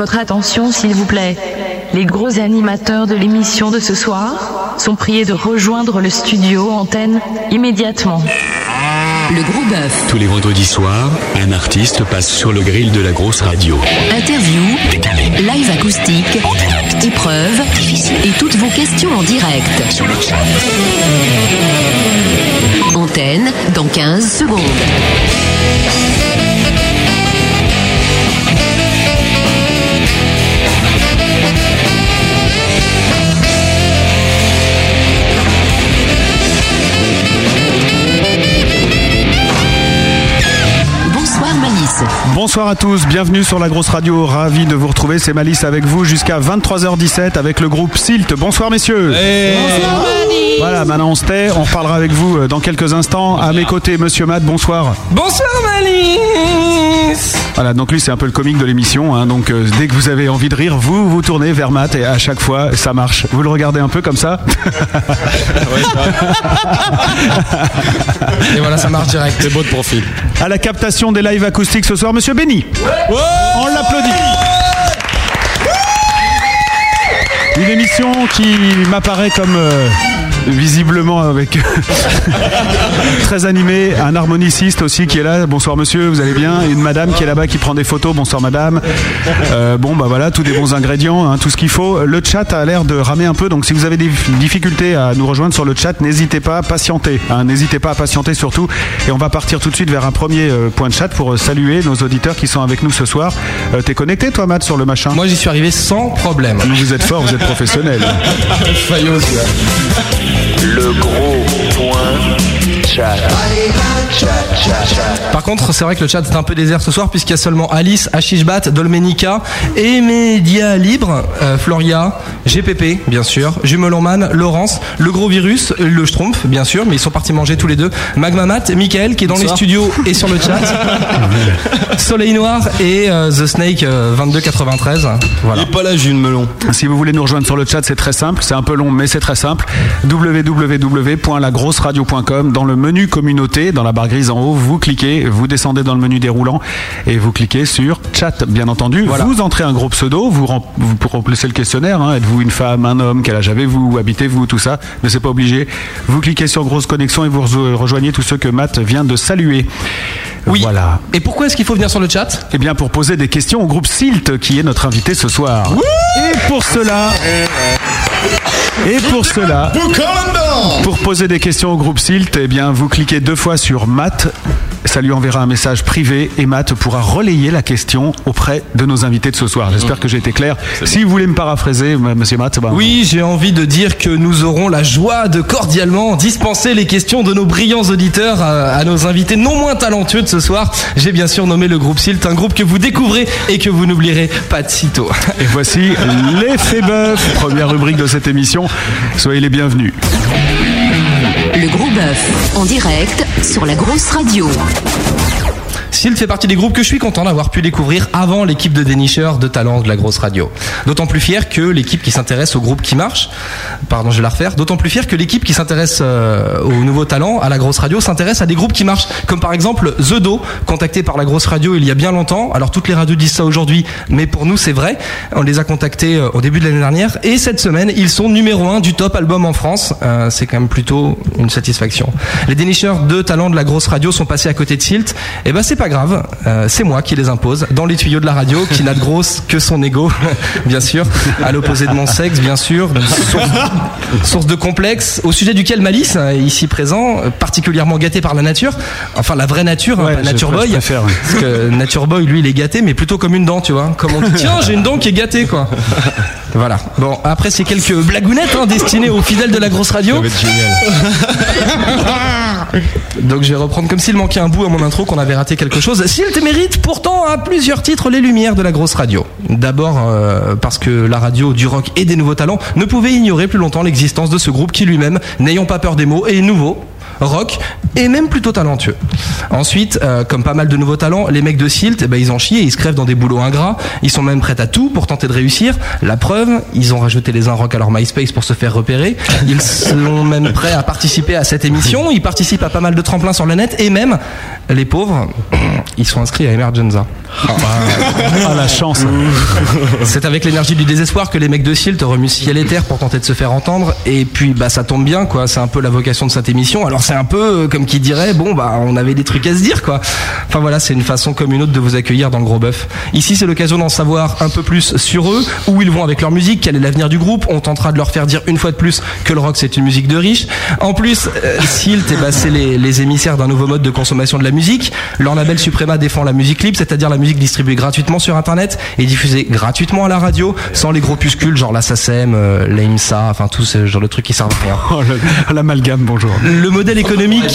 Votre attention, s'il vous plaît. Les gros animateurs de l'émission de ce soir sont priés de rejoindre le studio antenne immédiatement. Le Gros Boeuf. Tous les vendredis soirs, un artiste passe sur le grill de la grosse radio. Interview, décalé, live acoustique, en direct, épreuve, difficile, et toutes vos questions en direct. Sur le chat. Antenne dans 15 secondes. Bonsoir à tous, bienvenue sur la grosse radio, ravi de vous retrouver, c'est Malice avec vous jusqu'à 23h17 avec le groupe Silt. Bonsoir messieurs. Hey. Bonsoir Malice. Voilà, maintenant on se tait, on reparlera avec vous dans quelques instants. Bonsoir. À mes côtés, monsieur Matt, bonsoir. Bonsoir Malice. Voilà, donc lui c'est un peu le comique de l'émission, hein, donc dès que vous avez envie de rire, vous vous tournez vers Matt et à chaque fois ça marche. Vous le regardez un peu comme ça. Et voilà, ça marche direct. C'est beau de profil. À la captation des lives acoustiques ce soir, monsieur Benny. Ouais. On l'applaudit. Ouais. Une émission qui m'apparaît comme... visiblement avec très animé, un harmoniciste aussi qui est là, bonsoir monsieur, vous allez bien, et une madame qui est là-bas qui prend des photos, bonsoir madame, bon bah voilà, tous des bons ingrédients, hein, tout ce qu'il faut, le chat a l'air de ramer un peu, donc si vous avez des difficultés à nous rejoindre sur le chat, n'hésitez pas à patienter, hein, n'hésitez pas à patienter surtout, et on va partir tout de suite vers un premier point de chat pour saluer nos auditeurs qui sont avec nous ce soir. T'es connecté toi Matt sur le machin? Moi j'y suis arrivé sans problème. Vous êtes fort, vous êtes professionnel. Faillot, là. Le gros point chat. Par contre, c'est vrai que le chat est un peu désert ce soir puisqu'il y a seulement Alice, Ashishbat, Dolmenica, Emedia Libre, Floria, GPP, bien sûr, Jumelonman, Laurence, le gros virus, le Schtroumpf, bien sûr, mais ils sont partis manger tous les deux, Magmamat, Michael qui est dans les studios et sur le chat, Soleil Noir et The Snake 2293. Voilà. Il n'est pas là, Jumelon. Si vous voulez nous rejoindre sur le chat, c'est très simple, c'est un peu long, mais c'est très simple. www.lagrosseradio.com, dans le menu communauté, dans la barre grise en haut, vous cliquez, vous descendez dans le menu déroulant et vous cliquez sur chat, bien entendu. Voilà. Vous entrez un gros pseudo, vous remplissez le questionnaire, hein, êtes-vous une femme, un homme, quel âge avez-vous, habitez-vous, tout ça, mais c'est pas obligé. Vous cliquez sur grosse connexion et vous rejoignez tous ceux que Matt vient de saluer. Oui. Voilà. Et pourquoi est-ce qu'il faut venir sur le chat? Eh bien pour poser des questions au groupe Silt qui est notre invité ce soir. Oui. Et pour cela... pour poser des questions au groupe Silt, eh bien, vous cliquez deux fois sur Matt. Ça lui enverra un message privé et Matt pourra relayer la question auprès de nos invités de ce soir. J'espère que j'ai été clair. Si vous voulez me paraphraser, monsieur Matt, c'est bon. Oui, j'ai envie de dire que nous aurons la joie de cordialement dispenser les questions de nos brillants auditeurs à nos invités non moins talentueux de ce soir. J'ai bien sûr nommé le groupe Silt, un groupe que vous découvrez et que vous n'oublierez pas de sitôt. Et voici l'effet bœuf, première rubrique de cette émission. Soyez les bienvenus. Le Gros Boeuf, en direct sur la grosse radio. Silt fait partie des groupes que je suis content d'avoir pu découvrir avant l'équipe de dénicheurs de talent de la grosse radio. D'autant plus fier que l'équipe qui s'intéresse au groupe qui marche, pardon je vais la refaire, d'autant plus fier que l'équipe qui s'intéresse aux nouveaux talents à la grosse radio s'intéresse à des groupes qui marchent, comme par exemple The Do, contacté par la grosse radio il y a bien longtemps. Alors toutes les radios disent ça aujourd'hui, mais pour nous c'est vrai, on les a contactés au début de l'année dernière et cette semaine ils sont numéro 1 du top album en France, c'est quand même plutôt une satisfaction. Les dénicheurs de talent de la grosse radio sont passés à côté de Silt, et ben c'est pas grave, c'est moi qui les impose dans les tuyaux de la radio qui n'a de grosse que son ego, bien sûr, à l'opposé de mon sexe, bien sûr, source de complexe, au sujet duquel Malice, ici présent, particulièrement gâté par la nature, enfin la vraie nature, ouais, hein, Nature Boy, préfère, oui. Parce que Nature Boy, lui, il est gâté, mais plutôt comme une dent, tu vois, comme on dit, tiens, j'ai une dent qui est gâtée, quoi. Voilà, bon, après, c'est quelques blagounettes hein, destinées aux fidèles de la grosse radio. Ça va être génial. Donc, je vais reprendre comme s'il manquait un bout à mon intro, qu'on avait raté quelque chose. Silt mérite pourtant à plusieurs titres les lumières de la grosse radio. D'abord parce que la radio du rock et des nouveaux talents ne pouvait ignorer plus longtemps l'existence de ce groupe qui lui-même, n'ayant pas peur des mots, est nouveau. rock et même plutôt talentueux. Ensuite, comme pas mal de nouveaux talents, les mecs de Silt, ils en chient et ils se crèvent dans des boulots ingrats. Ils sont même prêts à tout pour tenter de réussir. La preuve, ils ont rajouté les rock à leur MySpace pour se faire repérer. Ils sont même prêts à participer à cette émission. Ils participent à pas mal de tremplins sur le net et même, les pauvres, ils sont inscrits à Emergenza. Ah, la chance. C'est avec l'énergie du désespoir que les mecs de Silt remuent ciel et terre pour tenter de se faire entendre. Et puis, ça tombe bien, quoi. C'est un peu la vocation de cette émission. Alors, c'est un peu comme qui dirait, on avait des trucs à se dire, quoi. Enfin, voilà, c'est une façon comme une autre de vous accueillir dans le Gros Boeuf. Ici, c'est l'occasion d'en savoir un peu plus sur eux, où ils vont avec leur musique, quel est l'avenir du groupe. On tentera de leur faire dire une fois de plus que le rock, c'est une musique de riche. En plus, Silt, c'est les émissaires d'un nouveau mode de consommation de la musique. Leur label Suprema défend la musique libre, c'est-à-dire la musique distribuée gratuitement sur internet et diffusée gratuitement à la radio, sans les groupuscules genre la SACEM, l'EMSA, enfin tout ce genre de trucs qui servent à rien. L'amalgame, bonjour. Le modèle économique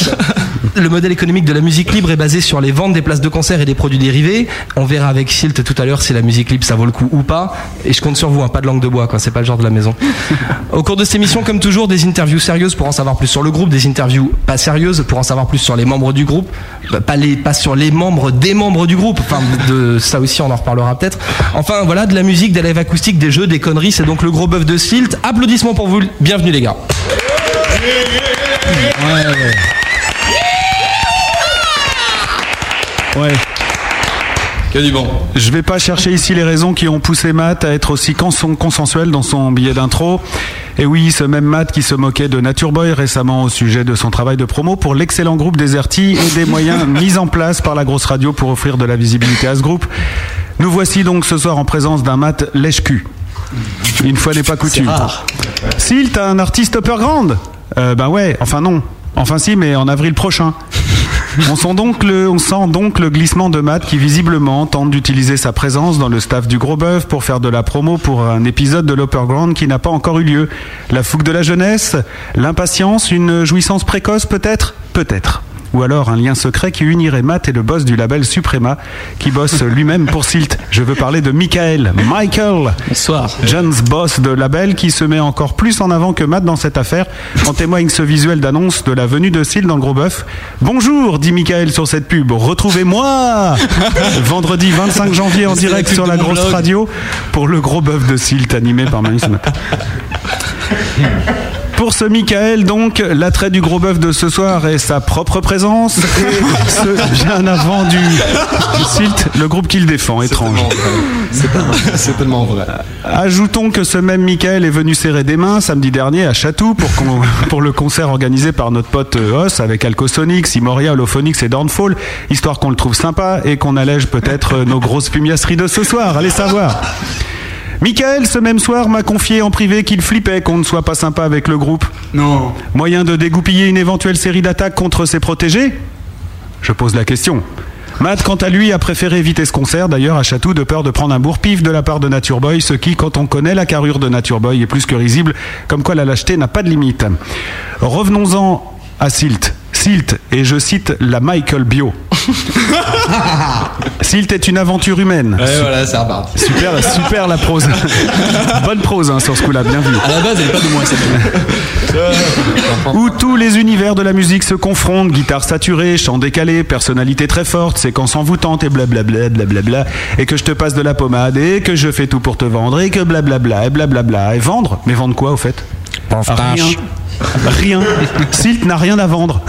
de la musique libre est basé sur les ventes des places de concert et des produits dérivés. On verra avec Silt tout à l'heure si la musique libre ça vaut le coup ou pas. Et je compte sur vous, pas de langue de bois, quoi. C'est pas le genre de la maison. Au cours de cette émission, comme toujours, des interviews sérieuses pour en savoir plus sur le groupe, des interviews pas sérieuses pour en savoir plus sur les membres du groupe, pas sur les membres des membres du groupe. Enfin, de ça aussi, on en reparlera peut-être. Enfin, voilà, de la musique, des lives acoustiques, des jeux, des conneries. C'est donc le Gros Boeuf de Silt. Applaudissements pour vous. Bienvenue les gars. Ouais. Que du bon. Je vais pas chercher ici les raisons qui ont poussé Matt à être aussi consensuel dans son billet d'intro. Et oui, ce même Matt qui se moquait de Nature Boy récemment au sujet de son travail de promo pour l'excellent groupe Deserti et des moyens mis en place par la grosse radio pour offrir de la visibilité à ce groupe. Nous voici donc ce soir en présence d'un Matt lèche-cul. Une fois n'est pas coutume. S'il t'as un artiste Upperground, si, mais en avril prochain. On sent donc le glissement de Matt qui visiblement tente d'utiliser sa présence dans le staff du Gros Boeuf pour faire de la promo pour un épisode de l'Upperground qui n'a pas encore eu lieu. La fougue de la jeunesse, l'impatience, une jouissance précoce peut-être. Ou alors un lien secret qui unirait Matt et le boss du label Suprema qui bosse lui-même pour Silt. Je veux parler de Michael. Bonsoir. John's boss de label qui se met encore plus en avant que Matt dans cette affaire. En témoigne ce visuel d'annonce de la venue de Silt dans le Gros Boeuf. Bonjour, dit Michael sur cette pub. Retrouvez-moi vendredi 25 janvier en direct sur la grosse radio pour le Gros Boeuf de Silt animé par Manu ce matin. Pour ce Michael, donc, l'attrait du Gros Boeuf de ce soir est sa propre présence et ce bien avant du Silt, le groupe qu'il défend, étrange. C'est tellement vrai. Ajoutons que ce même Michael est venu serrer des mains samedi dernier à Chatou pour le concert organisé par notre pote Os avec Alkosonix, Imoria, Holophonix et Dornfall, histoire qu'on le trouve sympa et qu'on allège peut-être nos grosses pumiasseries de ce soir, allez savoir. Michael, ce même soir, m'a confié en privé qu'il flippait qu'on ne soit pas sympa avec le groupe. Non. Moyen de dégoupiller une éventuelle série d'attaques contre ses protégés ? Je pose la question. Matt, quant à lui, a préféré éviter ce concert, d'ailleurs à Chatou, de peur de prendre un bourre-pif de la part de Nature Boy, ce qui, quand on connaît la carrure de Nature Boy, est plus que risible, comme quoi la lâcheté n'a pas de limite. Revenons-en à Silt. Silt, et je cite la Michael Bio. Silt est une aventure humaine. Ouais, voilà, ça repart. Super la prose. Bonne prose hein, sur ce coup-là, bien vu. À la base, elle n'est pas de moins cette. Où tous les univers de la musique se confrontent, guitare saturée, chant décalé, personnalité très forte, séquence envoûtante et blablabla, blablabla, et que je te passe de la pommade et que je fais tout pour te vendre et que blablabla et blablabla. Et vendre ? Mais vendre quoi au fait ? Rien. Silt n'a rien à vendre.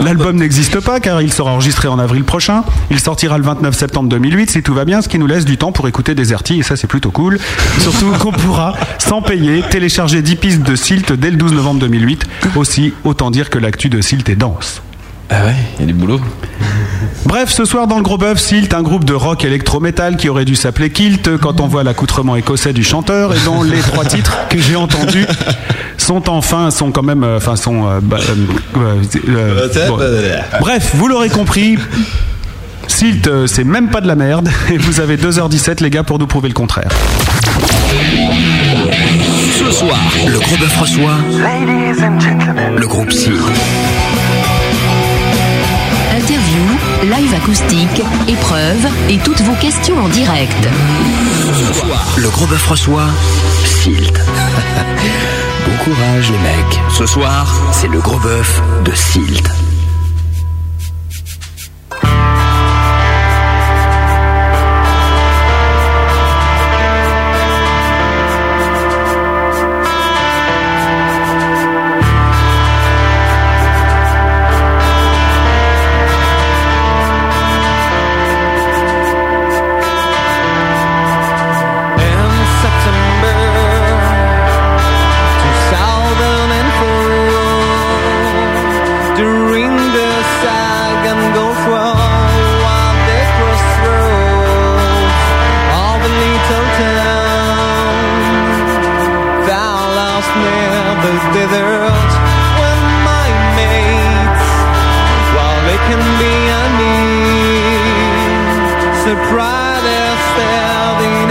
L'album n'existe pas car il sera enregistré en avril prochain. Il sortira le 29 septembre 2008 si tout va bien, ce qui nous laisse du temps pour écouter Deserti et ça c'est plutôt cool. Surtout qu'on pourra, sans payer, télécharger 10 pistes de Silt dès le 12 novembre 2008. Aussi, autant dire que l'actu de Silt est dense. Ah ouais, il y a du boulot. Bref, ce soir dans le Gros Boeuf, Silt, un groupe de rock électrométal qui aurait dû s'appeler Kilt quand on voit l'accoutrement écossais du chanteur et dont les trois titres que j'ai entendus Bref, vous l'aurez compris, Silt, c'est même pas de la merde et vous avez 2h17 les gars pour nous prouver le contraire. Ce soir, le Gros Boeuf reçoit Ladies and Gentlemen, le groupe Silt. Interview, live acoustique, épreuve et toutes vos questions en direct. Ce soir, le Gros Boeuf reçoit Silt. courage les mecs. Ce soir, c'est le Gros Boeuf de Silt. Stop.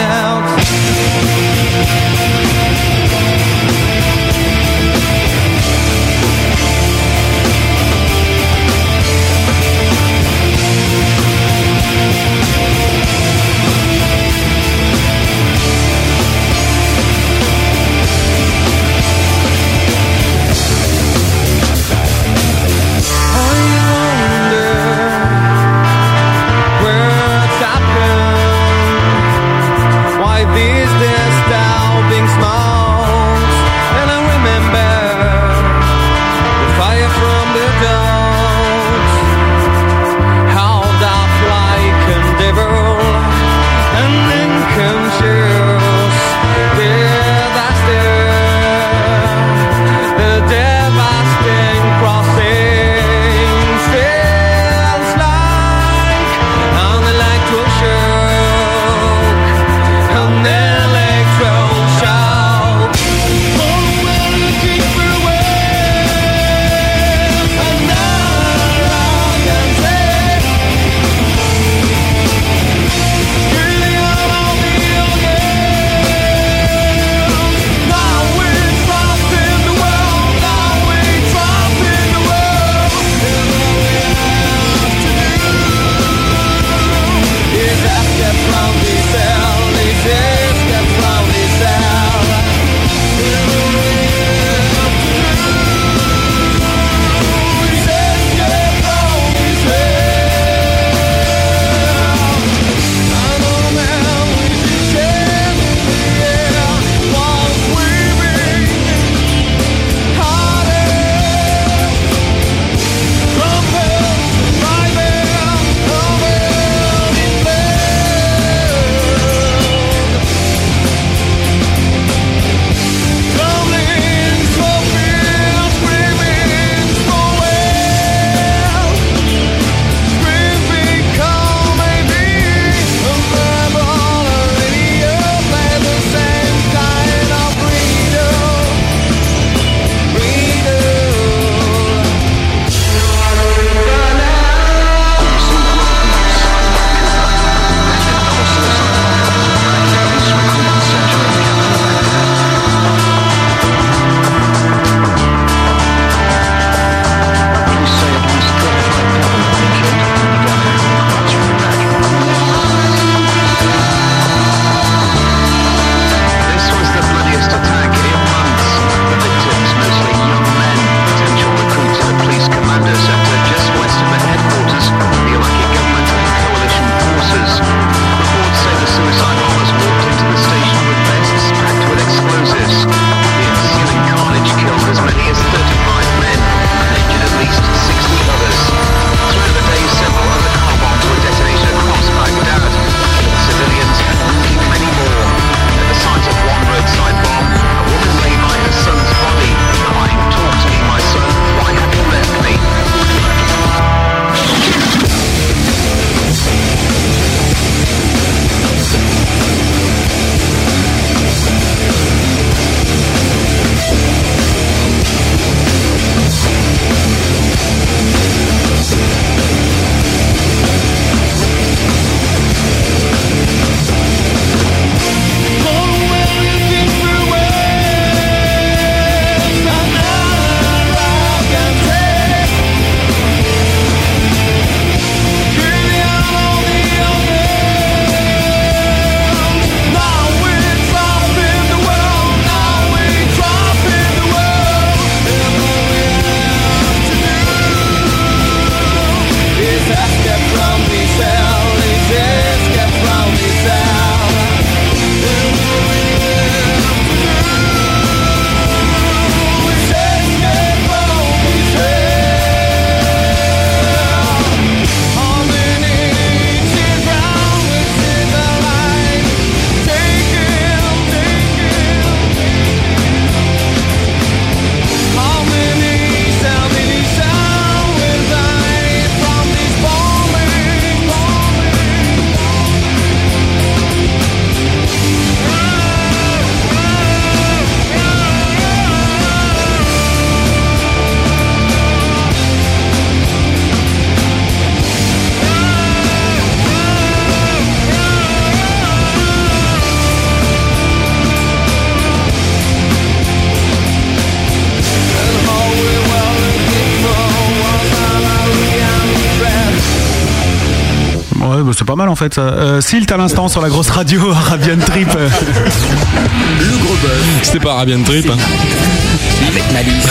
pas mal en fait ça. Silt à l'instant sur la grosse radio, Arabian Trip. Le gros bœuf. C'était pas Arabian Trip hein. Avec Malice.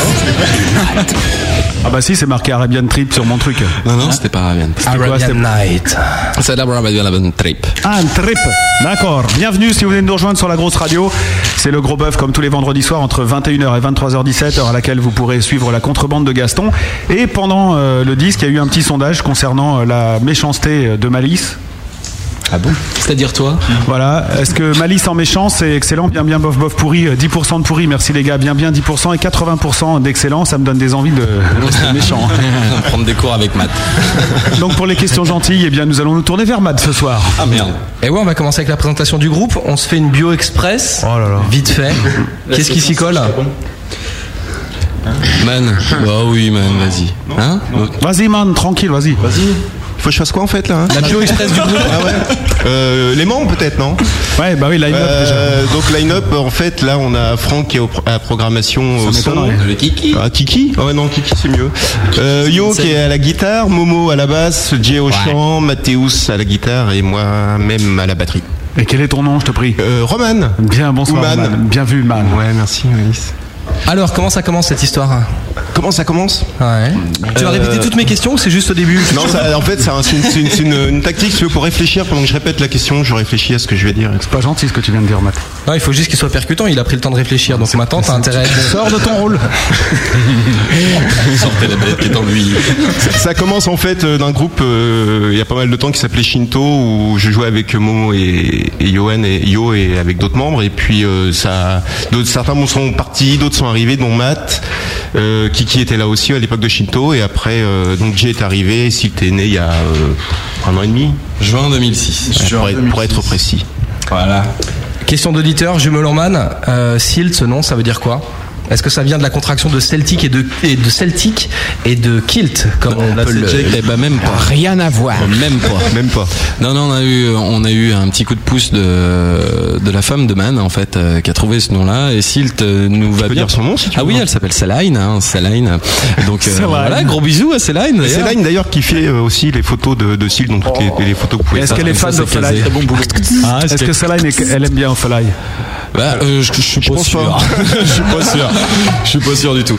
Ah bah si, c'est marqué Arabian Trip sur mon truc. Non, c'était pas Arabian Trip. Arabian Night. C'est Arabian Trip. Ah, un trip. D'accord. Bienvenue si vous venez de nous rejoindre sur la grosse radio. C'est le gros bœuf comme tous les vendredis soirs entre 21h et 23h17, heure à laquelle vous pourrez suivre la contrebande de Gaston. Et pendant le disque, il y a eu un petit sondage concernant la méchanceté de Malice. Ah bon ? C'est-à-dire toi ? Voilà, est-ce que Malice en méchant c'est excellent, bien bien bof bof pourri, 10% de pourri, merci les gars, bien bien 10% et 80% d'excellent, ça me donne des envies de rester méchant. Prendre des cours avec Matt. Donc pour les questions gentilles, eh bien nous allons nous tourner vers Matt ce soir. Ah merde. Et ouais, on va commencer avec la présentation du groupe, on se fait une bio express, oh là là. Vite fait. Qu'est-ce qui s'y colle ? Man, bah oui man, vas-y. Hein ? Vas-y man, tranquille, vas-y. Vas-y. Faut que je fasse quoi en fait là hein ? La bio express du groupe. Ah ouais. Les membres peut-être non ? Ouais bah oui line-up déjà. Donc line-up en fait là on a Franck qui est à la programmation au son. Le Kiki. Ah Kiki ? Ouais non Kiki c'est mieux. Yo qui est à la guitare, Momo à la basse, Jay au chant, Mathéus à la guitare et moi-même à la batterie. Et quel est ton nom je te prie ? Roman. Bien bonsoir Roman. Bien vu Man. Ouais merci Malice. Alors, comment ça commence cette histoire ? Comment ça commence ? Ouais. Tu vas répéter toutes mes questions ou c'est juste au début ? Non, ça, en fait, c'est une tactique si tu veux, pour réfléchir. Pendant que je répète la question, je réfléchis à ce que je vais dire. C'est pas gentil ce que tu viens de dire, Matt. Non, il faut juste qu'il soit percutant. Il a pris le temps de réfléchir. Donc maintenant, t'as intérêt à être... Sors de ton rôle. Sortez la bête qui est en lui. Ça commence en fait d'un groupe, il y a pas mal de temps, qui s'appelait Shinto, où je jouais avec Momo et Yohan et Yo et avec d'autres membres. Et puis, certains sont partis, d'autres sont arrivés, dont Matt, Kiki était là aussi à l'époque de Shinto, et après donc Jay est arrivé, Silt est né il y a un an et demi, juin 2006, ouais, pour être précis. Voilà. Question d'auditeur, Jumelorman, Silt, ce nom, ça veut dire quoi ? Est-ce que ça vient de la contraction de Celtic et de Celtic et de Kilt comme non, on peut le eh ben même pas. Rien à voir. Même pas. Non, on a eu un petit coup de pouce de la femme de Man en fait qui a trouvé ce nom-là et Silt nous va bien. Dire son nom si tu veux. Ah oui, elle s'appelle Céline hein, Céline. Donc voilà, gros bisous à Céline. D'ailleurs. Céline d'ailleurs qui fait aussi les photos de Silt donc toutes les photos que vous pouvez. Est-ce qu'elle est fan de Céline ? Est-ce que Céline elle aime bien Céline ? Bah, je suis pas sûr. Je suis pas sûr du tout.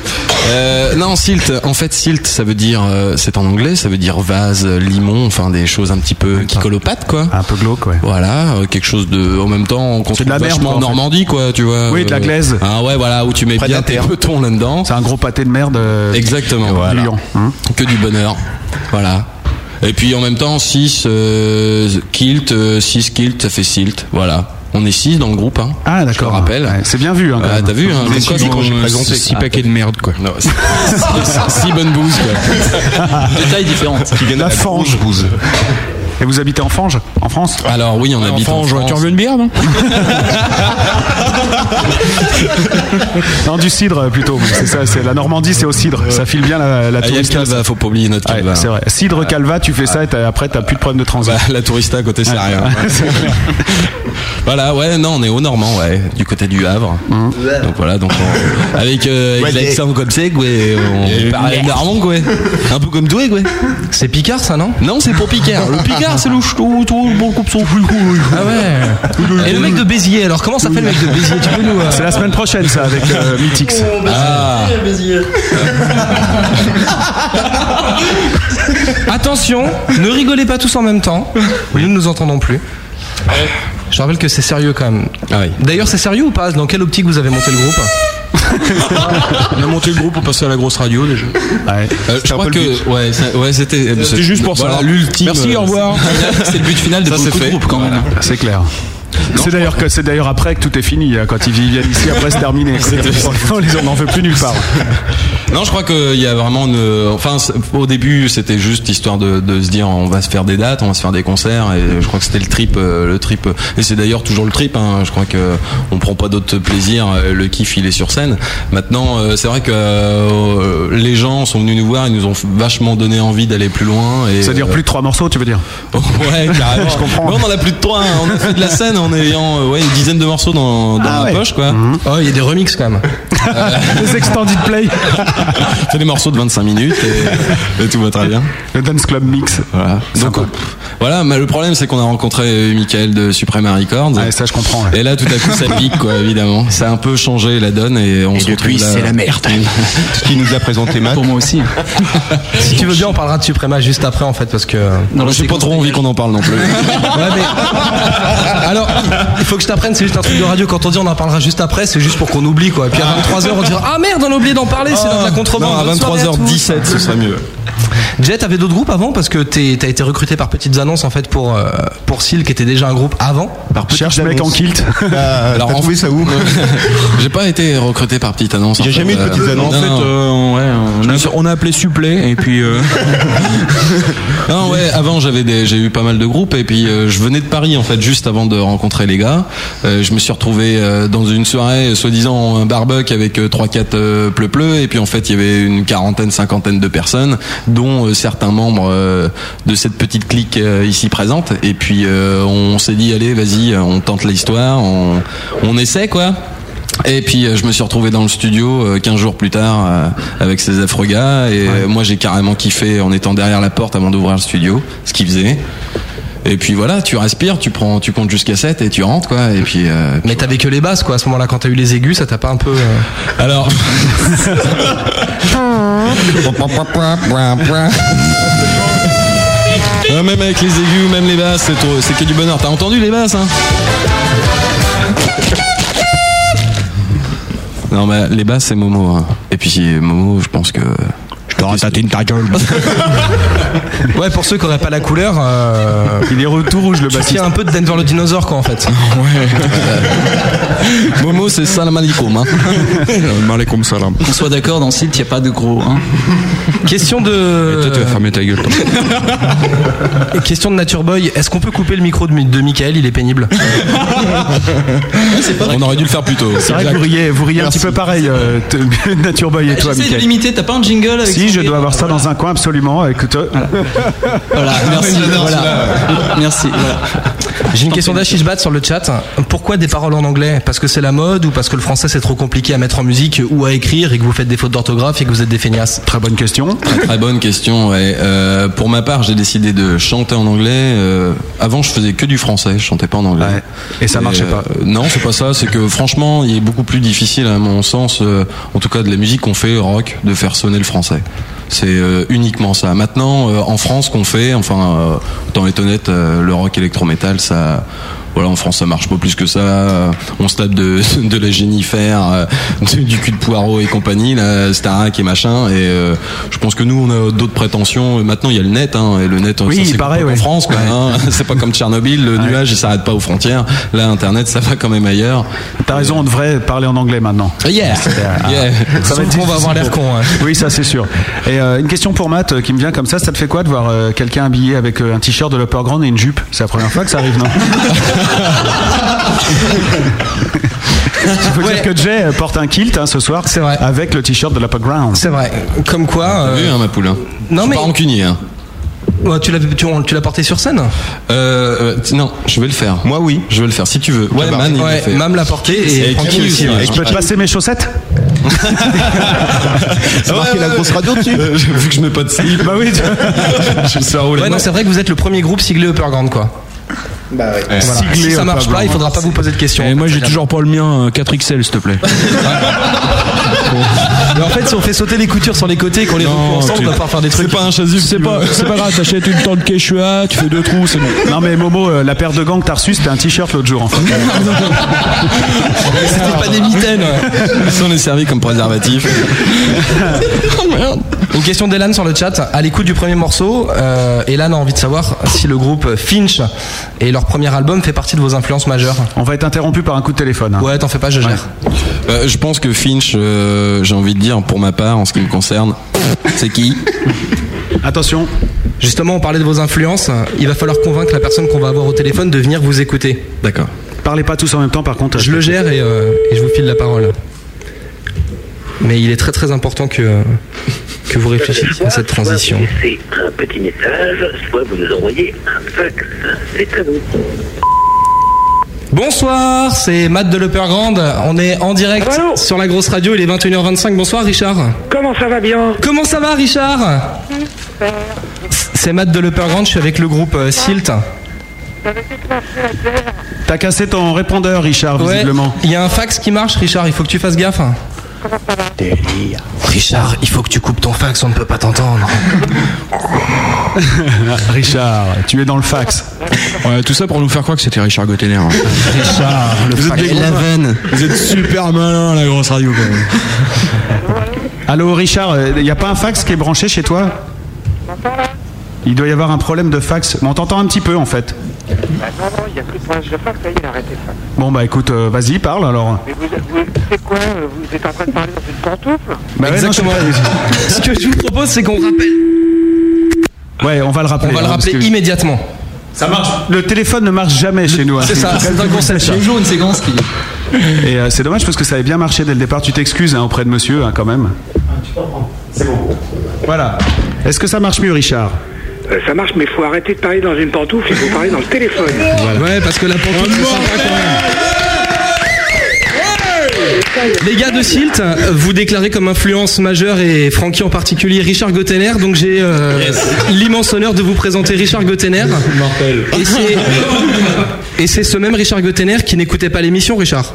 Non, Silt. En fait, Silt, ça veut dire, c'est en anglais, ça veut dire vase, limon, enfin des choses un petit peu kikolopathes quoi. Un peu glauque, ouais. Voilà, quelque chose de, en même temps, qu'on trouve vachement en Normandie, quoi, tu vois. Oui, de la glaise. Ah ouais, voilà, où tu mets bien tes petons là-dedans. C'est un gros pâté de merde. Exactement. Voilà. Que du bonheur. Voilà. Et puis en même temps, 6 kilt, 6 kilt, ça fait Silt. Voilà. On est 6 dans le groupe, hein. Ah d'accord. Je te rappelle. Ouais, c'est bien vu, hein. T'as vu, hein. C'est quoi, quand j'ai présenté 6 paquets de merde, quoi. Non, 6 bonnes bouses, quoi. De tailles différentes. Qui viennent de la Fange. Et vous habitez en Fange, en France ? Alors oui, on habite en France. Tu en veux une bière, non ? Non, du cidre plutôt. C'est ça, c'est la Normandie, c'est au cidre. Ça file bien la tourista. Il y a le calva, faut pas oublier notre calva. Ouais, c'est vrai. Cidre calva, tu fais ça et après t'as plus de problème de transit. Bah, la tourista à côté, c'est rien. Ouais. Voilà, ouais, non, on est au Normand, ouais, du côté du Havre. Donc voilà, donc on... avec l'accent comme c'est, ouais, on parle normand, ouais. Un peu comme doué, ouais. C'est Picard, ça, non ? Non, c'est pour Picard. Le Picard. C'est le ch'tou, bon coupe son plus cool. Ah ouais. Et le mec de Béziers, alors comment s'appelle le mec de Béziers ? Tu peux nous. C'est la semaine prochaine ça avec Mythics. Oh, Béziers. Attention, ne rigolez pas tous en même temps. Oui. Nous ne nous entendons plus. Ouais. Je rappelle que c'est sérieux quand même. Ah oui. D'ailleurs, c'est sérieux ou pas ? Dans quelle optique vous avez monté le groupe ? On a monté le groupe pour passer à la grosse radio déjà. Ouais. Je crois que c'était juste pour ça. Voilà, l'ultime. Merci, au revoir. C'est le but final de ce groupe quand même. C'est clair. Non, c'est d'ailleurs après que tout est fini. Quand ils viennent ici, après c'est terminé. On n'en veut plus nulle part. Non, je crois qu'il y a vraiment au début, c'était juste histoire de se dire on va se faire des dates, on va se faire des concerts. Et je crois que c'était le trip. Et c'est d'ailleurs toujours le trip. Hein. Je crois qu'on prend pas d'autres plaisirs. Le kiff, il est sur scène. Maintenant, c'est vrai que les gens sont venus nous voir. Ils nous ont vachement donné envie d'aller plus loin. C'est-à-dire plus de 3 morceaux, tu veux dire ? Ouais, carrément. Je comprends. Mais on en a plus de 3. Hein. On a fait de la scène. semaine en ayant une dizaine de morceaux dans ma poche quoi. Mm-hmm. Oh, il y a des remixes quand même. Des extended play. C'est des morceaux de 25 minutes et tout va très bien. Le Dance Club Mix. Voilà. Donc voilà, mais le problème c'est qu'on a rencontré Michael de Suprema Records. Ah, ça je comprends. Là. Et là tout à coup ça pique quoi, évidemment. Ça a un peu changé la donne et on se retrouve là. C'est la merde. Ce qui nous a présenté Matt. Pour moi aussi. Si tu veux bien, on parlera de Suprema juste après en fait parce que non, j'ai pas trop envie qu'on en parle non plus. Ouais, mais... Alors, il faut que je t'apprenne, c'est juste un truc de radio. Quand on dit on en parlera juste après, c'est juste pour qu'on oublie quoi. Et puis à 23h, on dira ah merde, on a oublié d'en parler, c'est dans la contrebande. Non, à 23h17, ce serait mieux. Jet, t'avais d'autres groupes avant parce que t'as été recruté par Petites Annonces en fait pour Seal qui était déjà un groupe avant. Par Cherche mec en kilt. Alors on fait ça où J'ai pas été recruté par Petites Annonces. J'ai jamais eu de Petites Annonces. En fait, on a appelé Supplé et puis. Non ouais, avant j'ai eu pas mal de groupes et puis je venais de Paris en fait juste avant de rencontrer les gars. Je me suis retrouvé dans une soirée soi-disant un barbecue avec 3-4 pleu et puis en fait il y avait une quarantaine-cinquantaine de personnes dont certains membres de cette petite clique ici présente et puis on s'est dit allez vas-y on tente l'histoire, on essaie quoi. Et puis je me suis retrouvé dans le studio 15 jours plus tard avec ces affreux gars et moi j'ai carrément kiffé en étant derrière la porte avant d'ouvrir le studio, ce qu'ils faisaient. Et puis voilà, tu respires, tu comptes jusqu'à 7 et tu rentres quoi. Et puis mais t'avais que les basses quoi à ce moment-là quand t'as eu les aigus, ça t'a pas un peu Alors même avec les aigus, même les basses, c'est que du bonheur. T'as entendu les basses hein? Non mais les basses c'est Momo hein. Et puis Momo je pense que je te ratatine ta gueule. Ouais, pour ceux qui n'auraient pas la couleur il est retour rouge le bassiste. Tu tiens un peu de Denver le dinosaure quoi en fait. Ouais. Momo c'est salam alaikum hein. Malaikum salam. Qu'on soit d'accord dans le site il n'y a pas de gros hein. Question de... Mais toi tu vas fermer ta gueule. Question de Nature Boy, est-ce qu'on peut couper le micro de Michael? Il est pénible. C'est pas on aurait dû le faire plus tôt. C'est vrai que vous riez un petit peu pareil Nature Boy et toi Michael. J'essaie de l'imiter, t'as pas un jingle avec... Si je dois avoir ça dans un coin absolument avec toi. Voilà, merci. Merci. J'ai une question d'Ashishbat sur le chat. Pourquoi des paroles en anglais? Parce que c'est la mode ou parce que le français c'est trop compliqué à mettre en musique ou à écrire et que vous faites des fautes d'orthographe et que vous êtes des feignasses? Très bonne question. Très bonne question. Ouais. Pour ma part, j'ai décidé de chanter en anglais. Avant, je faisais que du français. Je chantais pas en anglais. Ouais. Et ça marchait pas. Non, c'est pas ça. C'est que franchement, il est beaucoup plus difficile à mon sens, en tout cas de la musique qu'on fait rock, de faire sonner le français. C'est uniquement ça. Maintenant, en France, qu'on fait, enfin, autant être honnête, le rock électrométal, ça, voilà, en France, ça marche pas plus que ça. On se tape de la Jennifer, du cul de poireau et compagnie, la Starac et machin. Et je pense que nous, on a d'autres prétentions. Maintenant, il y a le net, hein, et le net, oui, ça c'est pareil, ouais. En France, quoi. Hein. C'est pas comme Tchernobyl, le nuage, il s'arrête pas aux frontières. Là, Internet, ça va quand même ailleurs. T'as raison, on devrait parler en anglais maintenant. Yeah. Ça va être qu'on va avoir l'air con. Hein. Oui, ça, c'est sûr. Et une question pour Matt qui me vient comme ça te fait quoi de voir quelqu'un habillé avec un t-shirt de l'Upperground et une jupe? C'est la première fois que ça arrive, non? Il faut dire que Jay porte un kilt hein, ce soir. C'est vrai. Avec le t-shirt de l'Upperground. C'est vrai. Comme quoi. T'as vu, hein, ma poule. Non, je suis pas rancunier. Hein. Ouais, tu l'as porté sur scène? Non, je vais le faire. Moi, oui, je vais le faire si tu veux. Ouais, Man, Mam l'a porté et tranquille aussi. Et je peux te passer mes chaussettes? C'est marqué la grosse radio dessus. Vu que je mets pas de slip. Bah oui. Je sais où. Ouais, non, c'est vrai que vous êtes le premier groupe siglé Upperground quoi. Bah ouais. Voilà. Si ça marche pas, il faudra pas vous poser de questions. Et moi j'ai toujours pas le mien 4XL s'il te plaît. Mais en fait si on fait sauter les coutures sur les côtés et qu'on les recoue ensemble, on va pas faire des trucs. C'est pas un chasuble, c'est pas grave, t'achètes une tente Quechua, tu fais deux trous, c'est bon. Non mais Momo, la paire de gants que t'as reçue, c'était un t-shirt l'autre jour en fait. C'était pas des mitaines. Ça on est servi comme préservatif. Oh merde. Une question d'Elan sur le chat, à l'écoute du premier morceau, Elan a envie de savoir si le groupe Finch et leur premier album fait partie de vos influences majeures. On va être interrompu par un coup de téléphone. Hein. Ouais, t'en fais pas, je gère. Je pense que Finch, j'ai envie de dire, pour ma part, en ce qui me concerne, c'est qui ? Attention. Justement, on parlait de vos influences, il va falloir convaincre la personne qu'on va avoir au téléphone de venir vous écouter. D'accord. Parlez pas tous en même temps, par contre. Je le gère et je vous file la parole. Mais il est très très important que vous réfléchissiez à cette transition. Soit vous laissez un petit message, soit vous nous envoyez un fax. C'est à vous. Bonsoir, c'est Matt de l'Upperground. On est en direct sur la grosse radio, il est 21h25. Bonsoir Richard. Comment ça va bien? Comment ça va Richard? Super. C'est Matt de l'Upperground, je suis avec le groupe Silt. T'as cassé ton répondeur Richard, visiblement. Il y a un fax qui marche Richard, il faut que tu fasses gaffe. Délire. Richard, il faut que tu coupes ton fax, on ne peut pas t'entendre. Richard, tu es dans le fax. Ouais, tout ça pour nous faire croire que c'était Richard Gotainer. Hein. Richard, le fax. La veine. Vous êtes super malin, la grosse radio. Quand même. Allô, Richard, il n'y a pas un fax qui est branché chez toi? Il doit y avoir un problème de fax. Mais on t'entend un petit peu en fait. Bah non, il n'y a plus de problème de fax, ça y est, il a arrêté le fax. Bon bah écoute, vas-y, parle alors. Mais vous c'est quoi? Vous êtes en train de parler dans une pantoufle? Bah exactement. Ouais, non, ce que je vous propose, c'est qu'on rappelle. Ouais, on va le rappeler. On va le rappeler immédiatement. Ça marche. Le téléphone ne marche jamais chez nous. Hein. C'est ça, c'est un concept. C'est toujours une séquence qui... Et c'est dommage parce que ça avait bien marché dès le départ. Tu t'excuses hein, auprès de monsieur hein, quand même. Tu comprends. C'est bon. Voilà. Est-ce que ça marche mieux, Richard? Ça marche, mais il faut arrêter de parler dans une pantoufle, il faut parler dans le téléphone. Voilà. Ouais, parce que la pantoufle, c'est sympa quand même. Les gars de Silt, vous déclarez comme influence majeure, et Francky en particulier, Richard Gotainer. Donc j'ai l'immense honneur de vous présenter Richard Gotainer. Mortel. Et c'est ce même Richard Gotainer qui n'écoutait pas l'émission, Richard.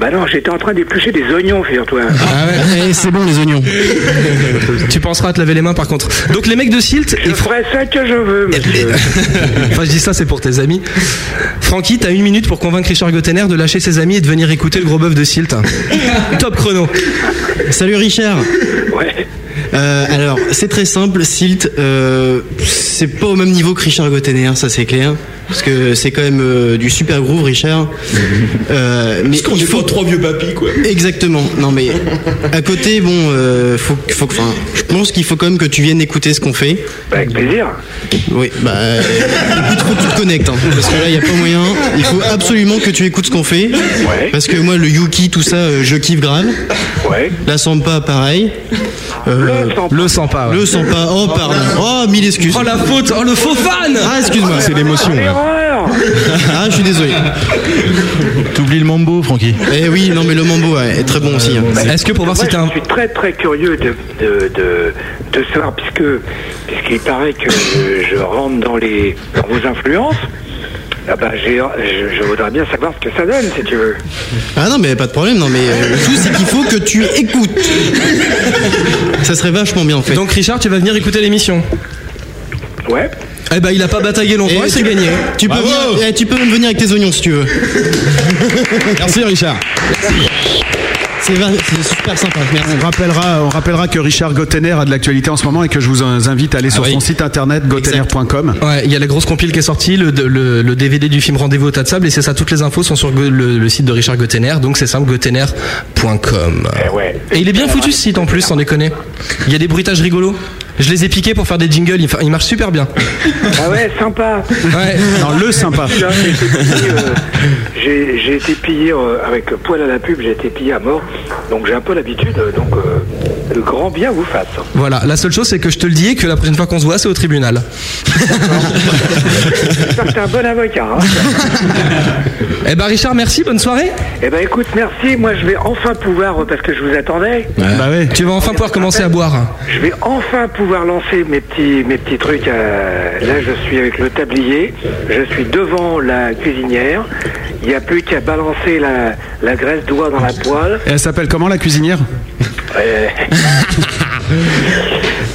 Bah non, j'étais en train d'éplucher des oignons, figure-toi. Ah ouais, c'est bon les oignons. Tu penseras à te laver les mains par contre. Donc les mecs de Silt... Je ferai ça que je veux, monsieur. Enfin, je dis ça, c'est pour tes amis. Francky, t'as une minute pour convaincre Richard Gotainer de lâcher ses amis et de venir écouter le gros bœuf de Silt. Top chrono. Salut Richard. Ouais. Alors, c'est très simple, Silt, c'est pas au même niveau que Richard Gotainer, ça c'est clair. Parce que c'est quand même du super groove, Richard. Mais parce qu'on est pas trois vieux papis, quoi. Exactement. Non, mais à côté, bon, je pense qu'il faut quand même que tu viennes écouter ce qu'on fait. Bah, avec plaisir. Oui, bah, écoute, faut que tu te connectes, hein, parce que là, il n'y a pas moyen. Il faut absolument que tu écoutes ce qu'on fait. Ouais. Parce que moi, le Yuki, tout ça, je kiffe grave. Ouais. La Sampa, pareil. Le Sampa. Ouais. Le Sampa. Oh, pardon. Oh, mille excuses. Oh, la faute. Oh, le faux fan. Ah, excuse-moi. C'est l'émotion. Ah, je suis désolé. T'oublies le mambo, Francky. Eh oui, non mais le mambo est très bon aussi. Hein. Est-ce que pour voir si t'as un... Je suis très très curieux de savoir, puisqu'il paraît que je rentre dans vos influences. Ah bah, je voudrais bien savoir ce que ça donne, si tu veux. Ah non, mais pas de problème, non, mais le tout, c'est qu'il faut que tu écoutes. Ça serait vachement bien, en fait. Donc, Richard, tu vas venir écouter l'émission. Ouais. Eh ben, il a pas bataillé longtemps, c'est gagné. Tu peux même venir avec tes oignons si tu veux. Merci Richard. Merci. C'est super sympa. Merci. On rappellera que Richard Gotainer a de l'actualité en ce moment et que je vous invite à aller sur son site internet gotainer.com. Ouais, il y a la grosse compile qui est sortie, le DVD du film Rendez-vous au tas de sable, et c'est ça, toutes les infos sont sur le site de Richard Gotainer, donc c'est simple, gotainer.com. Et il est bien foutu ce site en plus, sans déconner. Il y a des bruitages rigolos. Je les ai piqués pour faire des jingles, ils marchent super bien. Ah ouais, sympa. Ouais. Non, le sympa. J'ai été pillé avec poil à la pub, j'ai été pillé à mort. Donc j'ai un peu l'habitude, donc le grand bien vous fasse. Voilà, la seule chose c'est que je te le dis, que la prochaine fois qu'on se voit c'est au tribunal. J'espère que t'es un bon avocat. Hein. Eh ben Richard, merci, bonne soirée. Eh ben écoute, merci, moi je vais enfin pouvoir, parce que je vous attendais. Ouais. Bah oui. Tu vas enfin pouvoir commencer à boire. Je vais enfin pouvoir lancer mes petits trucs. Là je suis avec le tablier, je suis devant la cuisinière, il n'y a plus qu'à balancer la graisse d'oie dans la poêle. Et elle s'appelle comment la cuisinière?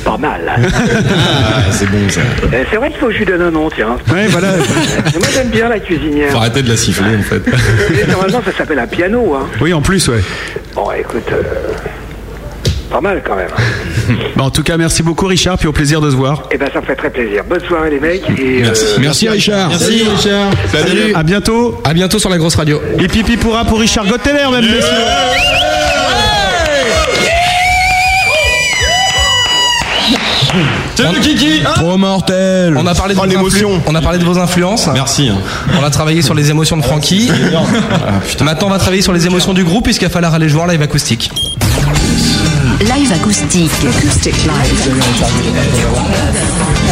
Pas mal. Ah, c'est bon ça. C'est vrai qu'il faut que je lui donne un nom, tiens. Ouais, voilà. Moi j'aime bien la cuisinière. Faut arrêter de la siffler en fait. Et normalement ça s'appelle un piano. Hein. Oui, en plus, ouais. Bon, écoute, pas mal quand même. Bon, en tout cas, merci beaucoup Richard, puis au plaisir de se voir. Eh ben ça me fait très plaisir. Bonne soirée les mecs. Et merci Richard. Merci Richard. Salut. À bientôt. À bientôt sur la grosse radio. Et pipi pourra pour Richard Gotainer même. Yeah. Salut Kiki, trop mortel. On a parlé de l'émotion. On a parlé de vos influences. Merci. On a travaillé sur les émotions de Francky. Maintenant, on va travailler sur les émotions du groupe puisqu'il va falloir aller jouer en live acoustique. Live acoustique. Acoustic live.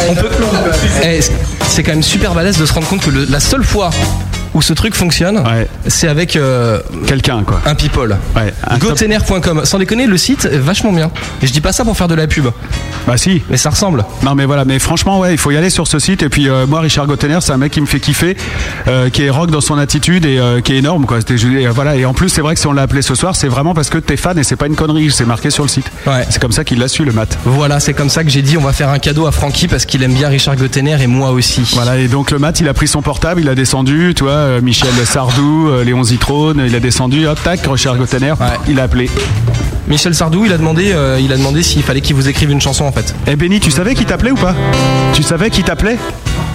On peut. C'est quand même super balèze de se rendre compte que la seule fois où ce truc fonctionne, ouais. C'est avec quelqu'un quoi. Un people. Ouais, Gotainer.com. Sans déconner, le site est vachement bien. Et je dis pas ça pour faire de la pub. Bah si. Mais ça ressemble. Non mais voilà, mais franchement ouais, il faut y aller sur ce site. Et puis moi, Richard Gotainer, c'est un mec qui me fait kiffer, qui est rock dans son attitude et qui est énorme quoi. Et, voilà. Et en plus, c'est vrai que si on l'a appelé ce soir, c'est vraiment parce que t'es fan et c'est pas une connerie. C'est marqué sur le site. Ouais. C'est comme ça qu'il l'a su le mat. Voilà, c'est comme ça que j'ai dit on va faire un cadeau à Francky parce qu'il aime bien Richard Gotainer et moi aussi. Voilà. Et donc le mat, il a pris son portable, il a descendu, tu vois. Michel Sardou, Léon Zitrone, il a descendu, hop tac, Richard Gotainer, ouais. Il a appelé. Michel Sardou, il a demandé s'il fallait qu'il vous écrive une chanson en fait. Eh Benny, tu savais qu'il t'appelait ou pas ? Tu savais qu'il t'appelait ?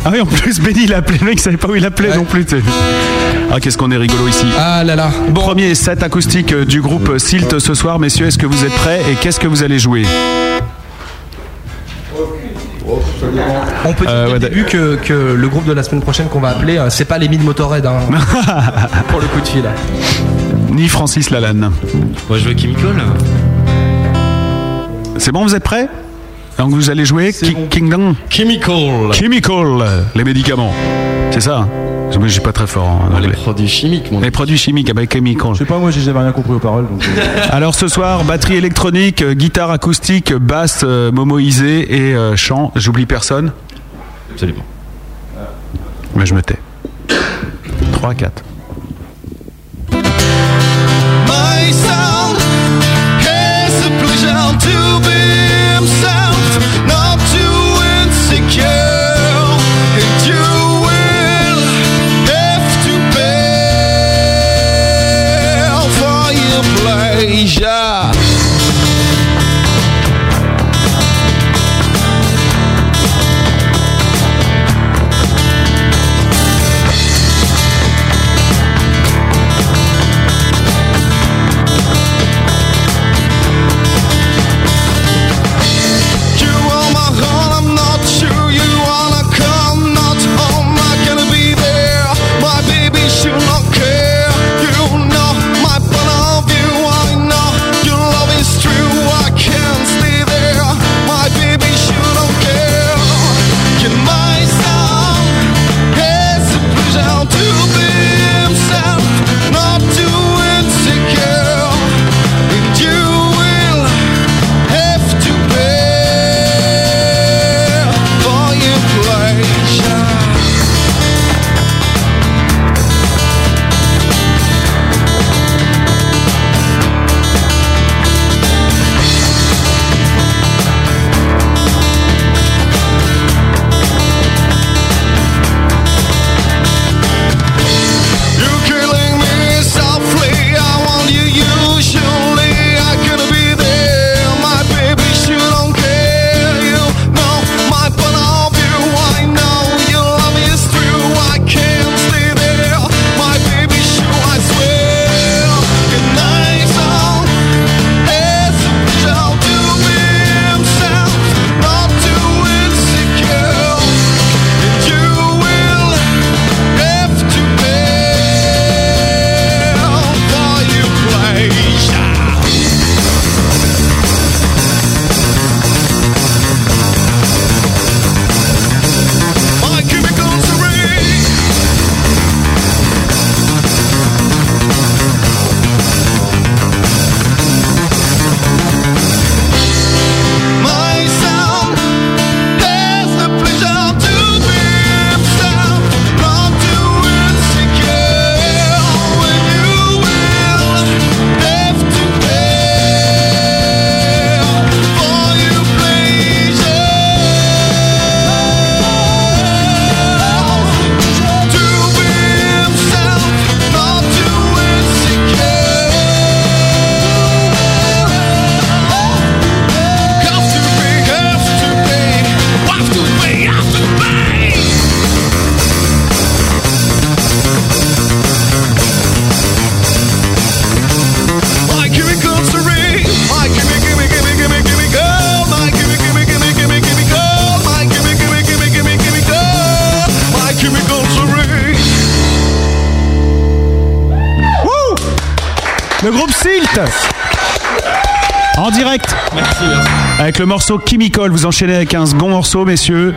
Ah oui, en plus Benny il appelait, le mec il savait pas où il appelait ouais. Non plus. T'es. Ah qu'est-ce qu'on est rigolo ici. Ah là là. Bon. Premier set acoustique du groupe Silt ce soir, messieurs, est-ce que vous êtes prêts et qu'est-ce que vous allez jouer ? On peut dire dès le début que le groupe de la semaine prochaine qu'on va appeler, c'est pas les Mid Motorhead hein, pour le coup de fil. Ni Francis Lalanne. Moi je veux Chemical. C'est bon, vous êtes prêts ? Donc vous allez jouer Kingdom. Chemical. Chemical, les médicaments. C'est ça ? Mais je suis pas très fort en anglais. Les produits chimiques, mon. Les produits chimiques avec Chemical. Je sais pas, moi j'ai jamais rien compris aux paroles. Donc... Alors ce soir, batterie électronique, guitare acoustique, basse, momoisée et chant. J'oublie personne. Absolument. Mais je me tais. 3, 4. My sound has the pleasure to be himself, not too insecure. En direct. Merci, merci. Avec le morceau Chemical, vous enchaînez avec un second morceau, messieurs.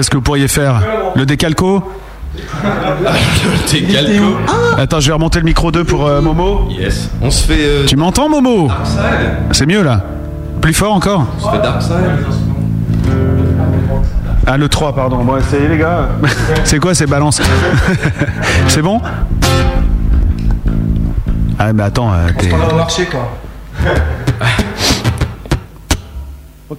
Qu'est-ce que vous pourriez faire? Le décalco? Le décalco. Attends, je vais remonter le micro 2 pour Momo. Yes. On se fait. Tu m'entends, Momo? C'est mieux là. Plus fort encore. On se fait Dark Side. Ah, le 3, pardon. Bon, essayez les gars. C'est quoi ces balances? C'est bon? Ah, mais attends. On se parle au marché, quoi. Ok.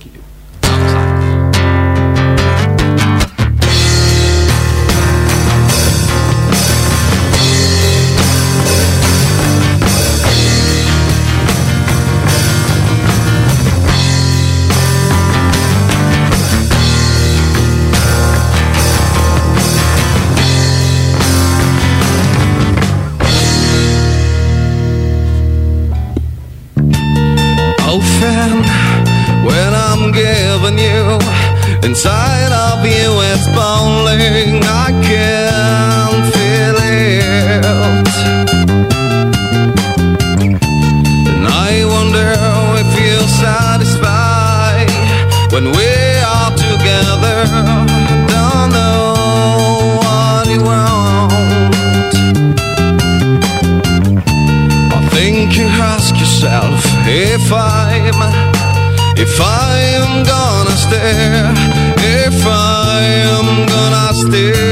Inside of you it's boiling, I can feel it. And I wonder if you're satisfied when we are together. Don't know what you want. I think you ask yourself if I'm gonna stay, if I am gonna stay.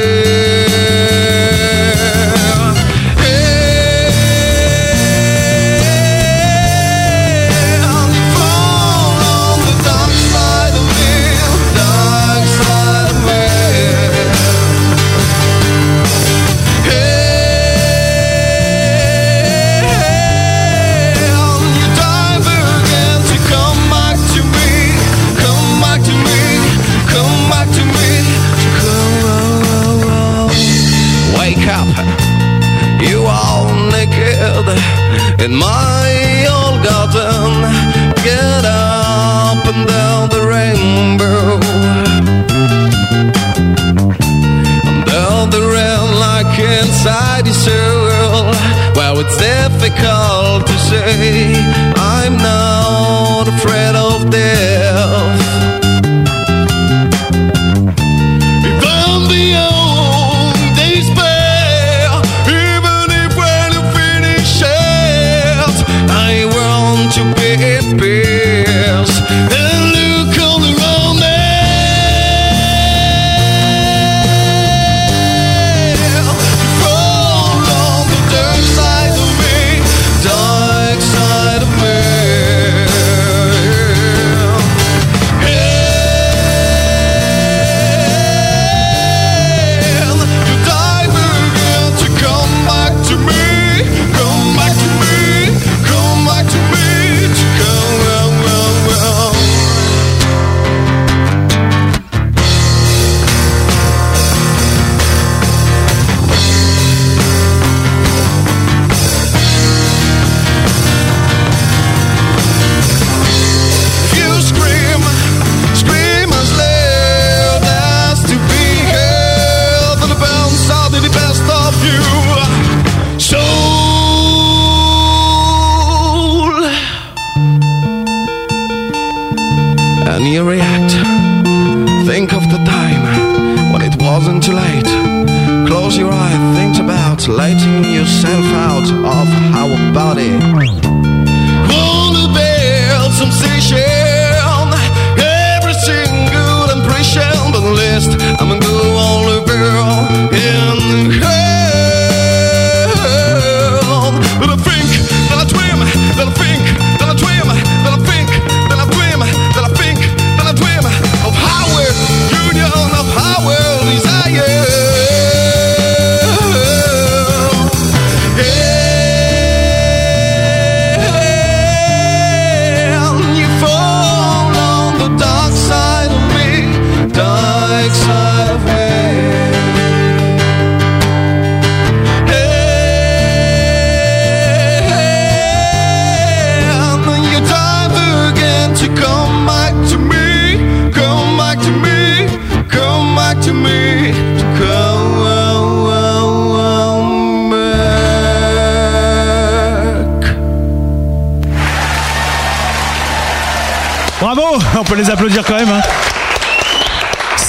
In my old garden, get up and down the rainbow. And down the rain like inside your soul. Well, it's difficult to say, I'm not afraid of death.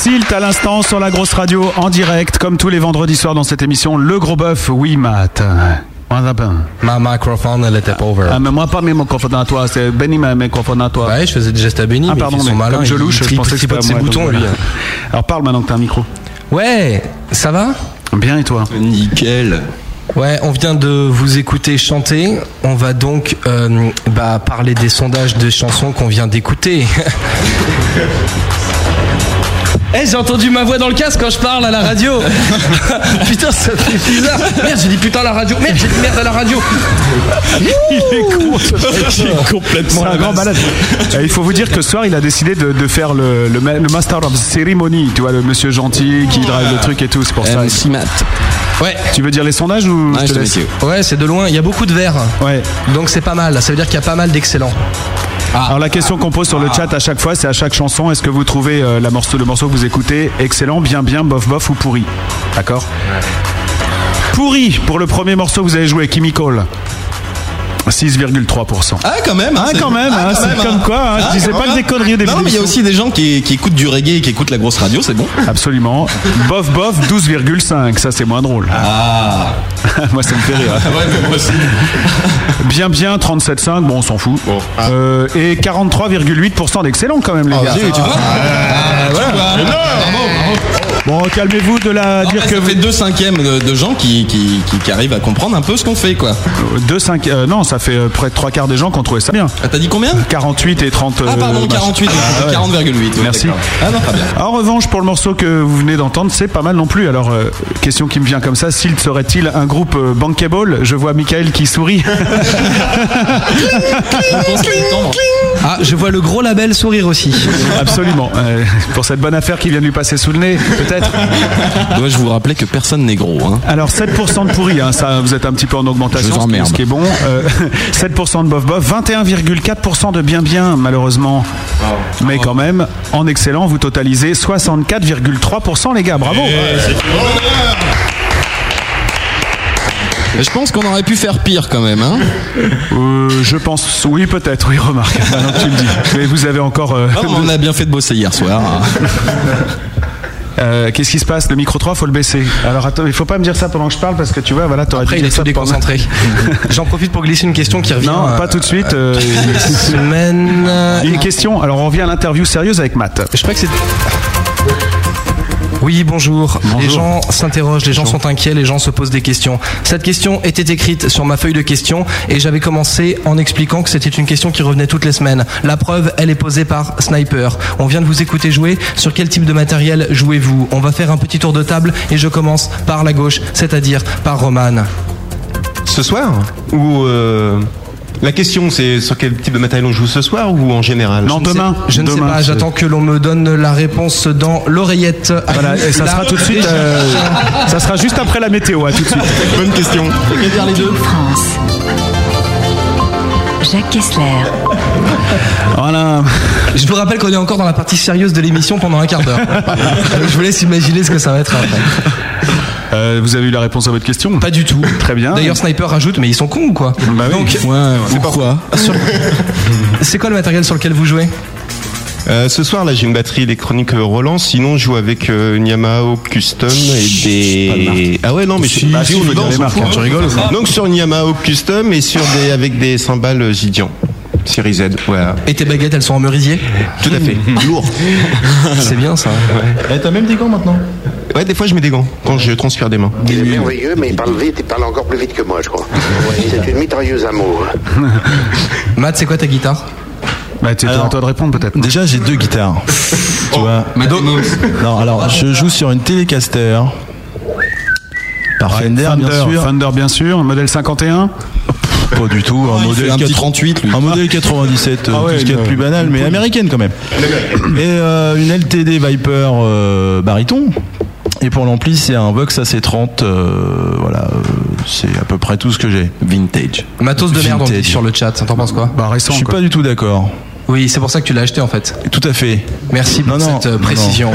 Silt à l'instant sur la grosse radio en direct, comme tous les vendredis soirs dans cette émission, le Gros Boeuf. Oui, Matt. Ma microphone, elle était pauvre. Ah, mais moi, pas mes microphones à toi. C'est Benny, mes microphones à toi. Ouais, je faisais des gestes à Benny. Ah, pardon, mais malins, comme je louche, je pensais que c'était pas de ses boutons, lui. Alors, parle maintenant que t'as un micro. Ouais, ça va? Bien, et toi? Nickel. Ouais, on vient de vous écouter chanter. On va donc parler des sondages de chansons qu'on vient d'écouter. Hey, j'ai entendu ma voix dans le casque quand je parle à la radio. Putain, ça fait bizarre. Merde, j'ai dit putain à la radio. Merde, j'ai dit merde à la radio. Il est con. Il est complètement un grand malade. Il faut vous dire que ce soir, il a décidé de faire le Master of Ceremony. Tu vois, le monsieur gentil qui drive le truc et tout. C'est pour ça. MC Matt. Ouais. Tu veux dire les sondages ou je te laisse? Ouais, c'est de loin. Il y a beaucoup de verts. Ouais. Donc c'est pas mal. Ça veut dire qu'il y a pas mal d'excellents. Ah, alors la question qu'on pose sur le chat à chaque fois, c'est à chaque chanson, est-ce que vous trouvez le morceau que vous écoutez excellent, bien, bof, bof ou pourri? D'accord ? Pourri pour le premier morceau que vous avez joué, Chemical. 6,3%. Ah quand même, c'est comme quoi, je disais pas que des conneries au début. Non mais il y a aussi des gens qui écoutent du reggae et qui écoutent la grosse radio, c'est bon. Absolument. Bof bof 12,5, ça c'est moins drôle. Ah. Moi ça me fait rire. Ouais, mais moi aussi. Bien 37,5, bon on s'en fout. Bon. Et 43,8% d'excellent quand même les gars. Tu vois. Bon, calmez-vous de la dire que... Ça fait 2/5 de gens qui arrivent à comprendre un peu ce qu'on fait, quoi. Non, ça fait près de 3/4 des gens qui ont trouvé ça bien. Ah, t'as dit combien ? 48 et 30... Ah, pardon, 48 et 40,8. Ouais, merci. Ah non, pas bien. En revanche, pour le morceau que vous venez d'entendre, c'est pas mal non plus. Alors, question qui me vient comme ça, Silt serait-il un groupe bankable ? Je vois Michael qui sourit. Ah, je vois le gros label sourire aussi. Absolument. Pour cette bonne affaire qui vient de lui passer sous le nez... Peut-être. Ouais, je vous rappelais que personne n'est gros. Hein. Alors 7% de pourri, hein, ça, vous êtes un petit peu en augmentation, ce qui est bon. 7% de bof-bof, 21,4% de bien, malheureusement. Wow. Mais quand même, en excellent, vous totalisez 64,3% les gars, bravo. C'est je pense qu'on aurait pu faire pire quand même, hein. Je pense, oui peut-être, oui remarque, maintenant que tu le dis. Mais vous avez encore... on a bien fait de bosser hier soir. Qu'est-ce qui se passe? Le micro 3, faut le baisser. Alors attends, il faut pas me dire ça pendant que je parle parce que tu vois, voilà, t'aurais dû. Après, il est tout déconcentré. J'en profite pour glisser une question qui revient. Non, pas tout de suite. Semaine. Une question. Alors on revient à l'interview sérieuse avec Matt. Je crois que c'est. Oui, bonjour. Les gens s'interrogent, les gens sont inquiets, les gens se posent des questions. Cette question était écrite sur ma feuille de questions et j'avais commencé en expliquant que c'était une question qui revenait toutes les semaines. La preuve, elle est posée par Sniper. On vient de vous écouter jouer. Sur quel type de matériel jouez-vous ? On va faire un petit tour de table et je commence par la gauche, c'est-à-dire par Roman. Ce soir ? Ou... La question, c'est sur quel type de matériel on joue ce soir ou en général ? Non, demain. Je ne sais pas, j'attends que l'on me donne la réponse dans l'oreillette. Voilà, et ça sera tout de suite. Ça sera juste après la météo, tout de suite. Bonne question. Les deux. France. Jacques Kessler. Voilà. Je vous rappelle qu'on est encore dans la partie sérieuse de l'émission pendant un quart d'heure. Je vous laisse imaginer ce que ça va être après. Vous avez eu la réponse à votre question ? Pas du tout. Très bien. D'ailleurs, Sniper rajoute, mais ils sont cons ou quoi ? Bah oui. Donc, c'est pourquoi ? C'est quoi le matériel sur lequel vous jouez ? Ce soir, là, j'ai une batterie électronique Roland. Sinon, je joue avec une Yamaha Custom et des. Ah ouais, non, mais tu rigoles. Donc sur une Yamaha Custom et avec des cymbales Gideon. Série Z, voilà. Et tes baguettes, elles sont en merisier ? Tout à fait. Lourd. C'est bien ça. Ouais. Et t'as même des gants maintenant ? Ouais, des fois je mets des gants quand je transpire des mains. Il est merveilleux, mais il parle vite, il parle encore plus vite que moi, je crois. C'est une mitrailleuse à mots. Matt, c'est quoi ta guitare ? Bah, tu es à toi de répondre peut-être. Déjà, j'ai deux guitares. Tu vois. Mais non, alors je joue sur une Telecaster. Par Fender, bien sûr, modèle 51. Pas du tout, un modèle 38, un modèle 97, tout ce qu'il y a de plus banal, mais américaine quand même. Et une LTD Viper baryton. Et pour l'ampli, c'est un Vox AC30. C'est à peu près tout ce que j'ai. Vintage. Matos de merde, on dit sur le chat. T'en penses quoi ? Bah récent. Je suis pas du tout d'accord. Oui, c'est pour ça que tu l'as acheté en fait. Tout à fait. Merci pour cette précision.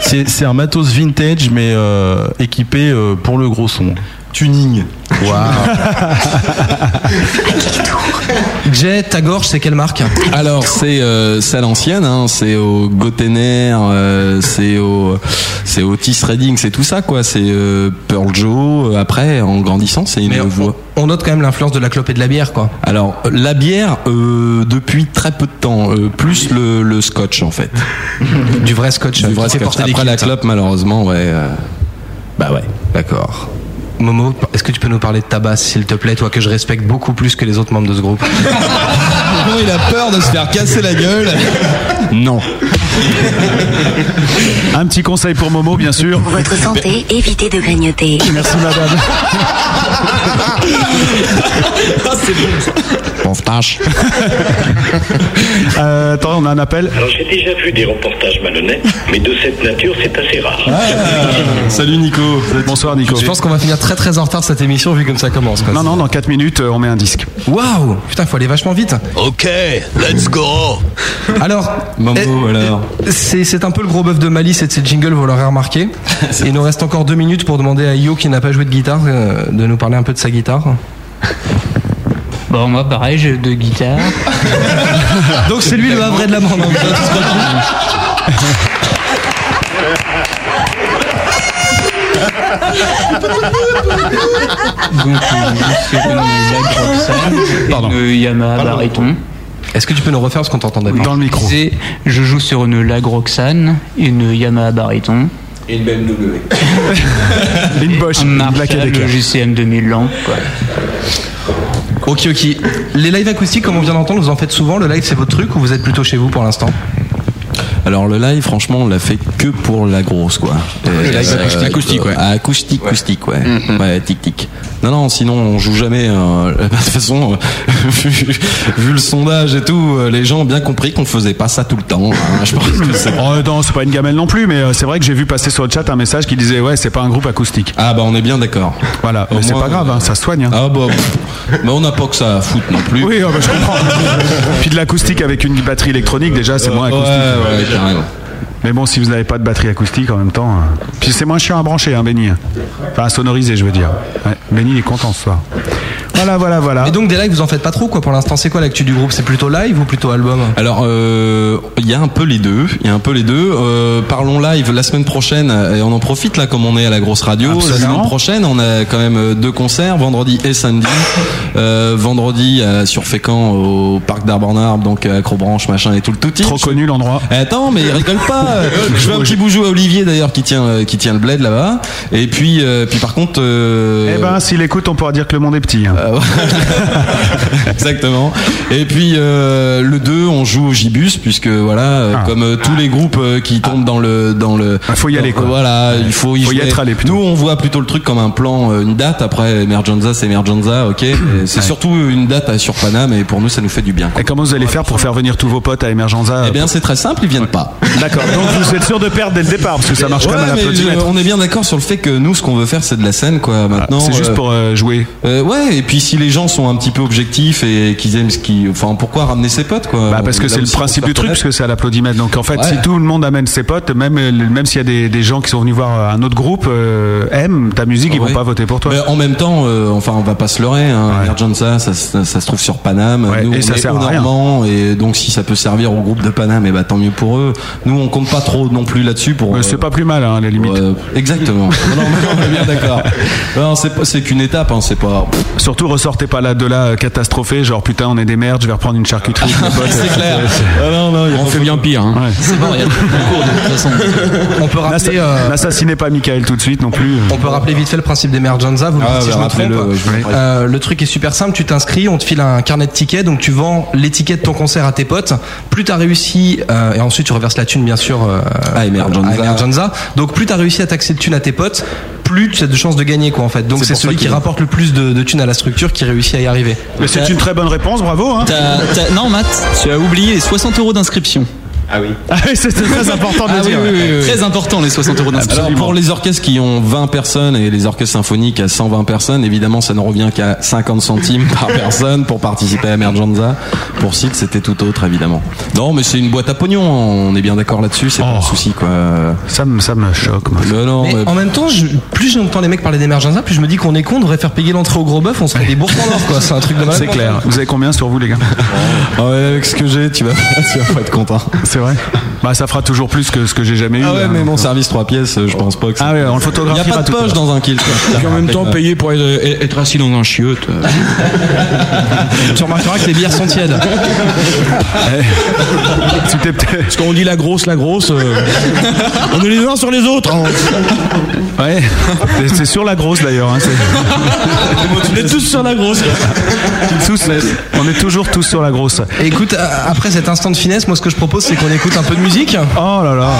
C'est un matos vintage, mais équipé pour le gros son. Tuning. Wow. Jay, ta gorge, c'est quelle marque? Alors, c'est à l'ancienne, hein, c'est au Gotainer, c'est au Otis Redding, c'est tout ça, quoi. C'est Pearl Joe, après, en grandissant, c'est une voix. On note quand même l'influence de la clope et de la bière, quoi. Alors, la bière, depuis très peu de temps, plus le scotch, en fait. Du vrai scotch. Du vrai scotch. Après la clope, malheureusement, ouais. Bah ouais, d'accord. Momo, est-ce que tu peux nous parler de tabac, s'il te plaît, toi que je respecte beaucoup plus que les autres membres de ce groupe? Non, il a peur de se faire casser la gueule. Non. Un petit conseil pour Momo, bien sûr. Pour votre santé, évitez de grignoter. Merci, madame. Oh, c'est bon, ça. Reportage. Attends, on a un appel. Alors, j'ai déjà vu des reportages malhonnêtes, mais de cette nature, c'est assez rare. Ah, salut Nico. Bonsoir Nico. Je pense qu'on va finir très en retard cette émission vu comme ça commence. Quoi. Non, dans 4 minutes, on met un disque. Waouh, putain, faut aller vachement vite. Ok, let's go. Alors, Momo, alors. C'est un peu le gros bœuf de Mali, cette jingle, vous l'aurez remarqué. Il nous reste encore 2 minutes pour demander à Io, qui n'a pas joué de guitare, de nous parler un peu de sa guitare. Bon, moi pareil, j'ai 2 guitares. Donc c'est lui le havre de la bande. Donc c'est une La Groxane, une Yamaha Bariton. Est-ce que tu peux nous refaire ce qu'on t'entendait pas? Dans le micro. Je joue sur une La Groxane, une Yamaha Bariton. Et une BMW. Une Bosch, une Black Decker. Le GCM 2000 lampes, quoi. Ok. Les lives acoustiques, comme on vient d'entendre, vous en faites souvent. Le live, c'est votre truc ou vous êtes plutôt chez vous pour l'instant? Alors le live, franchement, on l'a fait que pour la grosse, quoi. Le live acoustique, ouais. Acoustique, ouais. Mm-hmm. Ouais, tic. Non, sinon on joue jamais. De toute façon, vu le sondage et tout, les gens ont bien compris qu'on faisait pas ça tout le temps. Hein, je pense que c'est... Oh, non, c'est pas une gamelle non plus, mais c'est vrai que j'ai vu passer sur le chat un message qui disait ouais, c'est pas un groupe acoustique. Ah bah on est bien d'accord. Voilà, mais c'est pas grave, hein, ça se soigne. Hein. Ah bah, on n'a pas que ça à foutre non plus. Oui, je comprends. Puis de l'acoustique avec une batterie électronique, déjà c'est moins acoustique. Ouais. Mais bon, si vous n'avez pas de batterie acoustique en même temps, puis c'est moins chiant à brancher, hein, Benny. Enfin, à sonoriser, je veux dire. Ouais, Benny, il est content ce soir. Voilà. Et donc des lives, vous en faites pas trop, quoi, pour l'instant. C'est quoi l'actu du groupe? C'est plutôt live ou plutôt album? Alors, il y a un peu les deux. Parlons live la semaine prochaine, et on en profite là, comme on est à la grosse radio. Absolument. La semaine prochaine, on a quand même 2 concerts, vendredi et samedi. Vendredi sur Fécamp au parc d'Arbornarbe, donc Acrobranche, machin et tout le touti. Trop connu l'endroit. Attends, mais rigole pas. Je veux un petit boujou à Olivier d'ailleurs qui tient le bled là-bas. Et puis par contre. Eh ben, s'il écoute, on pourra dire que le monde est petit. Hein. Exactement. Et puis le 2, on joue au Gibus, puisque voilà, comme tous les groupes qui tombent dans le. Faut y aller, quoi. Voilà, il faut y être allé. Plutôt. Nous, on voit plutôt le truc comme un plan, une date. Après, Emergenza, c'est Emergenza, ok. C'est surtout une date sur Paname, et pour nous, ça nous fait du bien. Quoi. Et comment vous allez faire pour faire venir tous vos potes à Emergenza? Eh bien, c'est très simple, ils viennent pas. D'accord. Donc vous êtes sûr de perdre dès le départ, parce que ça marche quand même à la pelotinette. On est bien d'accord sur le fait que nous, ce qu'on veut faire, c'est de la scène, quoi. Maintenant, c'est juste pour jouer. Ouais. Et puis si les gens sont un petit peu objectifs et qu'ils aiment pourquoi ramener ses potes, quoi. Bah parce que c'est le principe du truc, parce que c'est à l'applaudimètre. Donc en fait, si tout le monde amène ses potes, même s'il y a des gens qui sont venus voir un autre groupe, aiment ta musique, ils vont pas voter pour toi. Mais en même temps, on va pas se leurrer. Emergenza, ça se trouve sur Paname. Ouais. Nous, et ça sert à rien. Et donc si ça peut servir au groupe de Paname, et bah tant mieux pour eux. Nous, on compte pas trop non plus là-dessus pour. C'est pas plus mal, hein, les limites. Exactement. Non, on est bien d'accord. Non, c'est qu'une étape, hein, c'est pas. Surtout, ressortez pas là de là catastrophée, genre putain, on est des merdes, je vais reprendre une charcuterie. C'est clair. On fait bien pire. Hein. Ouais. C'est bon, il y a beaucoup de cours de toute façon. On peut rappeler. N'assassinez pas Michael tout de suite non plus. On peut rappeler vite fait le principe d'Emergenza. Vous me dites si je me trompe. Le truc est super simple, tu t'inscris, on te file un carnet de tickets, donc tu vends les tickets de ton concert à tes potes. Plus t'as réussi, et ensuite tu reverses la thune bien sûr à Emergenza. Donc plus t'as réussi à taxer de thune à tes potes, plus tu as de chances de gagner, quoi, en fait. Donc c'est celui qui rapporte le plus de thunes à la structure qui réussit à y arriver. Mais c'est une très bonne réponse, bravo. Hein. Non, Matt, tu as oublié les 60 € d'inscription. Ah oui. Ah oui, c'était très important de le dire. Oui, oui, oui. Très important, les 60 € d'inscription. Alors pour les orchestres qui ont 20 personnes et les orchestres symphoniques à 120 personnes, évidemment ça ne revient qu'à 50 centimes par personne pour participer à Emergenza. Pour site, c'était tout autre évidemment. Non, mais c'est une boîte à pognon, on est bien d'accord là-dessus, c'est pas un souci quoi. Ça me choque. Moi. Mais en même temps, plus j'entends les mecs parler d'Emergenza, plus je me dis qu'on est con, on devrait faire payer l'entrée au Gros Boeuf, on se fait des bourses en or quoi, c'est un truc de malade. C'est clair. Vous avez combien sur vous les gars? Avec ce que j'ai, tu vas pas être content. C'est vrai. Bah ça fera toujours plus que ce que j'ai jamais eu. Ah ouais, mais mon service 3 pièces, je pense pas que ça. Ah ouais, on le photographie. Il y a pas de poche dans un kilt. Et en même temps payer pour être assis dans un chiotte. Tu remarqueras que les bières sont tièdes. Parce qu'on dit la grosse. On est les uns sur les autres. Ouais. C'est sur la grosse d'ailleurs. Hein, on est tous sur la grosse. On est toujours tous sur la grosse. Et écoute, après cet instant de finesse, moi ce que je propose c'est qu'on écoute un peu de musique. Oh là là.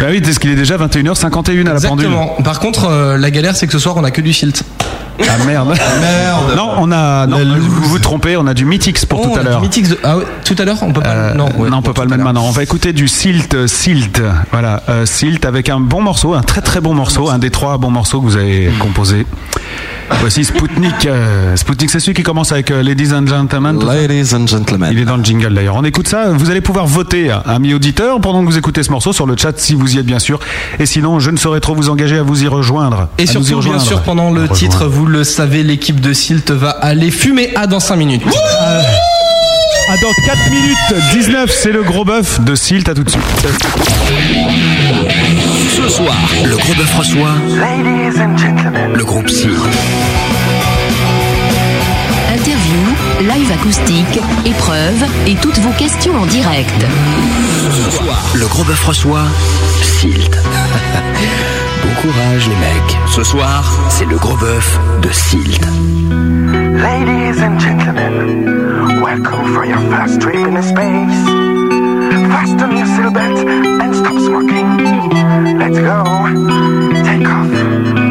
Bah oui, parce qu'il est déjà 21h51 à la pendule. Exactement. Par contre, la galère c'est que ce soir on a que du Filt. Ah merde. Non, vous vous trompez, on a du Mythics pour tout à l'heure. Ah oui, tout à l'heure, on peut pas. Non, on peut pas le mettre maintenant. On va écouter du Silt. Voilà, Silt avec un bon morceau, un très très bon morceau, un des trois bons morceaux que vous avez composé. Voici Spoutnik. Spoutnik, c'est celui qui commence avec Ladies and Gentlemen. Ladies and Gentlemen. Il est dans le jingle d'ailleurs. On écoute ça. Vous allez pouvoir voter, amis auditeurs, pendant que vous écoutez ce morceau sur le chat si vous y êtes bien sûr. Et sinon, je ne saurais trop vous engager à vous y rejoindre. Et surtout, bien sûr, pendant le titre, vous le savez, l'équipe de Silt va aller fumer dans 5 minutes. Dans 4 minutes 19, c'est le Gros Boeuf de Silt. À tout de suite. Ce soir, le Gros Boeuf reçoit le groupe Silt. Interview, live acoustique, épreuve et toutes vos questions en direct. Ce soir, le Gros Boeuf reçoit Silt. Bon courage les mecs. Ce soir, c'est le Gros Boeuf de Silt. Ladies and gentlemen, welcome for your first trip in space. Fasten your seatbelt and stop smoking. Let's go. Take off. Take off.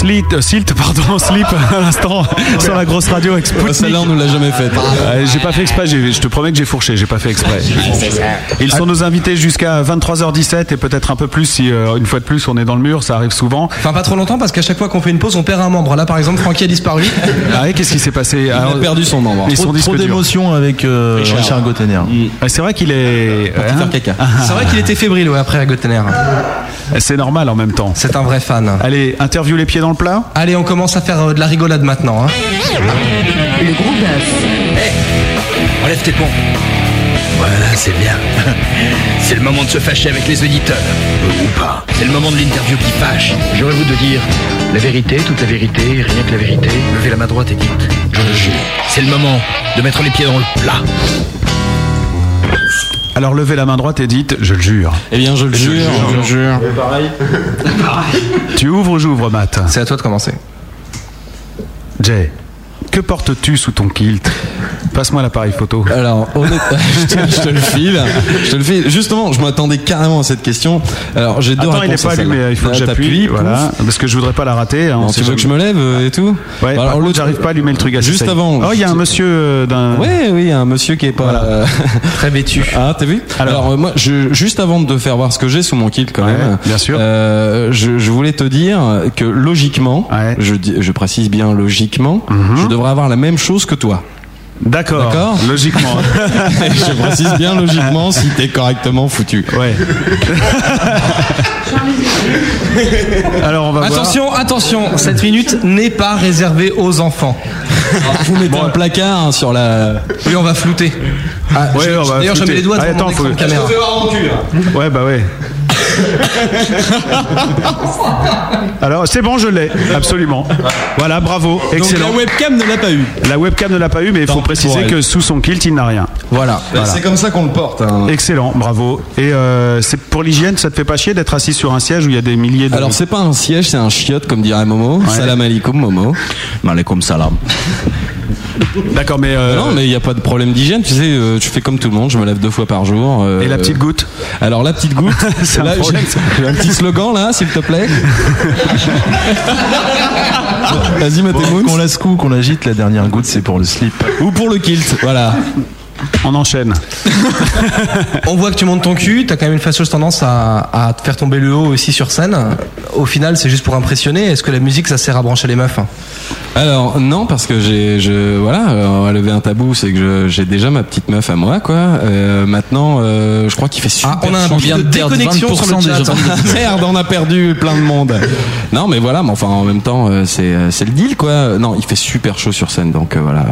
Slip à l'instant sur la grosse radio avec Spoutnik. Celle-là on ne l'a jamais faite. J'ai pas fait exprès, je te promets que j'ai fourché, j'ai pas fait exprès. Ils sont nos invités jusqu'à 23h17 et peut-être un peu plus si une fois de plus on est dans le mur, ça arrive souvent. Enfin pas trop longtemps parce qu'à chaque fois qu'on fait une pause on perd un membre. Là par exemple Francky a disparu. Ah ouais, qu'est-ce qui s'est passé? Il a perdu son membre. Trop d'émotions avec Richard Gotainer. C'est vrai qu'il est... C'est vrai qu'il était fébrile après à Gotainer. C'est normal en même temps. C'est un vrai fan. Allez, interview les pieds dans le plat. Allez, on commence à faire de la rigolade maintenant. Le Gros Boeuf. Hey, enlève tes ponts. Voilà, c'est bien. C'est le moment de se fâcher avec les auditeurs. Ou pas. C'est le moment de l'interview qui fâche. J'aurais voulu de dire la vérité, toute la vérité, rien que la vérité. Levez la main droite et dites, je le jure. C'est le moment de mettre les pieds dans le plat. Alors levez la main droite et dites, je le jure. Eh bien, je le jure. Et pareil. Tu ouvres ou j'ouvre, Matt? C'est à toi de commencer. Jay, que portes-tu sous ton kilt? Passe-moi l'appareil photo. Alors, honnêtement, je te le file. Justement, je m'attendais carrément à cette question. Alors, j'ai deux réponses. Il n'est pas allumé, il faut que j'appuie. Voilà, parce que je voudrais pas la rater. Hein, non, tu veux que je me lève et tout? Ouais. Bah, alors, l'autre, j'arrive pas à allumer le truc. À juste avant. Oh, il y a un monsieur d'un. Oui, un monsieur qui est pas très vêtu. Ah, t'as vu? Alors, moi, juste avant de faire voir ce que j'ai sous mon kilt, quand même. Bien sûr. Je voulais te dire que logiquement, je précise bien logiquement, je devrais avoir la même chose que toi. D'accord. Logiquement. Je précise bien logiquement si t'es correctement foutu. Ouais. Alors on va voir. Attention, cette minute n'est pas réservée aux enfants. Alors, vous mettez un placard sur la. Oui, on va flouter. Ah, ouais, d'ailleurs, je mets les doigts devant mon écran de caméra. Ouais, bah ouais. Alors c'est bon, je l'ai absolument. Voilà, bravo, excellent. Donc, la webcam ne l'a pas eu, mais il faut préciser que sous son kilt il n'a rien. Voilà. C'est comme ça qu'on le porte. Hein. Excellent, bravo. Et c'est pour l'hygiène, ça te fait pas chier d'être assis sur un siège où il y a des milliers de. Alors c'est pas un siège, c'est un chiotte comme dirait Momo. Ouais. Salam alaikum Momo. Malekoum salam. D'accord, mais non, mais il n'y a pas de problème d'hygiène. Tu sais, tu fais comme tout le monde. Je me lève 2 fois par jour. Et la petite goutte. Alors la petite goutte. C'est là, j'ai un petit slogan là, s'il te plaît. Vas-y, Mathémoun. Qu'on la secoue, qu'on l'agite. La dernière goutte, c'est pour le slip ou pour le kilt. Voilà. On enchaîne. On voit que tu montes ton cul, t'as quand même une fâcheuse tendance à te faire tomber le haut aussi sur scène. Au final, c'est juste pour impressionner. Est-ce que la musique, ça sert à brancher les meufs? Alors non, parce que on va lever un tabou, c'est que j'ai déjà ma petite meuf à moi, quoi. Maintenant, je crois qu'il fait super. Ah, on a un biais de déconnexion sur le chat. Merde, on a perdu plein de monde. Non, mais voilà, mais enfin, en même temps, c'est le deal, quoi. Non, il fait super chaud sur scène, donc voilà.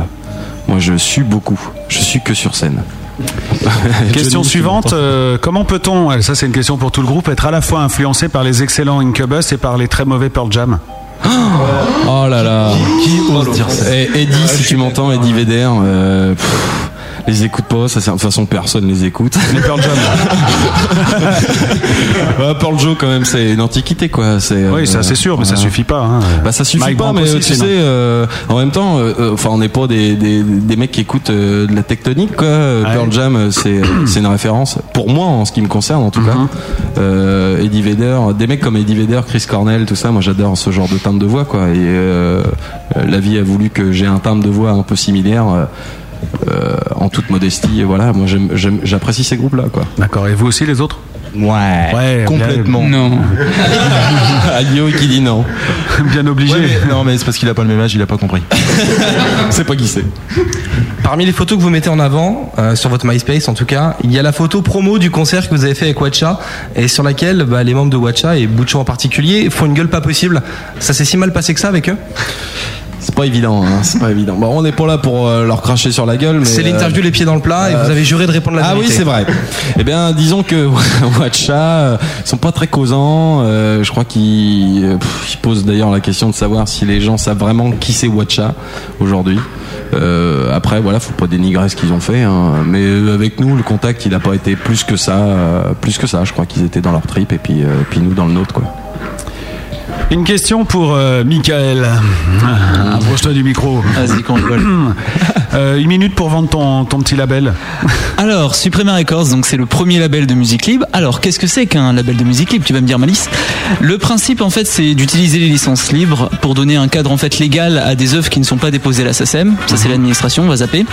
Moi, je sue beaucoup. Je sue que sur scène. Question suivante, comment peut-on, ça c'est une question pour tout le groupe, être à la fois influencé par les excellents Incubus et par les très mauvais Pearl Jam? Oh là là. Qui ose dire ça? Eddie, si tu m'entends, Eddie Vedder, les écoute pas, ça, de toute façon personne les écoute. Les Pearl Jam. Pearl Joe quand même, c'est une antiquité quoi. C'est, oui, ça c'est sûr, mais ça suffit pas. Hein. Bah ça suffit pas, mais aussi, tu sais, en même temps, enfin on n'est pas des mecs qui écoutent de la tectonique quoi. Ouais. Pearl Jam, c'est une référence pour moi en ce qui me concerne en tout cas. Eddie Vedder, des mecs comme Eddie Vedder, Chris Cornell, tout ça, moi j'adore ce genre de timbre de voix quoi. Et la vie a voulu que j'ai un timbre de voix un peu similaire. En toute modestie, voilà, moi j'apprécie ces groupes-là, quoi. D'accord, et vous aussi les autres? Ouais, complètement. Non. Ayo qui dit non. Bien obligé. Ouais, mais, non, mais c'est parce qu'il a pas le même âge, il a pas compris. C'est pas qui c'est. Parmi les photos que vous mettez en avant, sur votre MySpace en tout cas, il y a la photo promo du concert que vous avez fait avec Watcha, et sur laquelle les membres de Watcha, et Boucho en particulier, font une gueule pas possible. Ça s'est si mal passé que ça avec eux? C'est pas évident, hein, c'est pas évident. Bon, on n'est pas là pour leur cracher sur la gueule. Mais, c'est l'interview les pieds dans le plat et vous avez juré de répondre la vérité. Ah oui, c'est vrai. Eh bien, disons que Watcha sont pas très causants. Je crois qu'ils posent d'ailleurs la question de savoir si les gens savent vraiment qui c'est Watcha aujourd'hui. Après, voilà, faut pas dénigrer ce qu'ils ont fait. Hein, mais avec nous, le contact, il n'a pas été plus que ça. Je crois qu'ils étaient dans leur trip et puis nous dans le nôtre, quoi. Une question pour Michael. Approche-toi du micro. Vas-y, qu'on rigole. Une minute pour vendre ton petit label. Alors, Suprema Records, donc c'est le premier label de musique libre. Alors, qu'est-ce que c'est qu'un label de musique libre ? Tu vas me dire, Malice. Le principe, en fait, c'est d'utiliser les licences libres pour donner un cadre en fait légal à des œuvres qui ne sont pas déposées à la SACEM. Ça, c'est l'administration, on va zapper.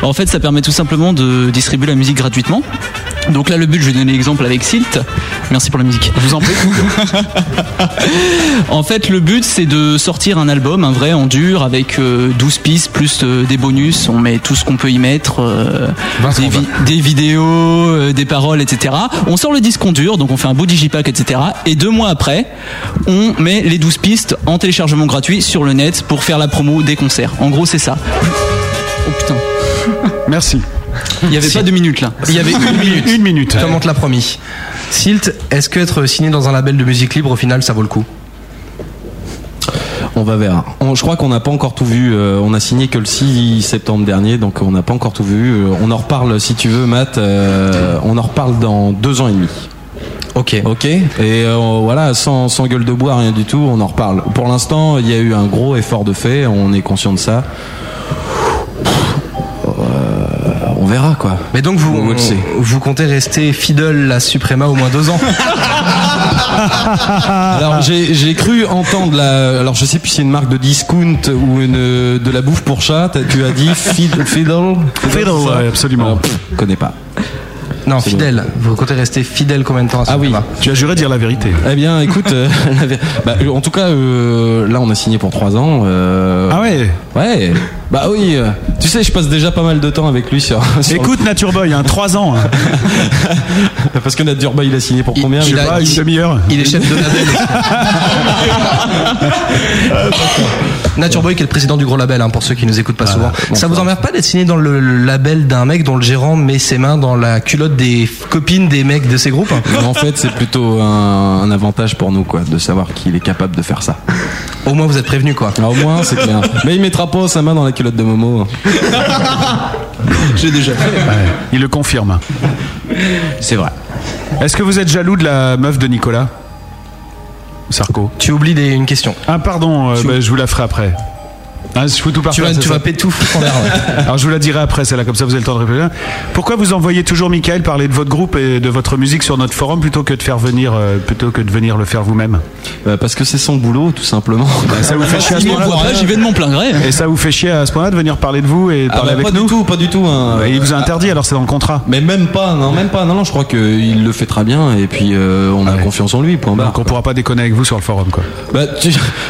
En fait, ça permet tout simplement de distribuer la musique gratuitement. Donc là, le but, je vais donner l'exemple avec Silt. Merci pour la musique. Je vous en prie. En fait, le but, c'est de sortir un album, un vrai en dur, avec 12 pistes, plus des bonus. On met tout ce qu'on peut y mettre, des vidéos, des paroles, etc. On sort le disque en dur, donc on fait un beau digipack, etc. Et 2 mois après, on met les 12 pistes en téléchargement gratuit sur le net pour faire la promo des concerts. En gros, c'est ça. Oh putain. Merci. Il n'y avait pas 2 minutes là. Il y avait une minute. Comme on te l'a promis. Silt, est-ce que être signé dans un label de musique libre au final ça vaut le coup ? On va vers. Je crois qu'on n'a pas encore tout vu. On a signé que le 6 septembre dernier, donc on n'a pas encore tout vu. On en reparle si tu veux, Matt. On en reparle dans 2 ans et demi. Ok. Et voilà, sans gueule de bois, rien du tout. On en reparle. Pour l'instant, il y a eu un gros effort de fait. On est conscient de ça. On verra quoi. Mais donc vous comptez rester fidèle à Suprema au moins 2 ans. Alors j'ai cru entendre alors je sais plus si c'est une marque de discount ou de la bouffe pour chat. Tu as dit Fiddle, ouais, absolument. Alors, je connais pas. Non, c'est fidèle. Bon. Vous comptez rester fidèle combien de temps à ça ? Ah oui, tu as juré de dire la vérité. Eh bien, écoute, en tout cas, là, on a signé pour 3 ans. Ah ouais ? Ouais. Bah oui. Tu sais, je passe déjà pas mal de temps avec lui sur. Écoute, Nature Boy, 3 ans. Parce que Nature Boy, il a signé pour combien ? Je sais pas, une demi-heure. Il est chef de label. Nature Boy, qui est le président du gros label, pour ceux qui nous écoutent pas souvent. Bon, ça vous emmerde pas d'être signé dans le label d'un mec dont le gérant met ses mains dans la culotte des copines des mecs de ces groupes ? Mais en fait, c'est plutôt un avantage pour nous, quoi, de savoir qu'il est capable de faire ça. Au moins, vous êtes prévenus, quoi. Au moins, c'est clair. Mais il mettra pas sa main dans la culotte de Momo. J'ai déjà fait. Ouais, il le confirme. C'est vrai. Est-ce que vous êtes jaloux de la meuf de Nicolas Sarko ? Tu oublies une question. Ah, pardon, je vous la ferai après. Je fous tout par terre. Tu vas péter tout. Alors je vous la dirai après, celle-là, comme ça vous avez le temps de réfléchir. Pourquoi vous envoyez toujours Michael parler de votre groupe et de votre musique sur notre forum plutôt que de venir le faire vous-même ? Parce que c'est son boulot, tout simplement. Ça vous fait chier à ce point-là ? J'y vais de mon plein gré. Et ça vous fait chier à ce point-là de venir parler de vous et parler avec nous ? Pas du tout. Il vous a interdit, alors c'est dans le contrat. Mais même pas. Non, je crois qu'il le fait très bien et puis on a confiance en lui. Point barre. Donc on pourra pas déconner avec vous sur le forum, quoi.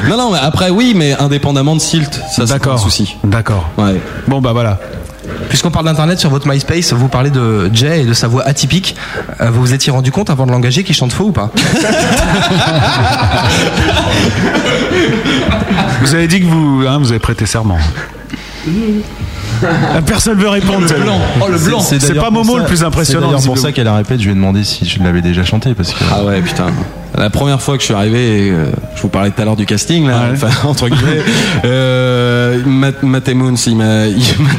Non, après oui, mais indépendamment de Silt. Ça, d'accord. C'est pas un souci. D'accord. Ouais. Bon, bah voilà. Puisqu'on parle d'internet, sur votre MySpace, vous parlez de Jay et de sa voix atypique. Vous vous étiez rendu compte avant de l'engager qu'il chante faux ou pas ? Vous avez dit que vous avez prêté serment. Personne ne veut répondre. Le blanc. C'est pas Momo le plus impressionnant. C'est d'ailleurs pour ça qu'elle a répété. Je lui ai demandé si je l'avais déjà chanté parce que... Ah ouais, putain. La première fois que je suis arrivé, je vous parlais tout à l'heure du casting là, entre guillemets. Matt Moons, il m'a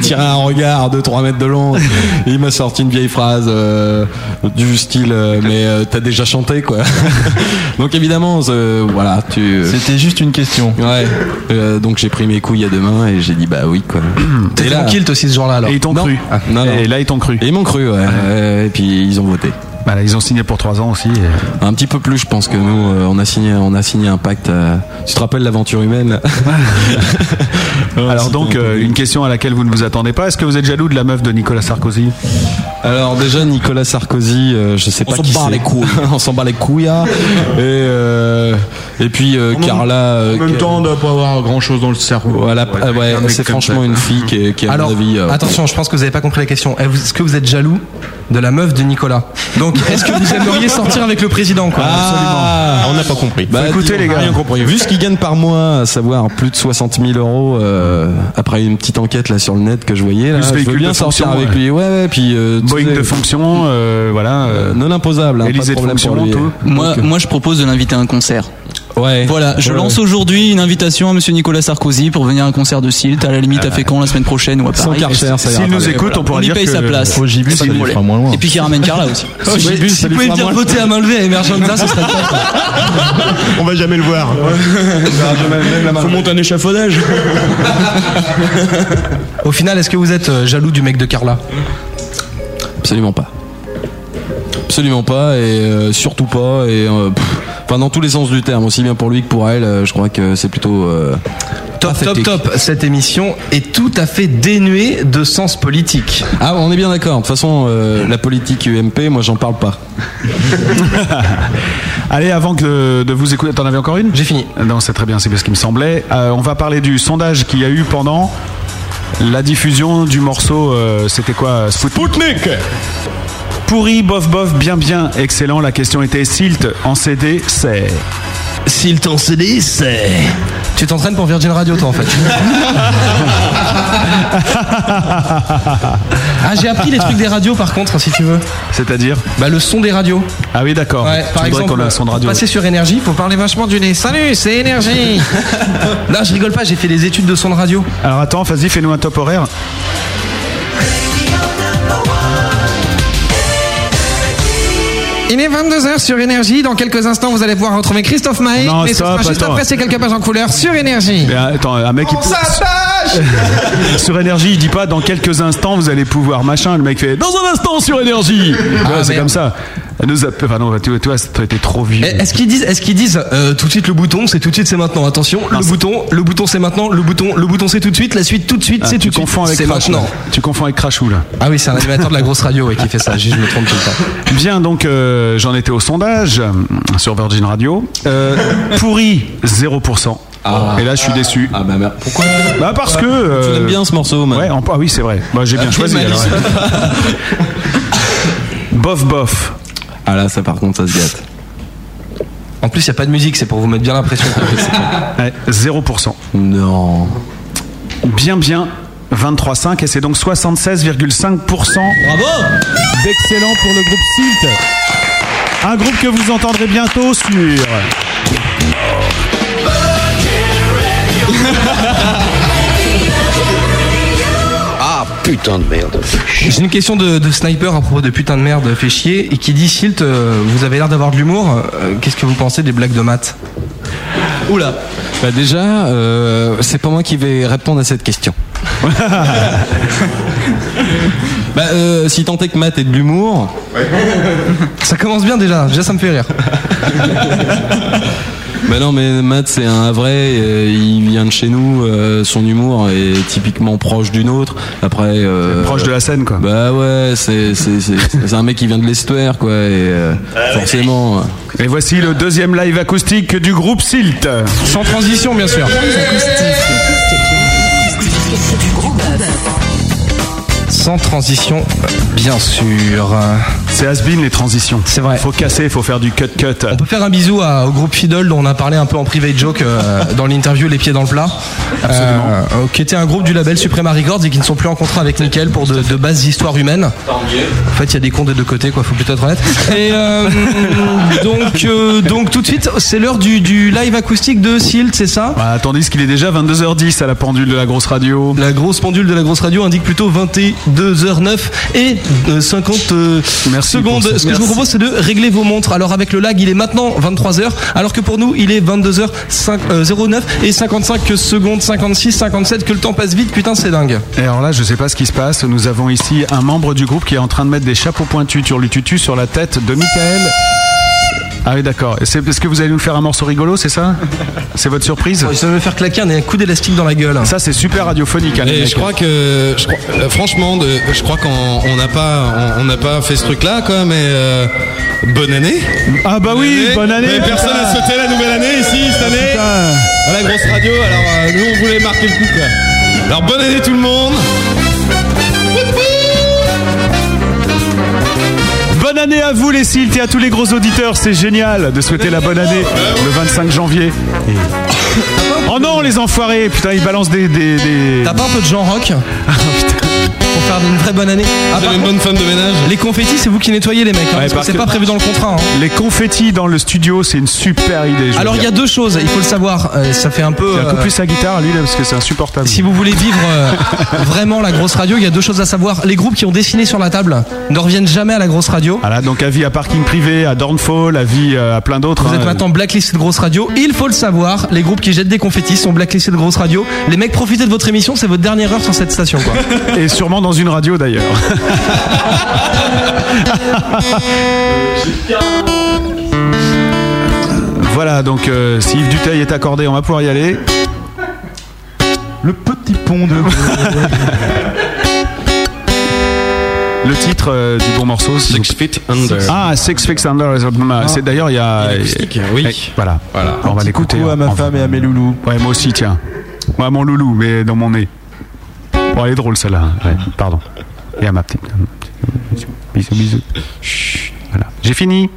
tiré un regard de 3 mètres de long. Il m'a sorti une vieille phrase du style mais t'as déjà chanté quoi. Donc évidemment, voilà. C'était juste une question. Ouais. Donc j'ai pris mes couilles à deux mains et j'ai dit bah oui quoi. T'es tranquille aussi ce genre-là alors. Et ils t'ont cru. Ah, non. Et là ils t'ont cru. Et ils m'ont cru. Ouais. Et puis ils ont voté. Bah là, ils ont signé pour 3 ans aussi. Et... Un petit peu plus, je pense que nous, on a signé un pacte. Tu te rappelles l'aventure humaine ? Alors donc, une question à laquelle vous ne vous attendez pas. Est-ce que vous êtes jaloux de la meuf de Nicolas Sarkozy ? Alors déjà, Nicolas Sarkozy, je sais pas qui c'est. On s'en bat les couilles. On s'en bat les couilles. Et puis Carla... en même temps, on ne doit pas avoir grand-chose dans le cerveau. Voilà, ouais, c'est franchement une fille qui a alors, mon avis... attention, je pense que vous n'avez pas compris la question. Est-ce que vous êtes jaloux de la meuf de Nicolas ? Donc, est-ce que vous aimeriez sortir avec le président quoi ? Absolument. On n'a pas compris. Bah, écoutez les gars, rien compris. Vu ce qu'il gagne par mois, à savoir plus de 60 000 euros, après une petite enquête là sur le net que je voyais, là, je veux bien sortir avec lui. Ouais. Puis Boeing de fonction, voilà. Non imposable. Hein, pas de problème pour lui. Moi, je propose de l'inviter à un concert. Ouais. Voilà, je lance aujourd'hui une invitation à monsieur Nicolas Sarkozy pour venir à un concert de Silt, à la limite à Fécamp la semaine prochaine ou à Paris. Sans s'il nous écoute, on pourra dire que sa place. Ogibus, ça lui fera moins loin. Et puis qu'il ramène Carla aussi. Ogibus, si vous pouvez dire voter à main levée à Emergenza, ce serait top. On va jamais le voir. Faut monter un échafaudage. Au final, est-ce que vous êtes jaloux du mec de Carla ? Absolument pas. Absolument pas et surtout pas et enfin dans tous les sens du terme, aussi bien pour lui que pour elle, je crois que c'est plutôt top. Cette émission est tout à fait dénuée de sens politique. Ah, on est bien d'accord. De toute façon, la politique UMP, moi j'en parle pas. Allez, avant que de vous écouter, t'en avais encore une ? J'ai fini. Non, c'est très bien, c'est bien ce qui me semblait. On va parler du sondage qu'il y a eu pendant la diffusion du morceau. C'était quoi ? Spoutnik. Pourri, bof, bof, bien, excellent. La question était Silt en CD, c'est. Silt en CD, c'est. Tu t'entraînes pour Virgin Radio, toi, en fait. Ah, j'ai appris les trucs des radios, par contre, si tu veux. C'est-à-dire ? Bah, le son des radios. Ah oui, d'accord. Ouais, par exemple, qu'on a le son de radio. Passer sur Énergie, faut parler vachement du nez. Salut, c'est Énergie. Non, je rigole pas, j'ai fait des études de son de radio. Alors, attends, vas-y, fais-nous un top horaire. Il est 22h sur Énergie. Dans quelques instants, vous allez pouvoir retrouver Christophe Maé. Mais ce sera juste après ces quelques pages en couleur sur Énergie. Mais attends, un mec sur Énergie, il dit pas dans quelques instants, vous allez pouvoir machin. Le mec fait dans un instant sur Énergie. Ah, ouais, c'est comme ça. Enfin non, tu vois, t'es trop vieux. Est-ce qu'ils disent tout de suite le bouton, c'est tout de suite, c'est maintenant. Attention, le bouton, c'est maintenant. Le bouton, c'est tout de suite. La suite, tout de suite, c'est tout de suite. C'est maintenant. Tu confonds avec Crashou là. Ah oui, c'est un animateur de la grosse radio qui fait ça. Je me trompe tout le temps. Bien, donc j'en étais au sondage sur Virgin Radio. Pourri 0%. Ah, et là, je suis déçu. Ah bah merde. Pourquoi ? Bah parce que. Tu aimes bien ce morceau, man. Ouais. Ah oui, c'est vrai. Bah j'ai bien choisi. Alors, bof. Ah là, ça par contre, ça se gâte. En plus, il n'y a pas de musique, c'est pour vous mettre bien l'impression. Ouais, 0%. Non. Bien, 23,5 et c'est donc 76,5%. Bravo ! D'excellent pour le groupe Silt. Un groupe que vous entendrez bientôt sur... Putain de merde. J'ai une question de sniper à propos de putain de merde fait chier et qui dit Silt, vous avez l'air d'avoir de l'humour, qu'est-ce que vous pensez des blagues de maths ? Oula. Bah déjà, c'est pas moi qui vais répondre à cette question. Bah si tant est que maths est de l'humour, ouais. Ça commence bien déjà, ça me fait rire. Bah non, mais Matt c'est un vrai, il vient de chez nous, son humour est typiquement proche du nôtre. Après proche de la scène quoi. Bah ouais, c'est un mec qui vient de l'estuaire quoi et forcément. Et voici le deuxième live acoustique du groupe Silt. Sans transition bien sûr. Sans transition, bien sûr. C'est has-been les transitions. C'est vrai. Faut casser, faut faire du cut. On peut faire un bisou au groupe Fiddle dont on a parlé un peu en private joke dans l'interview Les Pieds dans le Plat. Absolument. Qui était un groupe du label Suprema Records et qui ne sont plus en contrat avec Nickel pour de bases histoires humaines. En fait, il y a des cons des deux côtés, quoi. Faut plutôt être honnête. Et donc tout de suite, c'est l'heure du live acoustique de Silt, c'est ça ? Bah, tandis qu'il est déjà 22h10 à la pendule de la grosse radio. La grosse pendule de la grosse radio indique plutôt 22h09 et 50 secondes. Ce que je vous propose, c'est de régler vos montres. Alors avec le lag, il est maintenant 23h, alors que pour nous, il est 22h09 et 55 secondes, 56, 57, que le temps passe vite, putain, c'est dingue. Et alors là, je sais pas ce qui se passe. Nous avons ici un membre du groupe qui est en train de mettre des chapeaux pointus turlututu sur la tête de Michael. Ah oui, d'accord. Est-ce que vous allez nous faire un morceau rigolo, c'est ça ? C'est votre surprise ? Ça va me faire claquer un coup d'élastique dans la gueule. Ça, c'est super radiophonique. Et je crois qu'on n'a pas fait ce truc-là, quoi, mais bonne année. Ah bah oui, bonne année. Mais personne n'a sauté la nouvelle année ici, cette année. Putain. À la grosse radio, alors nous, on voulait marquer le coup, quoi. Alors, bonne année tout le monde. Bonne année à vous les Silt et à tous les gros auditeurs, c'est génial de souhaiter la bonne année le 25 janvier. Oh non les enfoirés, putain ils balancent des... T'as pas un peu de Jean Rock ? Oh putain. faire une vraie bonne année. Vous avez une bonne femme de ménage. Les confettis, c'est vous qui nettoyez les mecs. Hein, ouais, parce que c'est pas prévu dans le contrat. Hein. Les confettis dans le studio, c'est une super idée. Alors il y a deux choses, il faut le savoir. Ça fait un peu. Il a coupé sa guitare lui là parce que c'est insupportable. Si vous voulez vivre vraiment la grosse radio, il y a deux choses à savoir. Les groupes qui ont dessiné sur la table ne reviennent jamais à la grosse radio. Voilà, donc avis à Parking Privé, à Dornfall, avis à plein d'autres. Vous êtes maintenant blacklisté de grosse radio. Il faut le savoir, les groupes qui jettent des confettis sont blacklistés de grosse radio. Les mecs, profitez de votre émission, c'est votre dernière heure sur cette station, quoi. Et sûrement dans une radio d'ailleurs. Voilà, donc si Yves Duteil est accordé, on va pouvoir y aller. Le petit pont de... Le titre du bon morceau, c'est Six Feet Under. Ah, Six Feet Under, c'est d'ailleurs il y a. Oui. Voilà. Voilà. On va l'écouter. Coucou à ma femme et à mes loulous. Ouais, moi aussi, tiens. Moi, mon loulou, mais dans mon nez. Oh, elle est drôle celle-là. Ouais, pardon. Et à ma petite. Bisous, bisous. Chut. Voilà. J'ai fini.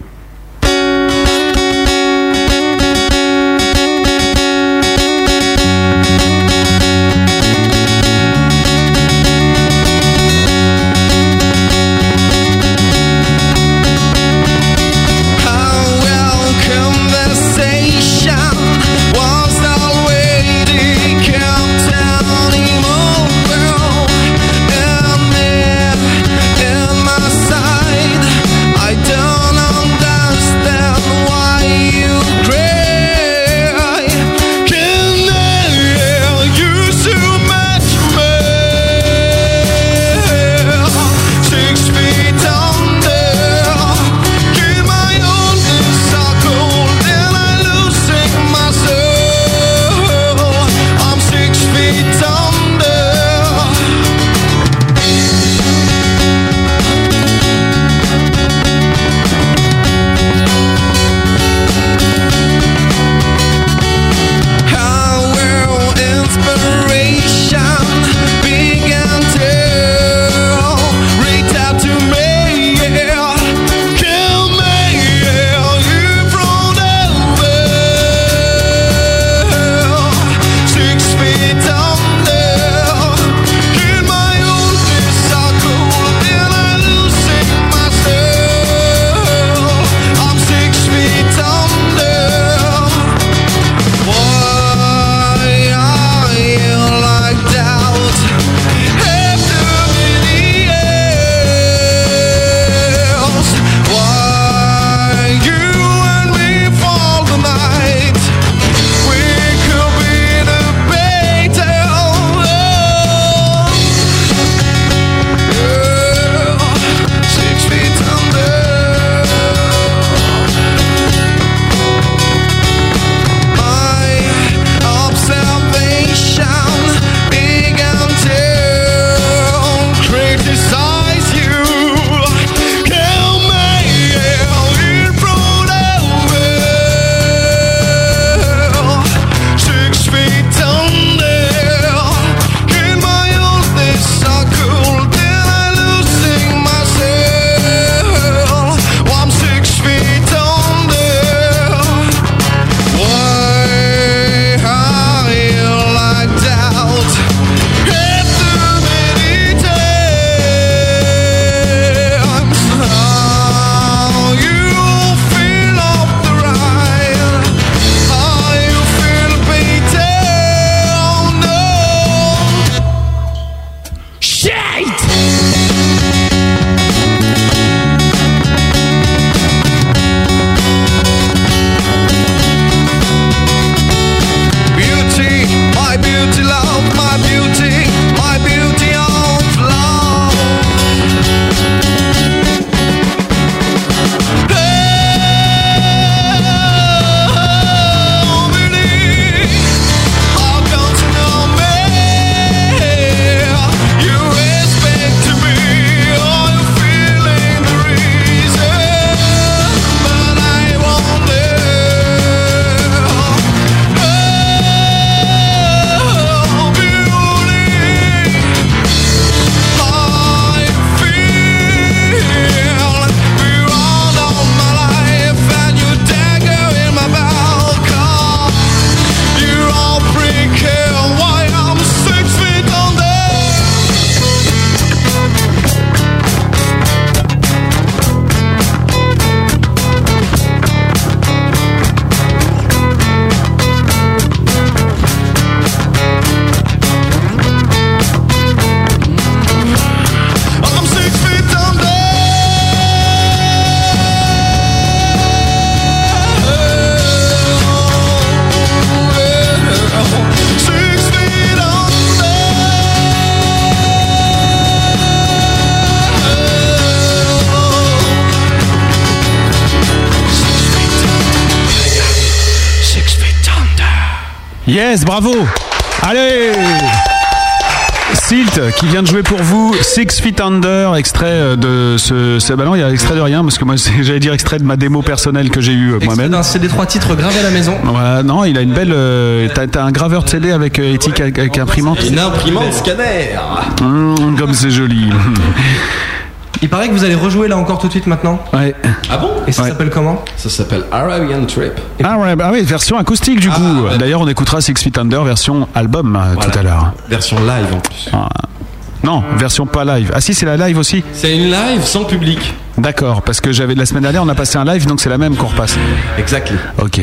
Yes, bravo. Allez, Silt qui vient de jouer pour vous Six Feet Under, extrait de ce ballon. Il y a extrait de rien parce que moi j'allais dire extrait de ma démo personnelle que j'ai eu moi-même. C'est des trois titres gravés à la maison. Ouais, non, il a une belle. T'as un graveur de CD avec éthique, avec imprimante. Une imprimante scanner. Comme c'est joli. Il paraît que vous allez rejouer là encore tout de suite maintenant. Ouais. Ah bon? Et ça s'appelle comment? Ça s'appelle Arabian Trip. Ah oui, version acoustique du coup. Ouais. D'ailleurs, on écoutera Six Feet Under version album tout à l'heure. Version live en plus. Ah. Non, version pas live. Ah si, c'est la live aussi. C'est une live sans public. D'accord, parce que j'avais la semaine dernière, on a passé un live, donc c'est la même qu'on repasse. Exactement. Ok.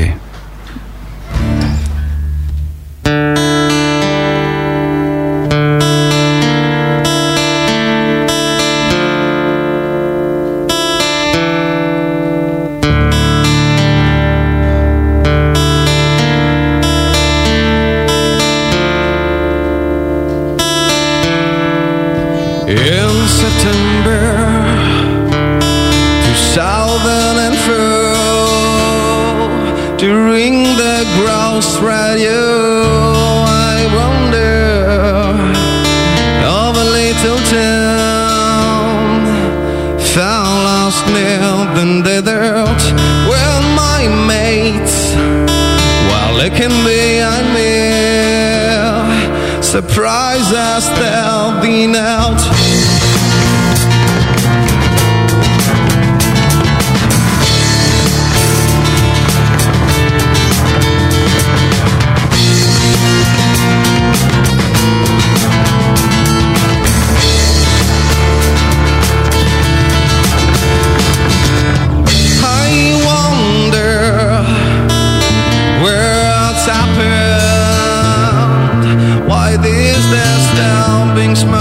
Why this there's now being smoke?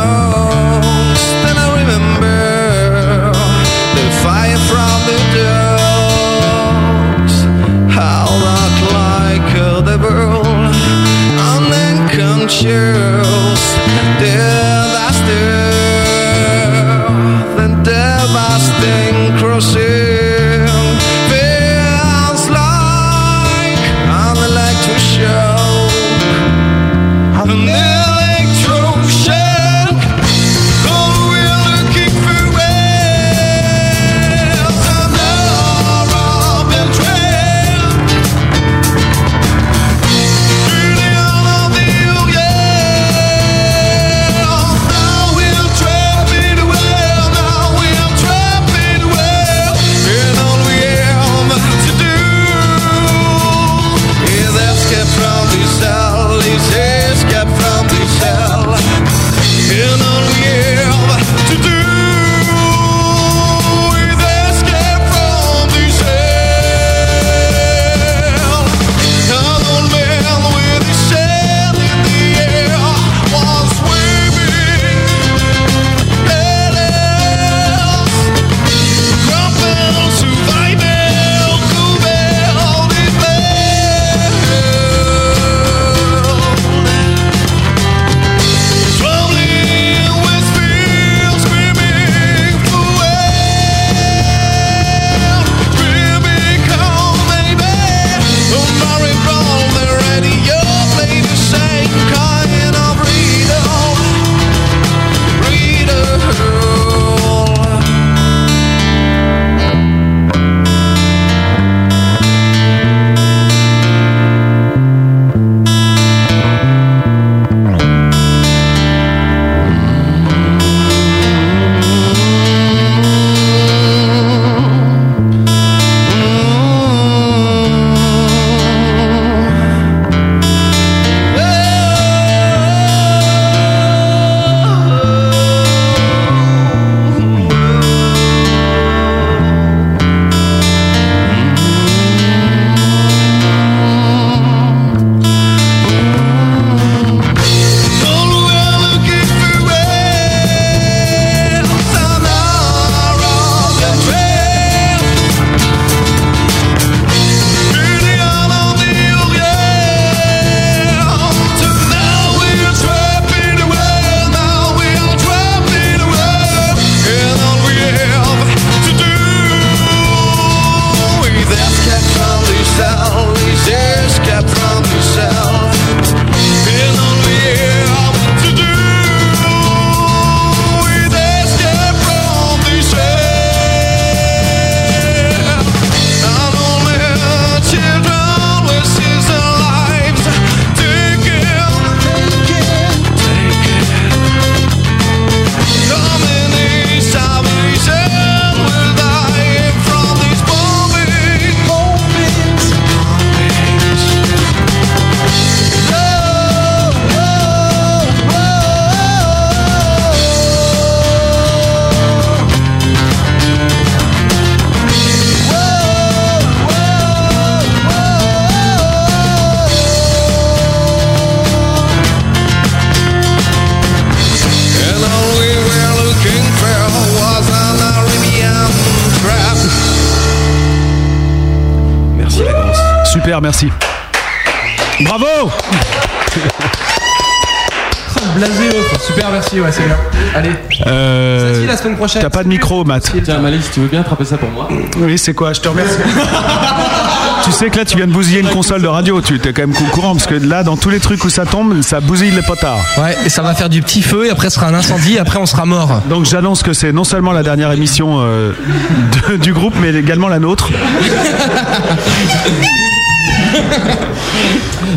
Vedder, merci. Bravo. Blasé, super, merci, ouais, c'est bien. Allez, ça dit la semaine prochaine. T'as pas de micro, Matt. Tiens, Malik, si tu veux bien attraper ça pour moi. Oui, c'est quoi, je te remercie. Tu sais que là, tu viens de bousiller une console de radio, tu t'es quand même courant, parce que là, dans tous les trucs où ça tombe, ça bousille les potards. Ouais, et ça va faire du petit feu, et après, ce sera un incendie, et après, on sera mort. Donc, j'annonce que c'est non seulement la dernière émission du groupe, mais également la nôtre.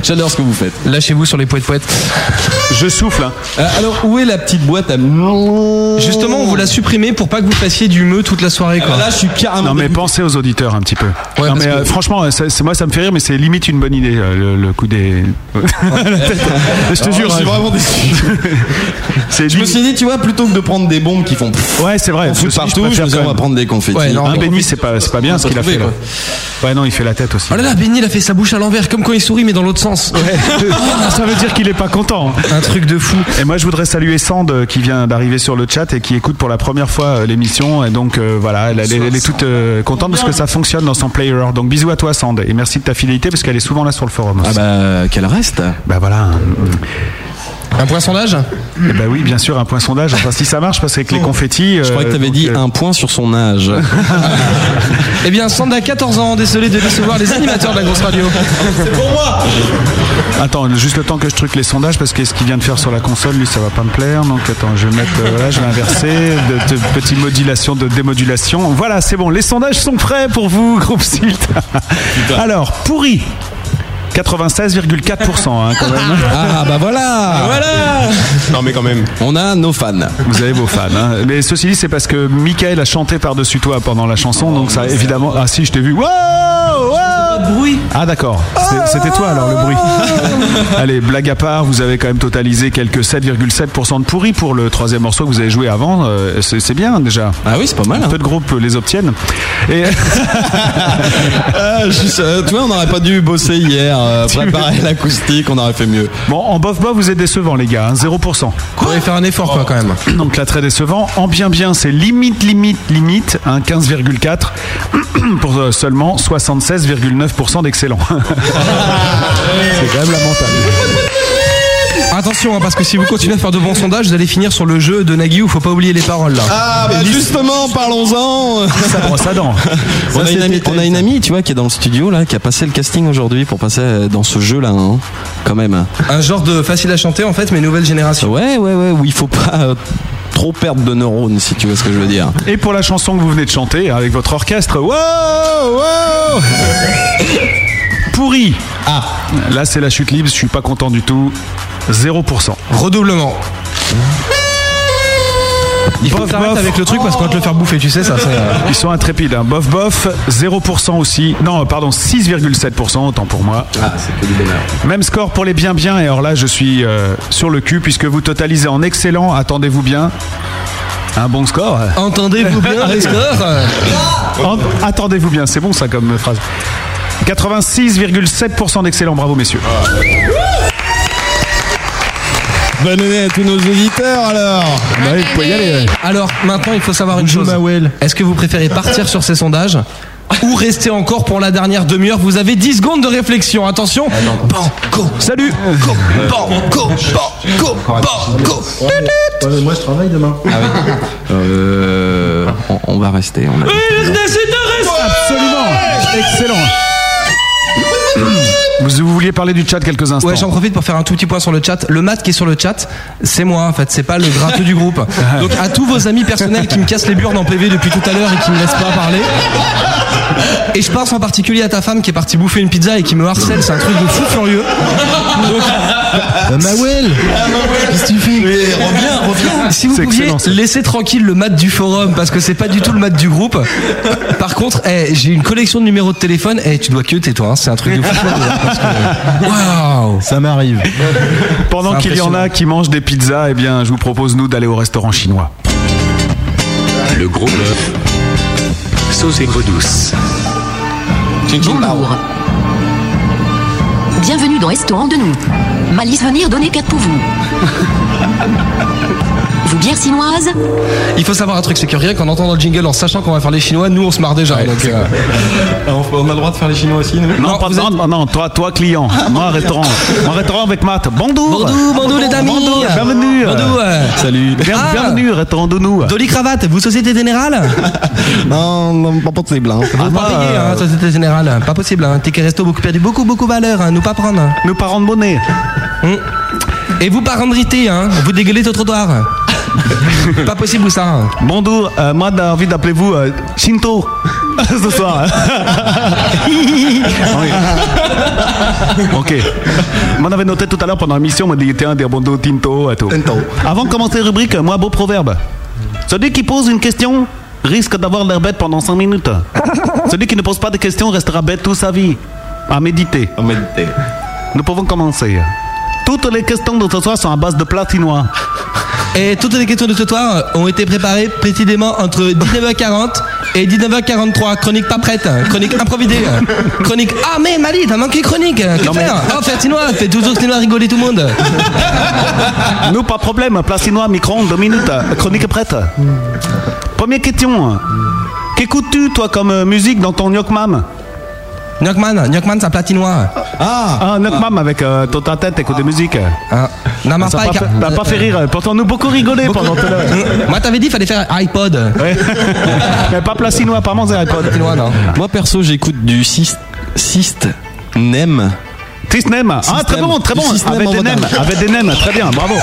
J'adore ce que vous faites. Lâchez-vous sur les poètes. Je souffle. Hein. Alors, où est la petite boîte à... Justement, on vous l'a supprimée pour pas que vous fassiez du meuh toute la soirée. Quoi. Là, je suis carrément. Non, mais pensez aux auditeurs un petit peu. Ouais, non, mais que... franchement, moi, ça me fait rire, mais c'est limite une bonne idée, le coup des. Je te jure. Je suis vraiment déçu. Je me suis dit, tu vois, plutôt que de prendre des bombes qui font. Ouais, c'est vrai. Partout, je me suis dit, on va prendre des confettis. Ouais, non, Benny, c'est pas bien ce qu'il a fait. Ouais, non, il fait la tête aussi. Oh là là, Benny, il a fait sa bouche à l'envers, comme quand il sourit, mais dans l'autre sens. Ouais. Ça veut dire qu'il est pas content. Un truc de fou. Et moi, je voudrais saluer Sand qui vient d'arriver sur le chat et qui écoute pour la première fois l'émission. Et donc, voilà, elle est toute contente parce que ça fonctionne dans son player. Donc, bisous à toi, Sand. Et merci de ta fidélité parce qu'elle est souvent là sur le forum. Aussi. Ah, bah, qu'elle reste. Bah, voilà. Un point sondage ? Eh ben oui, bien sûr, un point sondage. Enfin, si ça marche, parce qu'avec les confettis. Je crois que t'avais dit un point sur son âge. Eh bien, Sand a 14 ans, désolé de décevoir les animateurs de la grosse radio. C'est pour moi. Attends, juste le temps que je truque les sondages, parce que ce qu'il vient de faire sur la console, lui, ça va pas me plaire. Donc, attends, je vais mettre. Voilà, je vais inverser. De petites modulations, de démodulation. Voilà, c'est bon. Les sondages sont prêts pour vous, groupe Silt. Alors, pourri. 96,4% hein, quand même. Ah bah voilà. Non mais quand même, on a nos fans. Vous avez vos fans hein. Mais ceci dit, c'est parce que Michael a chanté par-dessus toi pendant la chanson. Donc ça évidemment. Ah si, je t'ai vu. Wow, wow. Bruit. Ah d'accord, c'était toi alors le bruit. Allez, blague à part, vous avez quand même totalisé quelques 7,7% de pourri pour le troisième morceau que vous avez joué avant. C'est bien déjà. Ah oui, c'est pas mal hein. Peu de groupes les obtiennent. Et toi, on n'aurait pas dû bosser hier, préparer l'acoustique, on aurait fait mieux. Bon, en bof, vous êtes décevant les gars, hein, 0%. Vous allez faire un effort quoi quand même. Donc là, très décevant. En bien, c'est limite, hein, 15,4 pour seulement 76,9% d'excellent. C'est quand même lamentable. Attention, hein, parce que si vous continuez à faire de bons sondages, vous allez finir sur le jeu de Nagui où il faut pas oublier les paroles. Là. Ah, bah justement, parlons-en. Ça brosse à dents. On a une amie, tu vois, qui est dans le studio, là, qui a passé le casting aujourd'hui pour passer dans ce jeu-là, hein, quand même. Un genre de facile à chanter, en fait, mais nouvelle génération. Ouais, où il faut pas... trop perdre de neurones, si tu vois ce que je veux dire. Et pour la chanson que vous venez de chanter, avec votre orchestre, wow pourri. Ah, là, c'est la chute libre, je suis pas content du tout. 0%. Redoublement. Il faut t'arrêter avec le truc parce qu'on va te le faire bouffer, tu sais ça. Ils sont intrépides. Hein. Bof, 0% aussi. Non, pardon, 6,7%, autant pour moi. Ah, c'est que du bonheur. Même score pour les bien. Et alors là, je suis sur le cul puisque vous totalisez en excellent. Attendez-vous bien. Un bon score. Entendez-vous bien les scores. Attendez-vous bien, c'est bon ça comme phrase. 86,7% d'excellent. Bravo messieurs. Bonne année à tous nos auditeurs alors. Bah oui, vous pouvez y aller. Ouais. Alors maintenant il faut savoir une chose. Est-ce que vous préférez partir sur ces sondages ou rester encore pour la dernière demi-heure? Vous avez 10 secondes de réflexion. Attention. Banco. Salut. Banco. Moi je travaille demain. Ah oui. On va rester. On a absolument. Excellent. Vous vouliez parler du chat quelques instants. Ouais, j'en profite pour faire un tout petit point sur le chat. Le mat qui est sur le chat, c'est moi en fait, c'est pas le gratteux du groupe. Donc à tous vos amis personnels qui me cassent les burnes en PV depuis tout à l'heure et qui me laissent pas parler. Et je pense en particulier à ta femme qui est partie bouffer une pizza et qui me harcèle, c'est un truc de fou furieux. Donc, Mawel, qu'est-ce que tu fais ? Reviens. Si vous pouviez laisser tranquille le mat du forum parce que c'est pas du tout le mat du groupe. Par contre, j'ai une collection de numéros de téléphone. Tu dois que tais-toi, hein, c'est un truc de fou furieux. Waouh, ça m'arrive. Pendant qu'il y en a qui mangent des pizzas, eh bien, je vous propose nous d'aller au restaurant chinois. Le gros bœuf, sauce aigre douce. Bonjour. Bienvenue dans Restaurant de nous. Malice venir donner 4 pour vous. Vos bières chinoises ? Il faut savoir un truc, c'est que rien qu'en entendant le jingle, en sachant qu'on va faire les chinois, nous on se marre déjà. Ouais, donc, on a le droit de faire les chinois aussi, nous ? Non, pas besoin. Non, toi client, moi restaurant. Moi restaurant avec Matt. Bonjour les amis. Bienvenue. Bonjour. Salut. Bienvenue, restaurant de nous. Dolly Cravate, vous Société Générale ? Non, pas possible. Vous pas payer, Société Générale. Pas possible. Ticket resto, vous perdez beaucoup valeur. Nous pas prendre. Nous pas rendre bonnet. Et vous pas rendre IT, vous dégueulez au trottoir. Pas possible ça. Bonjour, moi j'ai envie d'appeler vous Shinto ce soir. Ok. Moi j'avais noté tout à l'heure pendant la mission, moi dit tiens des bondos Tinto et tout. Avant de commencer la rubrique, moi beau proverbe. Celui qui pose une question risque d'avoir l'air bête pendant 5 minutes. Celui qui ne pose pas de questions restera bête toute sa vie. À méditer. À méditer. Nous pouvons commencer. Toutes les questions de ce soir sont à base de platinois. Et toutes les questions de ce soir ont été préparées précisément entre 19h40 et 19h43. Chronique pas prête, chronique improvisée, chronique... Ah mais Mali, t'as manqué chronique, que faire ? Oh, platinois, fais toujours platinois rigoler tout le monde. Nous, pas problème, platinois, micro-ondes, 2 minutes, chronique prête. Première question. Qu'écoutes-tu, toi, comme musique dans ton Nyokmam ? Nyokman, c'est platinois. Ah, Nyokman avec toute ta tête, écoute de musique. N'a pas fait rire, pourtant nous beaucoup rigolé pendant tout l'heure. Moi, t'avais dit qu'il fallait faire iPod. Ouais. Mais pas platinois, apparemment c'est iPod. Platinois, non. Moi, perso, j'écoute du System. System. Ah, très bon. Avec des nems, très bien, bravo.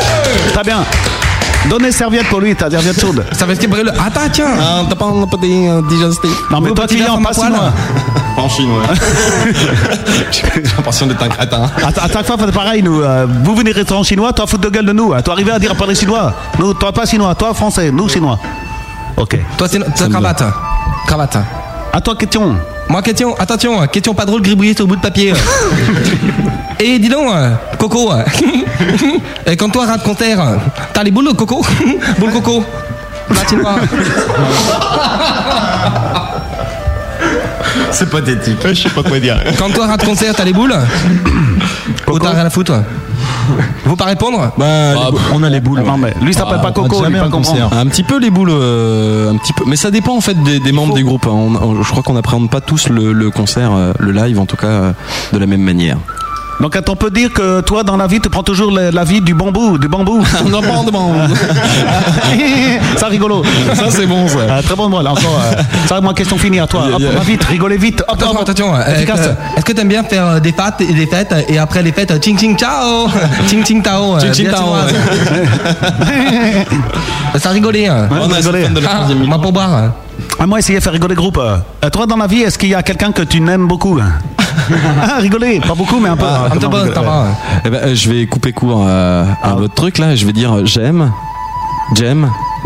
Très bien. Donnez serviette pour lui, t'as serviette chaude. Ça va se brûler. Attends, tiens. T'as pas un petit digestif. Non, mais toi, client, pas chinois. Pas en Chine, ouais. J'ai l'impression d'être un crétin. À chaque fois, c'est pareil, nous. Vous venez restaurant chinois, toi, foutre de gueule de nous. Toi, arriver à dire à parler chinois. Nous, toi, pas chinois. Toi, français. Nous, chinois. Ok. Toi, c'est cravate. À toi, question. Moi, question. Attention. Question pas drôle, gribouillée sur le bout de papier. Et dis donc, Coco, et quand toi, rate compteur, t'as les boules, Coco. Boule Coco. Platinois. C'est pathétique. Je sais pas quoi dire. Quand toi, rate concert, t'as les boules. Coco. Ou t'as rien à foutre. Vous pas répondre ? On a les boules. Non, mais lui, ça s'appelle pas Coco, jamais un concert. Un petit peu les boules, un petit peu. Mais ça dépend en fait des membres des groupes. Je crois qu'on n'appréhende pas tous le concert, le live en tout cas, de la même manière. Donc on peut dire que toi dans la vie tu prends toujours la vie du bambou. On en prend de bambou. Ça rigolo. Ça c'est bon ça. Très bon moi là encore. Ça moi question finie à toi. Hop, va vite, rigolez vite. Hop, attention. Est-ce que t'aimes bien faire des pâtes et des fêtes et après les fêtes ching ching ciao. Ching ching tao. Ching ching tao. Ça rigolait. On a rigolé. Moi pour boire. Moi essayer de faire rigoler groupe. Toi dans la vie est-ce qu'il y a quelqu'un que tu n'aimes beaucoup? Ah, rigoler, pas beaucoup, mais un peu. Je vais couper court à votre truc là. Je vais dire j'aime,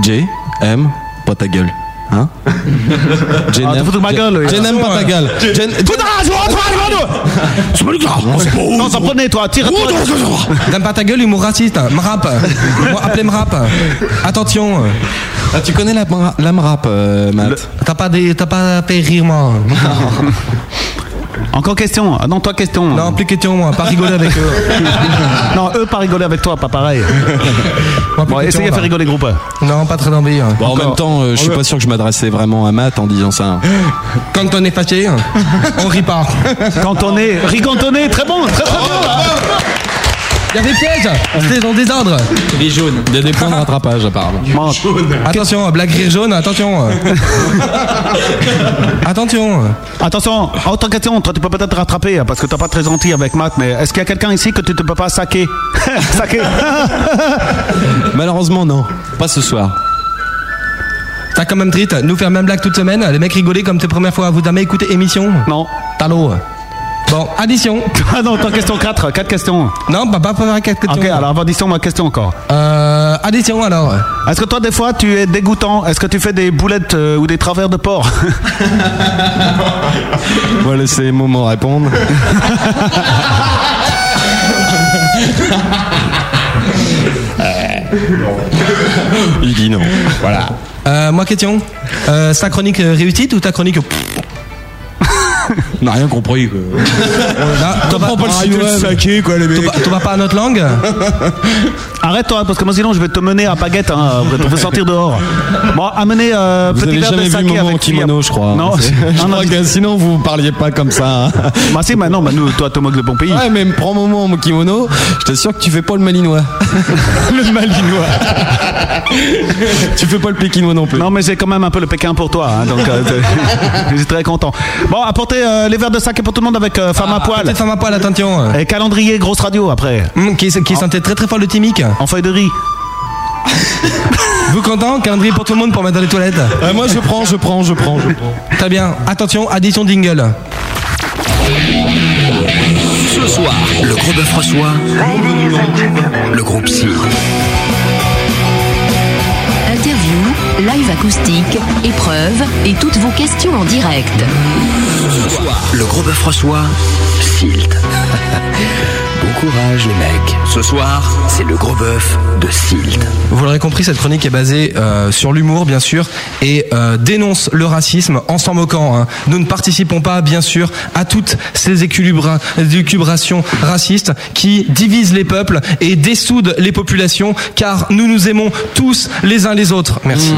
J-M, pas ta gueule. Hein? J'aime pas ta gueule. J'aime pas ta gueule. Non, ça prenait toi, tire. J'aime pas ta gueule, humour raciste. M'rap. Appelez m'rap. Attention. Ah, tu connais la m'rap, Matt. T'as pas fait rire, moi. Encore question. Ah non, toi question. Non, plus question moi. Pas rigoler avec eux. Non, eux pas rigoler avec toi, pas pareil. Bon, essayez de faire rigoler groupe. Non, pas très d'envie. Bon, en même temps, je suis pas sûr que je m'adressais vraiment à Matt en disant ça. Quand on est fâché, on rit pas. Quand on est rigantonné, très bon, très très bon. Il y a des pièges, c'était dans le désordre. Les jaunes. Il y a des points de rattrapage apparemment. Attention, blague rire jaune, attention. Attention, autre question, toi tu peux peut-être rattraper parce que t'as pas très gentil avec Matt, mais est-ce qu'il y a quelqu'un ici que tu te peux pas saquer? Malheureusement non, pas ce soir. T'as quand même triste, nous faire même blague toute semaine, les mecs rigolaient comme tes premières fois, vous avez écouté émission? Non. Talot. Bon, addition. Ah non, t'as question 4 questions. Non, pas faire 4 questions. Ok, alors addition, ma question encore. Addition alors. Est-ce que toi des fois tu es dégoûtant? Est-ce que tu fais des boulettes ou des travers de porc? On va laisser Momo répondre. Il dit non. Voilà. Moi question. Sa chronique réussite ou ta chronique On n'a rien compris. T'en prends pas le Shinto de saké, quoi, les mecs. T'en vas pas à notre langue. Arrête, toi, parce que moi, sinon, je vais te mener à Paguette. Hein. On peut sortir dehors. Bon, amenez petit verre de saké avec kimono, je crois. Non, sinon, vous parliez pas comme ça. Bah, si, maintenant, toi, Thomas, le bon pays. Ouais, mais prends mon kimono. Je t'assure que tu fais pas le malinois. Le malinois. Tu fais pas le pékinois non plus. Non, mais c'est quand même un peu le Pékin pour toi. Hein, donc, je suis très content. Bon, apportez les verres de saké pour tout le monde avec femme à poil. Femme à poil, attention. Et calendrier, grosse radio après. Qui sentait très très fort le timique. En feuille de riz. Vous content? Calendrier pour tout le monde pour mettre dans les toilettes. Moi je prends. Très bien. Attention, addition dingle. Ce soir, le Gros Boeuf reçoit le groupe Psy. Interview, live acoustique, épreuve et toutes vos questions en direct. Ce soir, le Gros Boeuf reçoit Silt. Bon courage les mecs. Ce soir, c'est le Gros Boeuf de Silt. Vous l'aurez compris, cette chronique est basée sur l'humour, bien sûr, et dénonce le racisme en s'en moquant. Hein. Nous ne participons pas, bien sûr, à toutes ces élucubrations racistes qui divisent les peuples et dessoudent les populations, car nous nous aimons tous les uns les autres. Merci.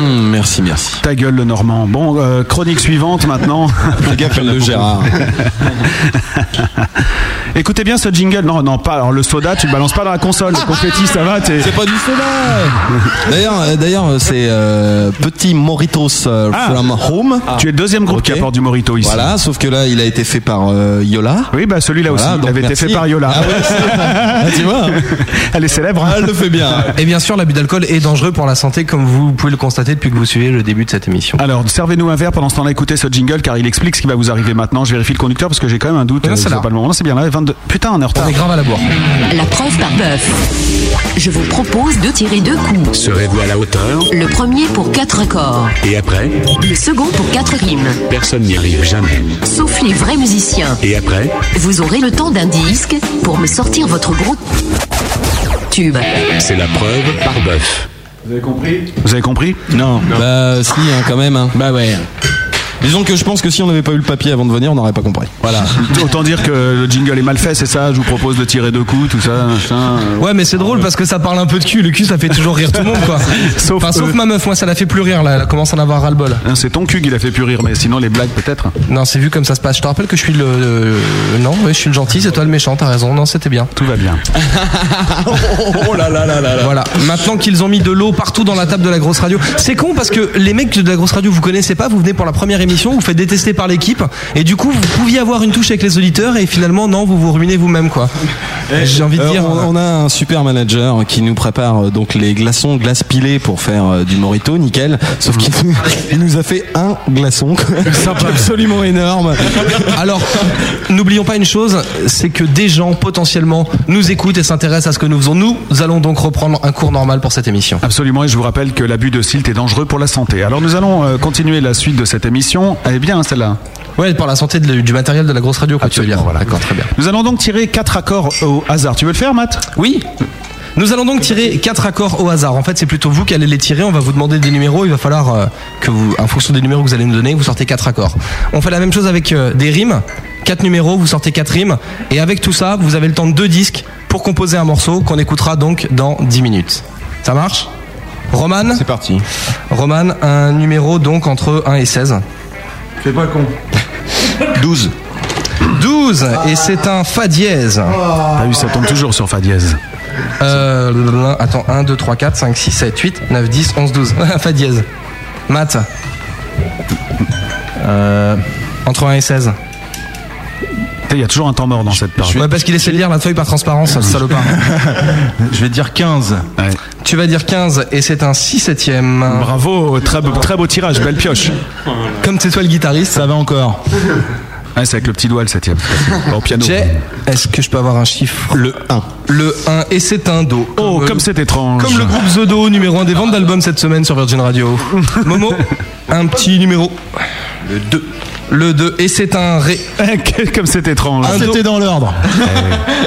Merci. Ta gueule le Normand. Bon, chronique suivante maintenant. Les gars, le Gérard. Écoutez bien ce jingle. Non, pas. Alors le soda, tu le balances pas dans la console. Le confetti, ça va. C'est pas du soda. D'ailleurs, c'est petit Moritos from home. Tu es le deuxième groupe qui apporte du Morito ici. Voilà, sauf que là, il a été fait par Yola. Oui, bah celui-là aussi, il avait été fait par Yola. Ah, ouais, tu vois. Elle est célèbre. Elle le fait bien. Et bien sûr, l'abus d'alcool est dangereux pour la santé, comme vous pouvez le constater depuis que vous suivez le début de cette émission. Alors, servez-nous un verre pendant ce temps-là. Écoutez ce jingle, car il explique ce qui va vous arriver maintenant. Je vérifie le conducteur parce que j'ai quand même un doute. C'est pas le moment. C'est bien là. 22. Putain, on est en retard. On est grave à la boire. La preuve par bœuf. Je vous propose de tirer 2 coups. Serez-vous à la hauteur? Le premier pour 4 accords. Et après? Le second pour 4 rimes. Personne n'y arrive jamais. Sauf les vrais musiciens. Et après? Vous aurez le temps d'un disque pour me sortir votre gros tube. C'est la preuve par bœuf. Vous avez compris? Non. Bah si, hein, quand même. Hein. Bah ouais. Disons que je pense que si on n'avait pas eu le papier avant de venir, on n'aurait pas compris. Voilà. Autant dire que le jingle est mal fait, c'est ça. Je vous propose de tirer 2 coups, tout ça. Ouais, mais c'est drôle parce que ça parle un peu de cul. Le cul, ça fait toujours rire tout le monde, quoi. Sauf ma meuf, moi, ça la fait plus rire. Là, elle commence à en avoir ras le bol. C'est ton cul qui la fait plus rire, mais sinon les blagues peut-être. Non, c'est vu comme ça se passe. Je te rappelle que je suis je suis le gentil, c'est toi le méchant. T'as raison. Non, c'était bien. Tout va bien. Oh là là là là. Voilà. Maintenant qu'ils ont mis de l'eau partout dans la table de la grosse radio, c'est con parce que les mecs de la grosse radio, vous connaissez pas, vous venez pour la première émission, vous faites détester par l'équipe et du coup vous pouviez avoir une touche avec les auditeurs et finalement non, vous vous ruinez vous-même, quoi. J'ai envie de dire, on a un super manager qui nous prépare donc les glaçons glace pilés pour faire du Morito, nickel, sauf qu'il nous a fait un glaçon absolument énorme. Alors n'oublions pas une chose, c'est que des gens potentiellement nous écoutent et s'intéressent à ce que nous faisons. Nous allons donc reprendre un cours normal pour cette émission. Absolument, et je vous rappelle que l'abus de silt est dangereux pour la santé. Alors nous allons continuer la suite de cette émission. Elle est bien, celle-là. Ouais, pour la santé du matériel de la grosse radio. Absolument, bien. Voilà. D'accord, très bien. Nous allons donc tirer 4 accords au hasard. Tu veux le faire, Matt? Oui. Nous allons donc tirer 4 accords au hasard. En fait, c'est plutôt vous qui allez les tirer. On va vous demander des numéros. Il va falloir que vous, en fonction des numéros que vous allez nous donner, vous sortez 4 accords. On fait la même chose avec des rimes. 4 numéros, vous sortez 4 rimes. Et avec tout ça, vous avez le temps de 2 disques pour composer un morceau qu'on écoutera donc dans 10 minutes. Ça marche? Roman, c'est parti. Roman, un numéro donc entre 1 et 16. C'est pas con. 12. 12, et c'est un fa dièse. T'as vu, ça tombe toujours sur fa dièse. Attends, 1, 2, 3, 4, 5, 6, 7, 8, 9, 10, 11, 12. Fa dièse. Matt. Entre 1 et 16. Il y a toujours un temps mort dans cette partie. Ouais, parce qu'il essaie de lire la feuille par transparence, ce salopard. Je vais dire 15. Ouais. Tu vas dire 15 et c'est un 6/7. Bravo, très beau tirage, belle pioche. Comme c'est toi le guitariste, ça va encore. Ouais, c'est avec le petit doigt le 7e. Au piano. Est-ce que je peux avoir un chiffre? Le 1. Le 1 et c'est un do. Oh, comme c'est étrange. Comme le groupe The Do, numéro 1 des ventes d'albums cette semaine sur Virgin Radio. Momo, un petit numéro. Le 2. le 2 et c'est un ré. Comme c'est étrange. C'était dans l'ordre.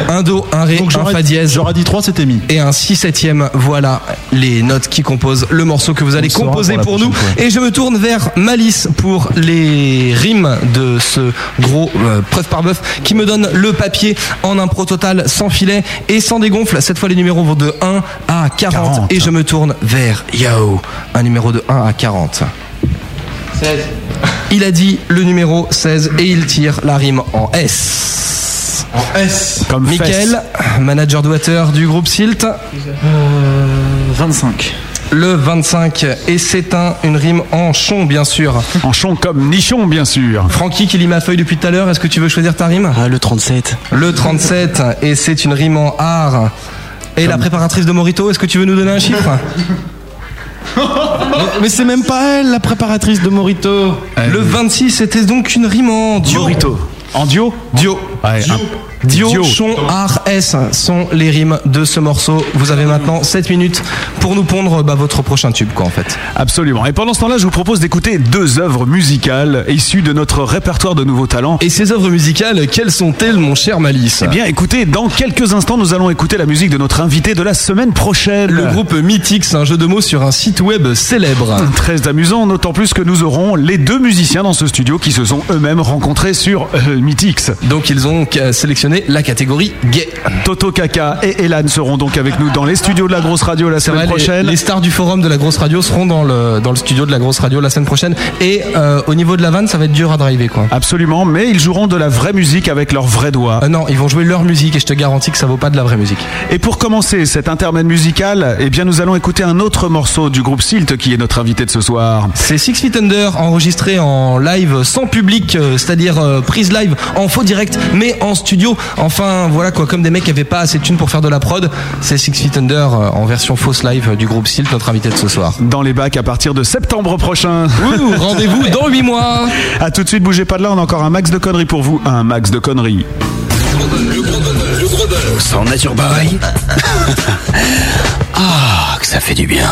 Un do, un ré, donc un fa dièse. J'aurais dit 3, c'était mi. Et un 6/7e. Voilà les notes qui composent le morceau que vous allez composer pour nous. Et je me tourne vers Malice pour les rimes de ce gros preuve par bœuf qui me donne le papier en impro total sans filet et sans dégonfle. Cette fois les numéros vont de 1 à 40. Et je me tourne vers Yao. Un numéro de 1 à 40. 16. Il a dit le numéro 16 et il tire la rime en S. En S. Comme Michael, manager de water du groupe Silt. 25. Le 25 et c'est une rime en chon, bien sûr. En chon comme nichon, bien sûr. Francky qui lit ma feuille depuis tout à l'heure, est-ce que tu veux choisir ta rime ? Le 37. Le 37 et c'est une rime en art. Et comme... la préparatrice de Morito, est-ce que tu veux nous donner un chiffre ? Mais c'est même pas elle, la préparatrice de Morito. Le 26, c'était donc une rime en duo. Morito. En duo ? Duo. Ouais, Dio, Chon, Ar, S sont les rimes de ce morceau. Vous avez maintenant 7 minutes pour nous pondre votre prochain tube, quoi, en fait. Absolument. Et pendant ce temps-là, je vous propose d'écouter deux œuvres musicales issues de notre répertoire de nouveaux talents. Et ces œuvres musicales, quelles sont-elles, mon cher Malice ? Eh bien, écoutez, dans quelques instants, nous allons écouter la musique de notre invité de la semaine prochaine. Le groupe Mythics, un jeu de mots sur un site web célèbre. Très amusant, d'autant plus que nous aurons les deux musiciens dans ce studio qui se sont eux-mêmes rencontrés sur Mythics. Donc, ils ont sélectionné la catégorie gay. Toto Kaka et Elan seront donc avec nous dans les studios de la Grosse Radio la semaine prochaine. Les stars du forum de la Grosse Radio seront dans le studio de la Grosse Radio la semaine prochaine. Et au niveau de la vanne, ça va être dur à driver, quoi. Absolument, mais ils joueront de la vraie musique avec leurs vrais doigts. Non, ils vont jouer leur musique et je te garantis que ça vaut pas de la vraie musique. Et pour commencer cet intermède musical, eh bien nous allons écouter un autre morceau du groupe Silt qui est notre invité de ce soir. C'est Six Feet Under, enregistré en live sans public, c'est-à-dire prise live en faux direct, mais en studio. Enfin voilà quoi, comme des mecs qui avaient pas assez de thunes pour faire de la prod, c'est Six Feet Under en version fausse live du groupe Silt, notre invité de ce soir. Dans les bacs à partir de septembre prochain. Ouh, rendez-vous dans 8 mois. A tout de suite, bougez pas de là, on a encore un max de conneries pour vous. Un max de conneries. Le gros sans nature pareil. Ah, que ça fait du bien.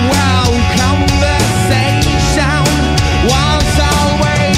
Wow, conversation was always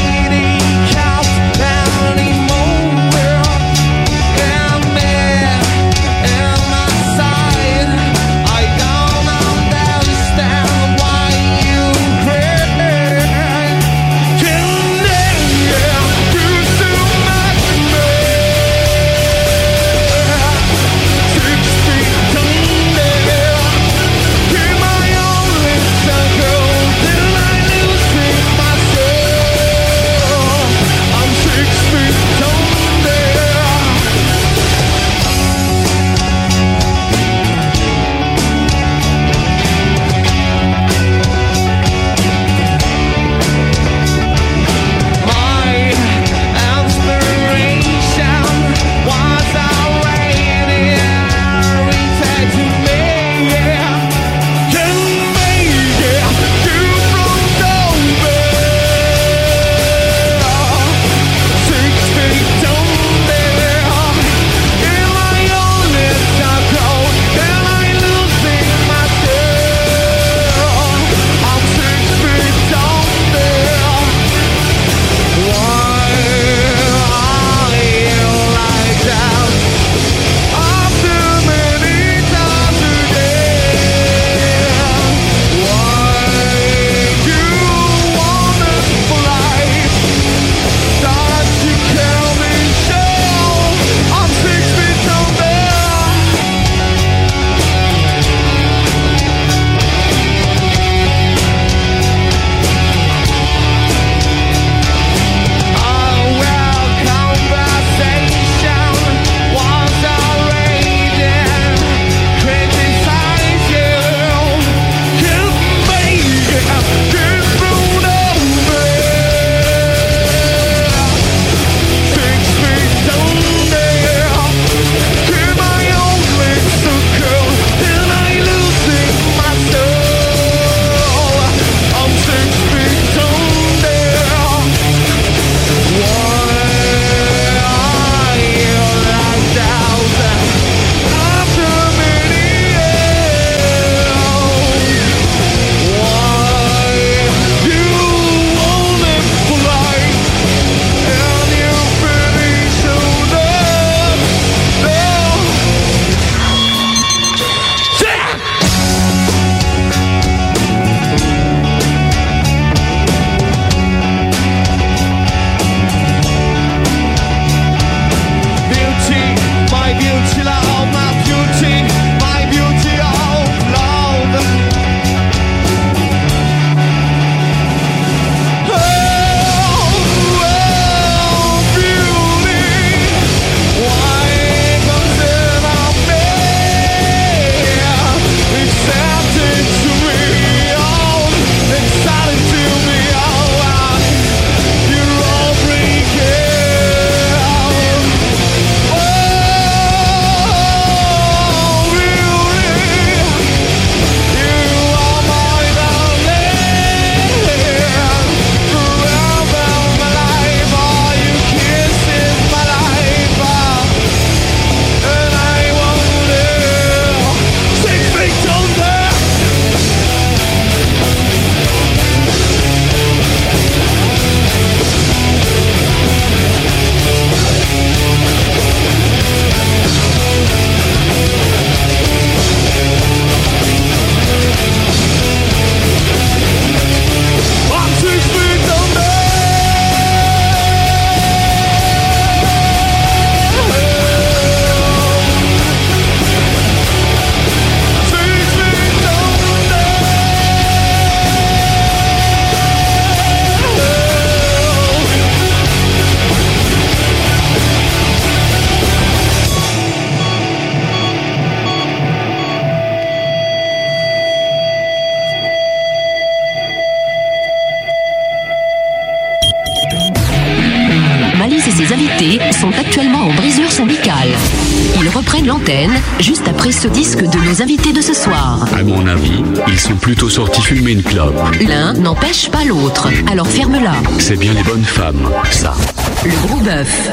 Déserti sont actuellement en brisure syndicale. Ils reprennent l'antenne juste après ce disque de nos invités de ce soir. À mon avis, ils sont plutôt sortis fumer une clope. L'un n'empêche pas l'autre, alors ferme-la. C'est bien les bonnes femmes, ça. Le Gros Boeuf.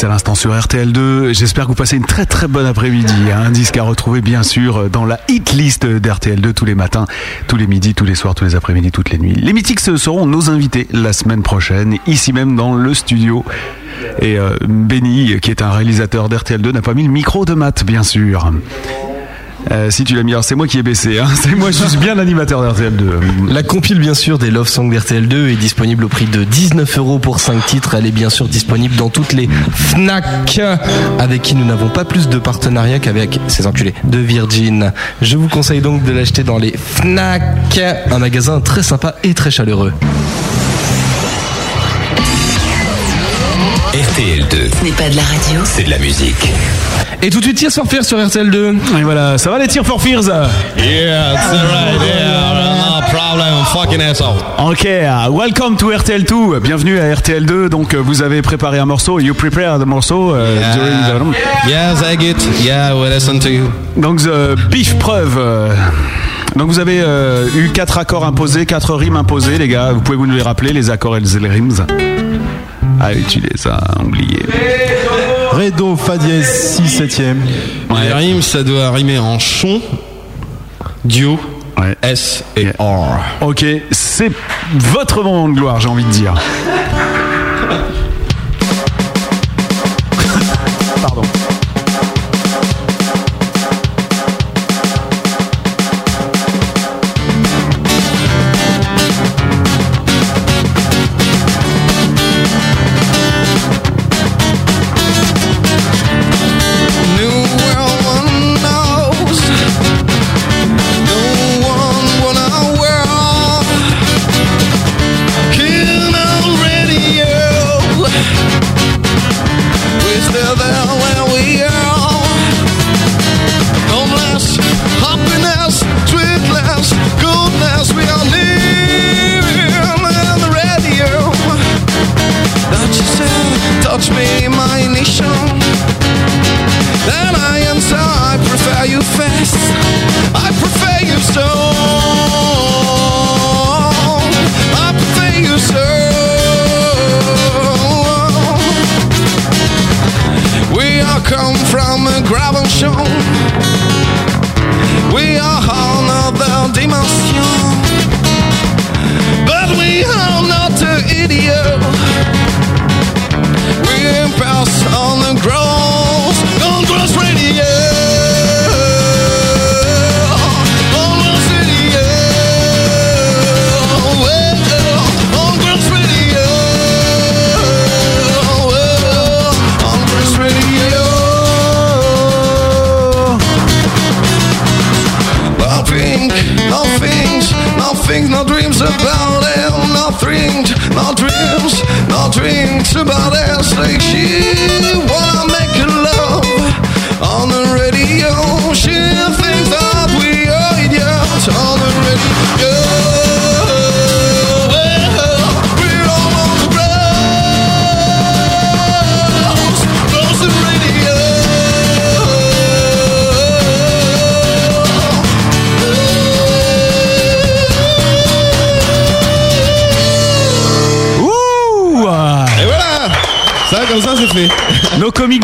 À l'instant sur RTL2, j'espère que vous passez une très très bonne après-midi, un disque à retrouver bien sûr dans la hit list d'RTL2 tous les matins, tous les midis, tous les soirs, tous les après-midi, toutes les nuits. Les Mythics seront nos invités la semaine prochaine, ici même dans le studio. Et Benny, qui est un réalisateur d'RTL2, n'a pas mis le micro de Matt, bien sûr. Si tu l'as mis, alors c'est moi qui ai baissé, hein. C'est moi, je suis bien l'animateur d'RTL2. La compile bien sûr des Love Songs d'RTL2 est disponible au prix de 19€ pour 5 titres. Elle est bien sûr disponible dans toutes les FNAC, avec qui nous n'avons pas plus de partenariat qu'avec ces enculés de Virgin. Je vous conseille donc de l'acheter dans les FNAC, un magasin très sympa et très chaleureux. RTL2 n'est pas de la radio, c'est de la musique. Et tout de suite, Tears for Fears sur RTL2. Et voilà, ça va les Tears for Fears? Yeah, that's right, yeah, no problem, fucking asshole. Ok, welcome to RTL2, bienvenue à RTL2. Donc vous avez préparé un morceau, you prepared a morceau during the... Yes, I get, yeah, we listen to you. Donc the beef preuve. Donc vous avez eu 4 accords imposés, 4 rimes imposées, les gars. Vous pouvez vous nous les rappeler, les accords et les rimes? Ah, tu les as oubliés. Rédo, fa dièse, 6 7e. Les rimes, ça doit rimer en chon, dio, ouais, s et yeah, r. Ok, c'est votre moment de gloire, j'ai envie de dire. Pardon.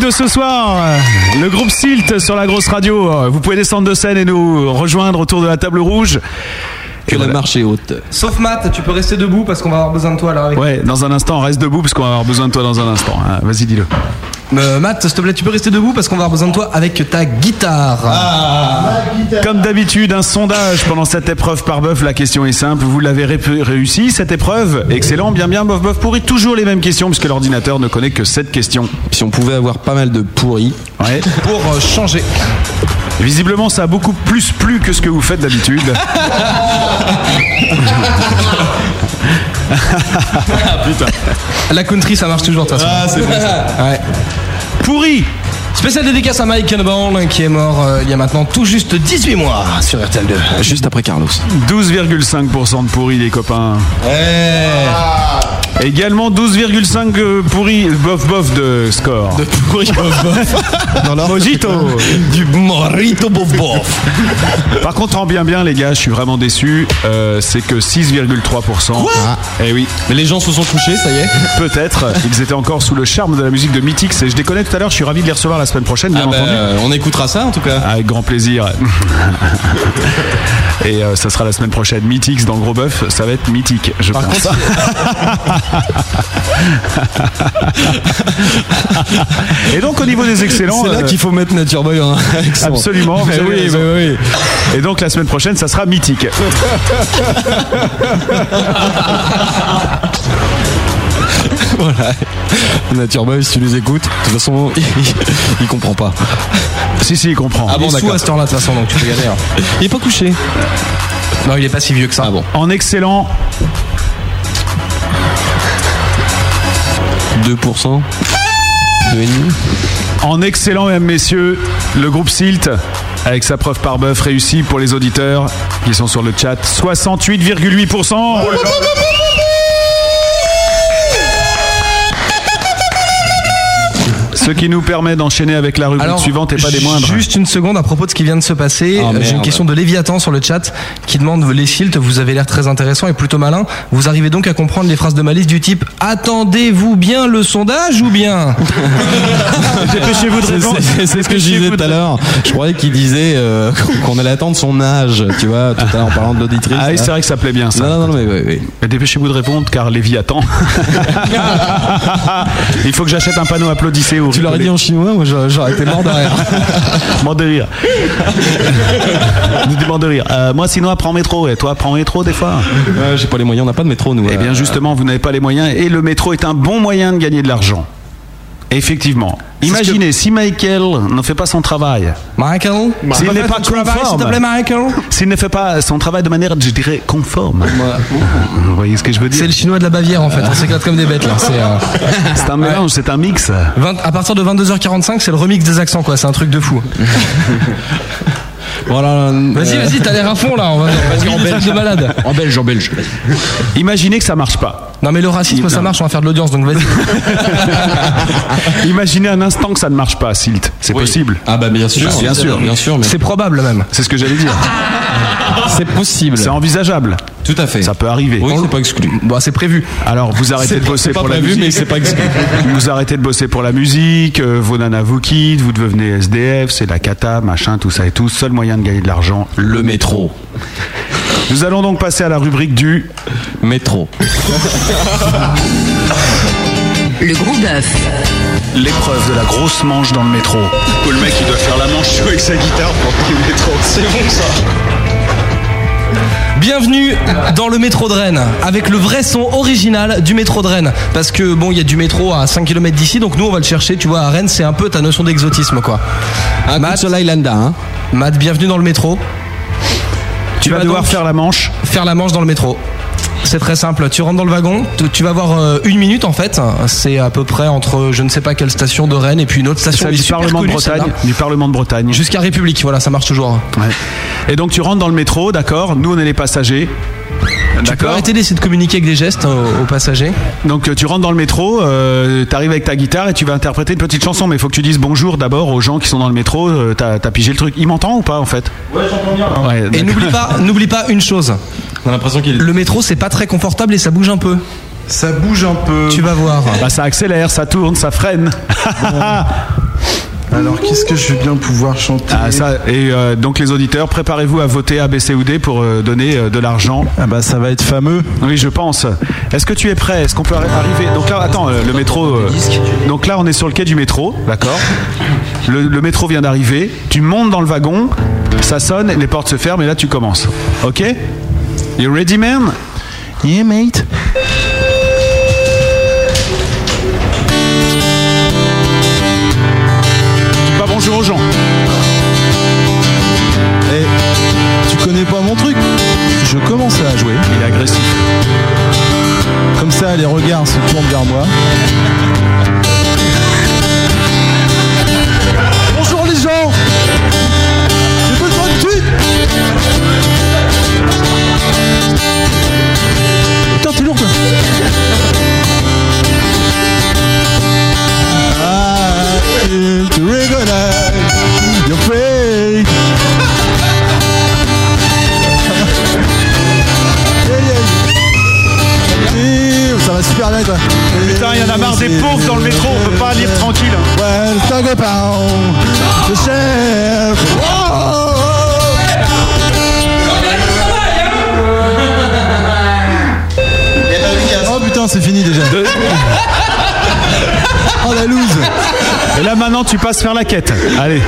De ce soir, le groupe Silt sur la grosse radio. Vous pouvez descendre de scène et nous rejoindre autour de la table rouge. Que la marche est haute. Sauf Matt, tu peux rester debout parce qu'on va avoir besoin de toi là. Ouais, dans un instant, reste debout parce qu'on va avoir besoin de toi dans un instant. Vas-y, dis-le. Matt, s'il te plaît, tu peux rester debout parce qu'on va avoir besoin de toi avec ta guitare. Ah, comme d'habitude, un sondage pendant cette épreuve par bœuf. La question est simple, vous l'avez réussi cette épreuve? Excellent, bien, bof, bof, pourri. Toujours les mêmes questions puisque l'ordinateur ne connaît que 7 questions. Si on pouvait avoir pas mal de pourris, ouais, pour changer. Visiblement, ça a beaucoup plus plu que ce que vous faites d'habitude. Ah, putain. La country, ça marche toujours de toute façon. Ah, c'est vrai ça. Ouais. Pourri. Spécial dédicace à Mike Cannonball qui est mort il y a maintenant tout juste 18 mois sur RTL2, juste après Carlos. 12,5% de pourri les copains. Hey. Ah. Également 12,5 pourri bof de score. De pourri bof. Dans leur mojito. Du morito bof. Par contre en bien les gars, je suis vraiment déçu, c'est que 6,3%. Quoi? Eh oui. Mais les gens se sont touchés, ça y est. Peut-être. Ils étaient encore sous le charme de la musique de Mythics et je déconnais tout à l'heure, je suis ravi de les recevoir la semaine prochaine, bien entendu. On écoutera ça en tout cas. Avec grand plaisir. Et ça sera la semaine prochaine. Mythics dans le Gros Boeuf, ça va être mythique, je pense. Et donc au niveau des excellents, c'est là qu'il faut mettre Nature Boy. Hein, absolument. Oui. Et donc la semaine prochaine, ça sera mythique. Voilà. Nature Boy, si tu les écoutes, de toute façon, il comprend pas. Si, il comprend. Ah bon, d'accord. Il est sous à ce temps-là, de toute façon, donc tu peux galérer. Il est pas couché. Non, il est pas si vieux que ça. Ah bon. En excellent. 2%. Denis. En excellent, mesdames, messieurs, le groupe Silt, avec sa preuve par bœuf réussie pour les auditeurs qui sont sur le chat, 68,8%. Oh là là. Ce qui nous permet d'enchaîner avec la rubrique suivante et pas des moindres. Juste une seconde à propos de ce qui vient de se passer. J'ai une question de Léviathan sur le chat qui demande: les Silt, vous avez l'air très intéressant et plutôt malin. Vous arrivez donc à comprendre les phrases de malice du type attendez-vous bien le sondage ou bien dépêchez-vous de répondre. C'est ce que je disais tout à l'heure. Je croyais qu'il disait qu'on allait attendre son âge, tu vois, tout à l'heure en parlant de l'auditrice. Ah oui, c'est vrai que ça plaît bien ça. Non, mais oui. Dépêchez-vous de répondre car Léviathan. Il faut que j'achète un panneau applaudissez. Tu l'aurais dit en chinois, moi j'aurais été mort de rire. Mort de rire. Mort de rire. Moi sinon, prends métro. Et toi, prends métro des fois? J'ai pas les moyens, on n'a pas de métro nous. Eh bien justement, vous n'avez pas les moyens et le métro est un bon moyen de gagner de l'argent. Effectivement. Imaginez si Michael ne fait pas son travail. Michael, s'il n'est pas conforme. S'il ne fait pas son travail de manière, je dirais, conforme. Vous voyez ce que je veux dire? C'est le chinois de la Bavière en fait. On s'éclate comme des bêtes là. C'est un mélange, c'est un mix. À partir de 22h45, c'est le remix des accents quoi. C'est un truc de fou. Voilà. Vas-y, t'as l'air à fond là. En belge. Imaginez que ça marche pas. Non mais le racisme ça marche, on va faire de l'audience donc vas-y. Imaginez un instant que ça ne marche pas, Silt. C'est possible. Ah bah bien sûr. Mais... c'est probable même. C'est ce que j'allais dire. C'est possible. C'est envisageable. Tout à fait. Ça peut arriver. Oui, c'est pas exclu. Bon, c'est prévu. Alors vous arrêtez de bosser pour la musique. Mais c'est pas exclu. Vous arrêtez de bosser pour la musique. Vos nanas vous quittent. Vous devenez SDF. C'est la cata, machin, tout ça et tout. Seul moyen de gagner de l'argent, le métro. Nous allons donc passer à la rubrique du métro. Le gros bœuf. L'épreuve de la grosse manche dans le métro. Où le mec il doit faire la manche avec sa guitare pour le métro. C'est bon ça. Bienvenue dans le métro de Rennes, avec le vrai son original du métro de Rennes. Parce que bon, il y a du métro à 5 km d'ici, donc nous on va le chercher, tu vois, à Rennes, c'est un peu ta notion d'exotisme quoi. Un Matt sur l'Islanda, hein. Matt, bienvenue dans le métro. Tu vas devoir faire la manche. Faire la manche dans le métro. C'est très simple, tu rentres dans le wagon, tu vas avoir une minute en fait, c'est à peu près entre je ne sais pas quelle station de Rennes et puis une autre station du Parlement de Bretagne. Jusqu'à République, voilà, ça marche toujours. Ouais. Et donc tu rentres dans le métro, d'accord, nous on est les passagers. Tu peux arrêter d'essayer de communiquer avec des gestes aux passagers. Donc tu rentres dans le métro, t'arrives avec ta guitare et tu vas interpréter une petite chanson. Mais il faut que tu dises bonjour d'abord aux gens qui sont dans le métro. T'as pigé le truc. Il m'entend ou pas en fait? Ouais, j'entends bien hein. Ouais, et n'oublie pas une chose. On a l'impression qu'il... le métro c'est pas très confortable et ça bouge un peu. Ça bouge un peu. Tu vas voir. Bah, ça accélère, ça tourne, ça freine. Alors qu'est-ce que je vais bien pouvoir chanter? Donc les auditeurs, préparez-vous à voter A, B, C ou D pour donner de l'argent. Ah bah ça va être fameux. Oui je pense. Est-ce que tu es prêt? Est-ce qu'on peut arriver? Donc là attends, le métro donc là on est sur le quai du métro. D'accord. Le métro vient d'arriver. Tu montes dans le wagon. Ça sonne, les portes se ferment et là tu commences. Ok? You ready man? Yeah mate. Bonjour aux gens. Et tu connais pas mon truc? Je commence à jouer. Il est agressif. Comme ça, les regards se tournent vers moi. Bonjour les gens. J'ai besoin de thunes. Putain, t'es lourde. To recognize your face. Ça va super bien toi. Putain, il y en a marre des pauvres dans le métro, on peut pas lire tranquille. Well, talk about the chef. Oh putain, c'est fini déjà. Oh la loose. Et là maintenant tu passes faire la quête. Allez.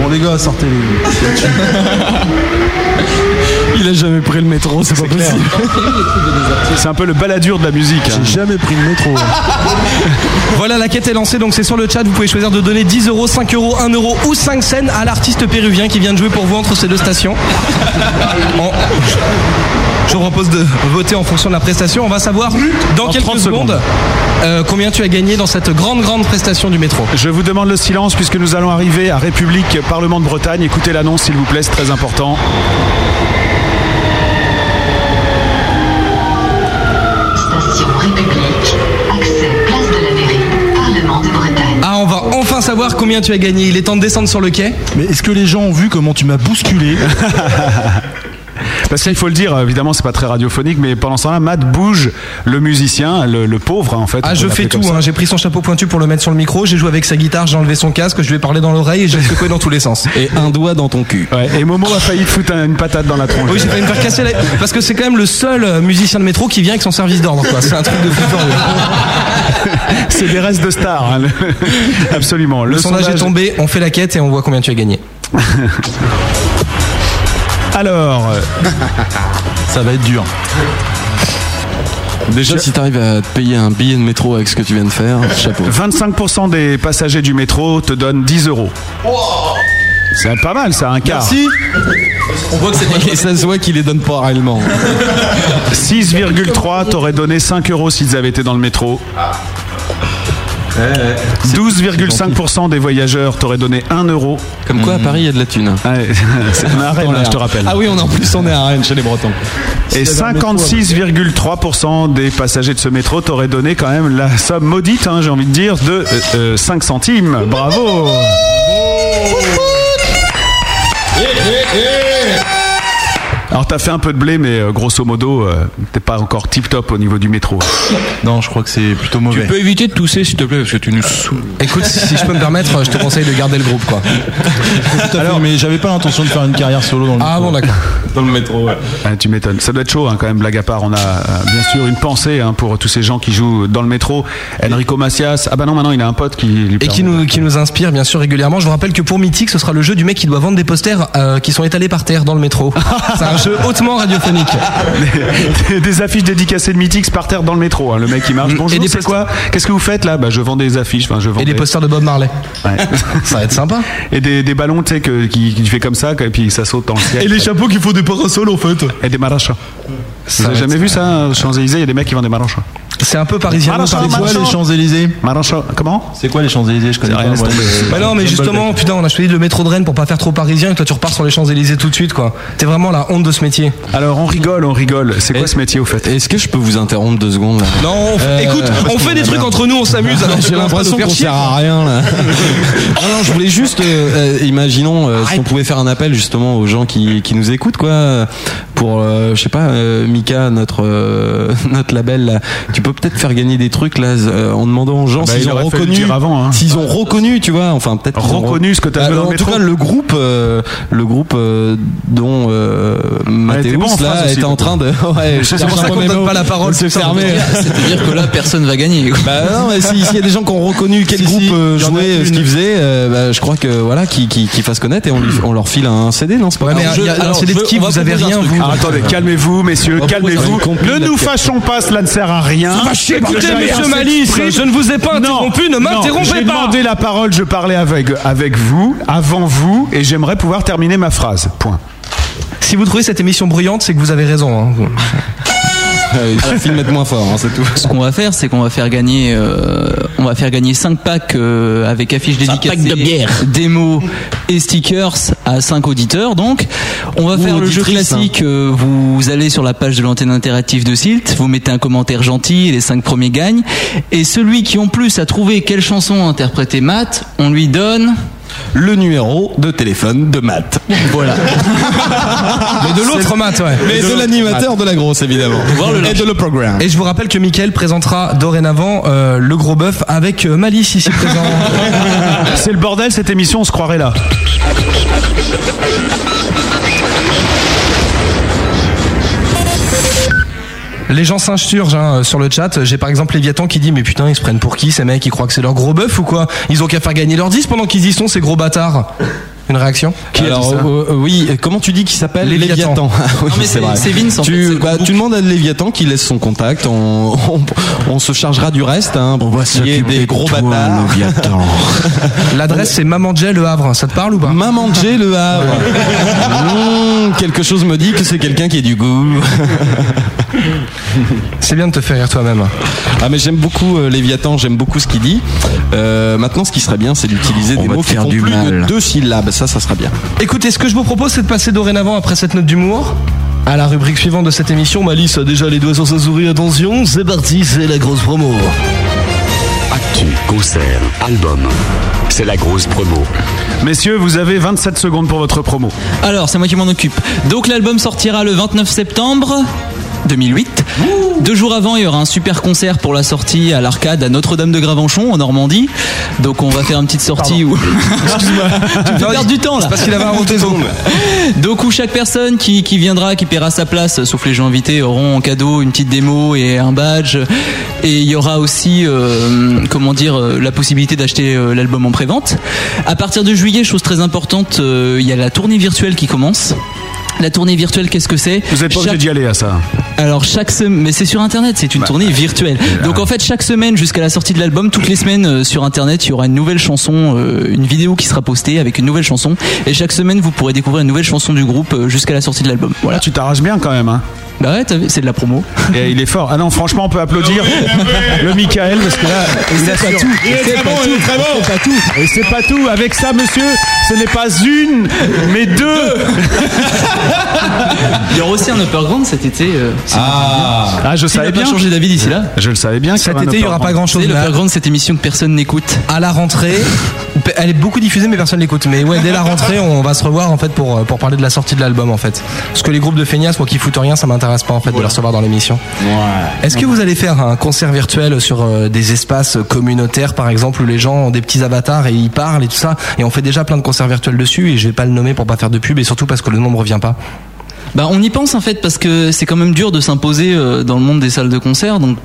Bon les gars sortez les Il a jamais pris le métro, c'est pas clair. Possible. C'est un peu le baladur de la musique. J'ai jamais pris le métro. Voilà, la quête est lancée, donc c'est sur le chat. Vous pouvez choisir de donner 10 euros, 5 euros, 1 euro ou 5 cents à l'artiste péruvien qui vient de jouer pour vous entre ces deux stations. Je vous propose de voter en fonction de la prestation. On va savoir dans quelques secondes combien tu as gagné dans cette grande prestation du métro. Je vous demande le silence puisque nous allons arriver à République, Parlement de Bretagne. Écoutez l'annonce s'il vous plaît, c'est très important. Station République, accès place de la Mairie, Parlement de Bretagne. Ah, on va enfin savoir combien tu as gagné. Il est temps de descendre sur le quai. Mais est-ce que les gens ont vu comment tu m'as bousculé? Parce qu'il faut le dire, évidemment, c'est pas très radiophonique, mais pendant ce temps-là, Matt bouge le musicien, le pauvre, en fait. Ah, je fais tout, hein. J'ai pris son chapeau pointu pour le mettre sur le micro, j'ai joué avec sa guitare, j'ai enlevé son casque, je lui ai parlé dans l'oreille et j'ai secoué dans tous les sens. Et un doigt dans ton cul. Ouais. Et Momo a failli te foutre une patate dans la tronche. Oui, j'ai failli me faire casser la. Parce que c'est quand même le seul musicien de métro qui vient avec son service d'ordre, quoi. C'est un truc de fou furieux. C'est des restes de stars, hein. Absolument. Le sondage est tombé, on fait la quête et on voit combien tu as gagné. Alors, ça va être dur. Déjà, si t'arrives à te payer un billet de métro avec ce que tu viens de faire, chapeau. 25% des passagers du métro te donnent 10 euros. Wow. C'est pas mal, ça, un quart. Merci. On voit que c'est... Et ça se voit qu'ils les donnent pas réellement. 6,3 t'aurais donné 5 euros s'ils avaient été dans le métro. 12,5% des voyageurs t'auraient donné 1 euro. Comme quoi, à Paris, il y a de la thune. Ouais, on est à Rennes, là, je te rappelle. Ah oui, on en plus, on est à Rennes, chez les Bretons. Et 56,3% des passagers de ce métro t'auraient donné quand même la somme maudite, hein, j'ai envie de dire, de 5 centimes. Bravo. Bravo. Alors t'as fait un peu de blé, mais grosso modo t'es pas encore tip top au niveau du métro. Non, je crois que c'est plutôt mauvais. Tu peux éviter de tousser s'il te plaît parce que tu nous saoules. Écoute, si je peux me permettre, je te conseille de garder le groupe, quoi. Alors, mais j'avais pas l'intention de faire une carrière solo dans le métro. Ah bon, d'accord. Dans le métro, ouais. Ah, tu m'étonnes. Ça doit être chaud, hein, quand même. Blague à part, on a bien sûr une pensée, hein, pour tous ces gens qui jouent dans le métro. Enrico Macias. Ah bah non, maintenant il a un pote qui lui permet. Et qui nous inspire bien sûr régulièrement. Je vous rappelle que pour Mythics, ce sera le jeu du mec qui doit vendre des posters qui sont étalés par terre dans le métro. C'est un jeu hautement radiophonique. Des affiches dédicacées de Mythics par terre dans le métro, hein. Le mec qui marche. Bonjour, c'est quoi? Qu'est-ce que vous faites là? Bah je vends des affiches, enfin, je vends. Et des posters de Bob Marley, ouais. Ça va être sympa. Et des ballons, tu sais, qui fait comme ça, et puis ça saute dans le ciel. Et les chapeaux qu'il faut des parasols en fait. Et des marachas. Vous avez jamais vu ça, aux Champs-Élysées? Il y a des mecs qui vendent des marachas. C'est un peu parisien. C'est quoi les Champs-Élysées? Marachas. Comment? C'est quoi les Champs-Élysées? Je connais rien. Bah non, mais justement, putain, on a choisi le métro de Rennes pour pas faire trop parisien. Et toi, tu repars sur les Champs-Élysées tout de suite, quoi. T'es vraiment la honte de ce métier. Alors, on rigole. C'est quoi ce métier, au fait? Est-ce que je peux vous interrompre 2 secondes là? Non, écoute, on fait des trucs entre nous, on s'amuse. J'ai l'impression qu'on sert à rien là. Non, je voulais juste, imaginons, si on pouvait faire un appel justement aux gens qui nous écoutent, quoi. Pour, je sais pas, Mika, notre label, là. Tu peux peut-être faire gagner des trucs là en demandant aux gens s'ils ont reconnu, avant, hein. S'ils ont reconnu, tu vois, enfin peut-être reconnu ce que t'as fait dans le métro. En tout cas, le groupe dont Mathéus là était en train de. Ouais, c'est pour ça qu'on donne pas la parole, c'est fermé. C'est-à-dire que là, personne va gagner. Bah non, mais s'il y a des gens qui ont reconnu quel groupe jouait, ce qu'ils faisaient, je crois que voilà, qu'ils fassent connaître et on leur file un CD, non? C'est pas un CD de qui vous avez rien vous. Attendez, calmez-vous, messieurs, calmez-vous. Ne nous fâchons pas, cela ne sert à rien. Écoutez, monsieur Malice, je ne vous ai pas interrompu, ne m'interrompez pas. J'ai demandé la parole, je parlais avec vous, avant vous, et j'aimerais pouvoir terminer ma phrase. Point. Si vous trouvez cette émission bruyante, c'est que vous avez raison. Hein. Il faut le mettre moins fort, hein, c'est tout. Ce qu'on va faire, c'est qu'on va faire gagner, 5 packs avec affiches dédicacées, pack de bière, démos et stickers à 5 auditeurs. Donc, on va faire le jeu classique. Hein. Vous allez sur la page de l'antenne interactive de Silt, vous mettez un commentaire gentil, les 5 premiers gagnent. Et celui qui en plus a trouvé quelle chanson interpréter Matt, on lui donne le numéro de téléphone de Matt. Voilà. Mais de l'autre Matt, ouais. Mais de l'animateur de la grosse, évidemment. Et de le programme. Et je vous rappelle que Mickaël présentera dorénavant le Gros Boeuf avec Malice ici présent. C'est le bordel cette émission, on se croirait là. Les gens s'insurgent, hein, sur le chat. J'ai par exemple Léviathan qui dit mais putain ils se prennent pour qui ces mecs, ils croient que c'est leur Gros Boeuf ou quoi? Ils ont qu'à faire gagner leur 10 pendant qu'ils y sont, ces gros bâtards. Une réaction ? Alors, oui, comment tu dis qu'il s'appelle ? Léviathan. Oui, non, mais c'est vrai. C'est Vince, en fait, tu demandes à Léviathan qu'il laisse son contact. On se chargera du reste. Hein, on va s'occuper des gros bâtards. L'adresse, c'est Maman Jay Le Havre. Ça te parle ou pas ? Maman Jay Le Havre. Quelque chose me dit que c'est quelqu'un qui est du goût. C'est bien de te faire rire toi-même. Ah, mais j'aime beaucoup Léviathan, j'aime beaucoup ce qu'il dit. Maintenant, ce qui serait bien, c'est d'utiliser des mots qui font plus de 2 syllabes. Ça serait bien. Écoutez, ce que je vous propose, c'est de passer dorénavant, après cette note d'humour, à la rubrique suivante de cette émission. Malice a déjà les doigts sur sa souris, attention, c'est parti, c'est la grosse promo. Actu, concert, album. C'est la grosse promo. Messieurs, vous avez 27 secondes pour votre promo. Alors, c'est moi qui m'en occupe. Donc l'album sortira le 29 septembre 2008. 2 jours avant, il y aura un super concert pour la sortie à l'arcade à Notre-Dame de Gravenchon en Normandie. Donc on va faire une petite sortie où tu perds du temps là. Parce qu'il avait un tes ongles. Donc où chaque personne qui viendra, qui paiera sa place, sauf les gens invités, auront en cadeau une petite démo et un badge. Et il y aura aussi, la possibilité d'acheter l'album en pré-vente. À partir de juillet, chose très importante, il y a la tournée virtuelle qui commence. La tournée virtuelle, qu'est-ce que c'est ? Vous n'êtes pas obligé d'y aller à ça. Alors chaque semaine, mais c'est sur internet, c'est une tournée virtuelle. Donc en fait chaque semaine jusqu'à la sortie de l'album, toutes les semaines sur internet, il y aura une nouvelle chanson, une vidéo qui sera postée avec une nouvelle chanson. Et chaque semaine vous pourrez découvrir une nouvelle chanson du groupe jusqu'à la sortie de l'album. Voilà. Tu t'arraches bien quand même, hein. Bah ouais, c'est de la promo. Et il est fort. Ah non, franchement, on peut applaudir le Michael parce que là, il assure. Et c'est pas tout. Avec ça, monsieur, ce n'est pas une, mais 2. Il y aura aussi un Upperground cet été. Je savais bien. Changer d'avis d'ici là. Je le savais bien. Cet été, il y aura pas grand chose. L'Upperground, cette émission que personne n'écoute. À la rentrée, elle est beaucoup diffusée, mais personne l'écoute. Mais ouais, dès la rentrée, on va se revoir en fait pour parler de la sortie de l'album en fait. Parce que les groupes de feignasses, moi qui foutent rien, ça m'intéresse pas en fait de la recevoir dans l'émission. Ouais. Est-ce que vous allez faire un concert virtuel sur des espaces communautaires par exemple où les gens ont des petits avatars et ils parlent et tout ça, et on fait déjà plein de concerts virtuels dessus et je vais pas le nommer pour pas faire de pub et surtout parce que le nom ne revient pas. Bah on y pense en fait parce que c'est quand même dur de s'imposer dans le monde des salles de concert, donc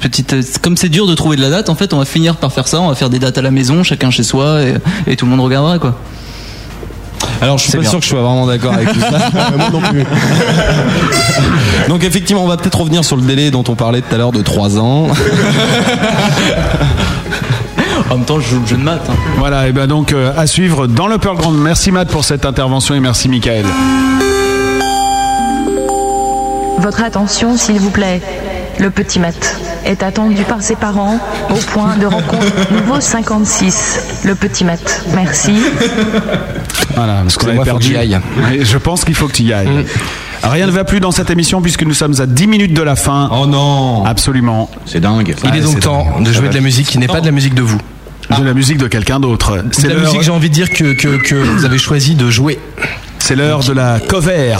comme c'est dur de trouver de la date en fait on va finir par faire ça, on va faire des dates à la maison, chacun chez soi et tout le monde regardera quoi. Alors je suis pas sûr que je sois vraiment d'accord avec tout ça. Moi non plus. Donc effectivement on va peut-être revenir sur le délai dont on parlait tout à l'heure de 3 ans. En même temps, je joue le jeu de maths. Hein. Voilà, et bien donc à suivre dans le Pearl Jam. Merci Matt pour cette intervention et merci Michael. Votre attention s'il vous plaît. Le petit Matt est attendu par ses parents au point de rencontre niveau 56. Le petit Matt, merci. Voilà, parce qu'on avait perdu. Je pense qu'il faut que tu y ailles. Rien ne va plus dans cette émission puisque nous sommes à 10 minutes de la fin. Oh non. Absolument. C'est dingue. Il est donc temps de jouer de la musique qui n'est pas de la musique de vous. De la musique de quelqu'un d'autre. C'est la musique, j'ai envie de dire, que vous avez choisi de jouer. C'est l'heure de la cover.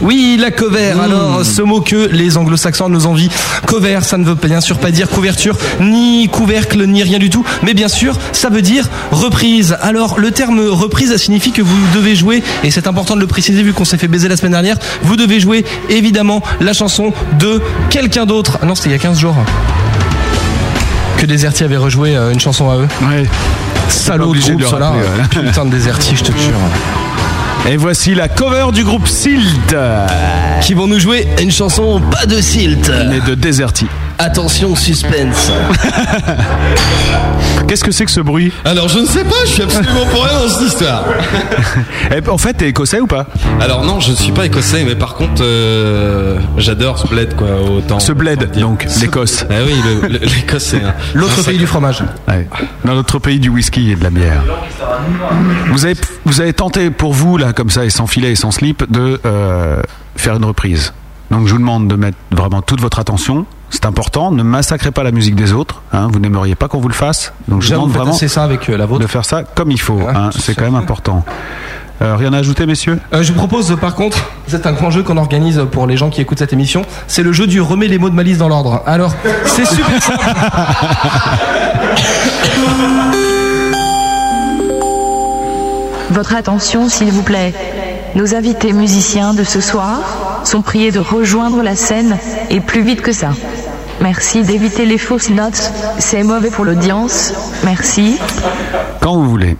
Oui, la cover. Alors, ce mot que les anglo-saxons nous envient. Cover, ça ne veut bien sûr pas dire couverture, ni couvercle, ni rien du tout. Mais bien sûr, ça veut dire reprise. Alors, le terme reprise, ça signifie que vous devez jouer, et c'est important de le préciser vu qu'on s'est fait baiser la semaine dernière, vous devez jouer, évidemment, la chanson de quelqu'un d'autre. Ah non, c'était il y a 15 jours que Deserti avait rejoué une chanson à eux. Ouais. Salaud de groupe, cela. Putain de Deserti, je te jure. Et voici la cover du groupe Silt qui vont nous jouer une chanson pas de Silt mais de Deserti. Attention suspense. Qu'est-ce que c'est que ce bruit ? Alors je ne sais pas, je suis absolument pour rien dans cette histoire. En fait, t'es écossais ou pas ? Alors non, je ne suis pas écossais, mais par contre, j'adore ce bled quoi, autant. Ce bled, donc l'Écosse. Ah oui, l'Écosse c'est l'autre pays du fromage. Ouais. Dans l'autre pays du whisky et de la bière. Vous avez tenté pour vous là comme ça et sans filet et sans slip de faire une reprise. Donc je vous demande de mettre vraiment toute votre attention. C'est important, ne massacrez pas la musique des autres. Hein, vous n'aimeriez pas qu'on vous le fasse. Donc je demande vraiment ça avec la vôtre. De faire ça comme il faut. Ah, hein, c'est quand même important. Rien à ajouter, messieurs ? Je vous propose, par contre, c'est un grand jeu qu'on organise pour les gens qui écoutent cette émission. C'est le jeu du remets les mots de Malice dans l'ordre. Alors, c'est super simple. Votre attention, s'il vous plaît. Nos invités musiciens de ce soir sont priés de rejoindre la scène et plus vite que ça. Merci d'éviter les fausses notes, c'est mauvais pour l'audience. Merci. Quand vous voulez.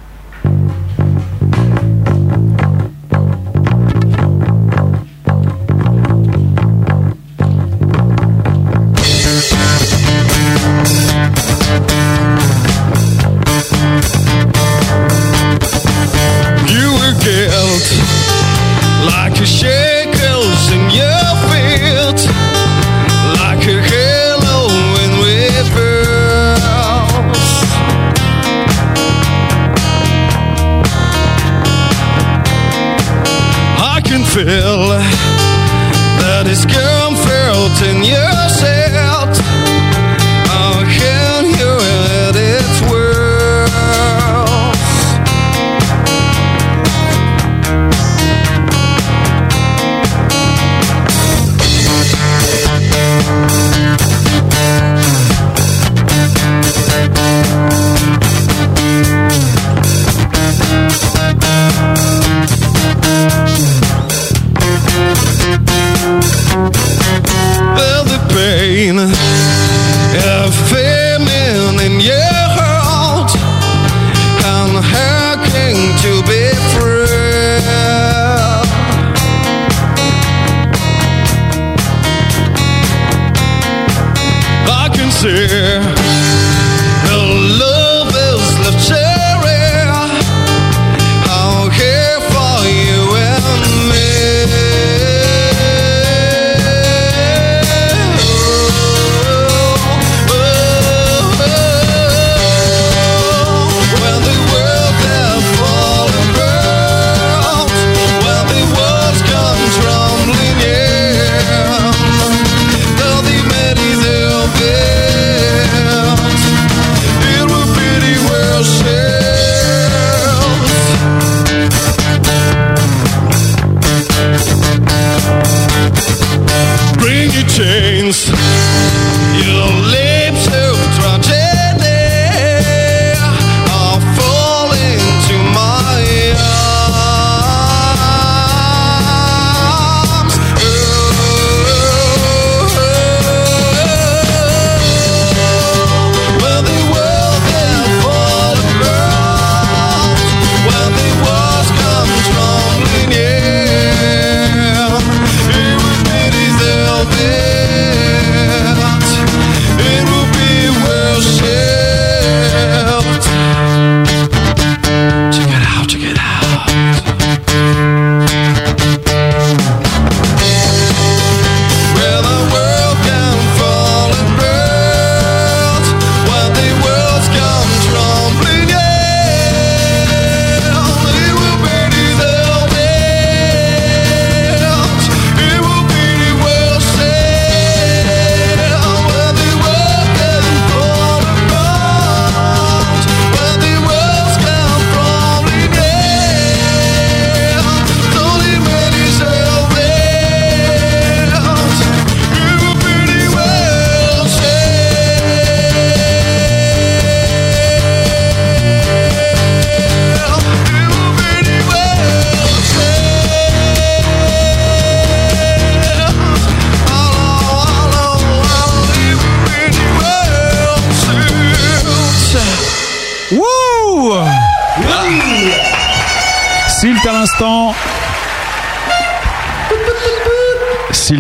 feel the discomfort in your set. How can you let it work?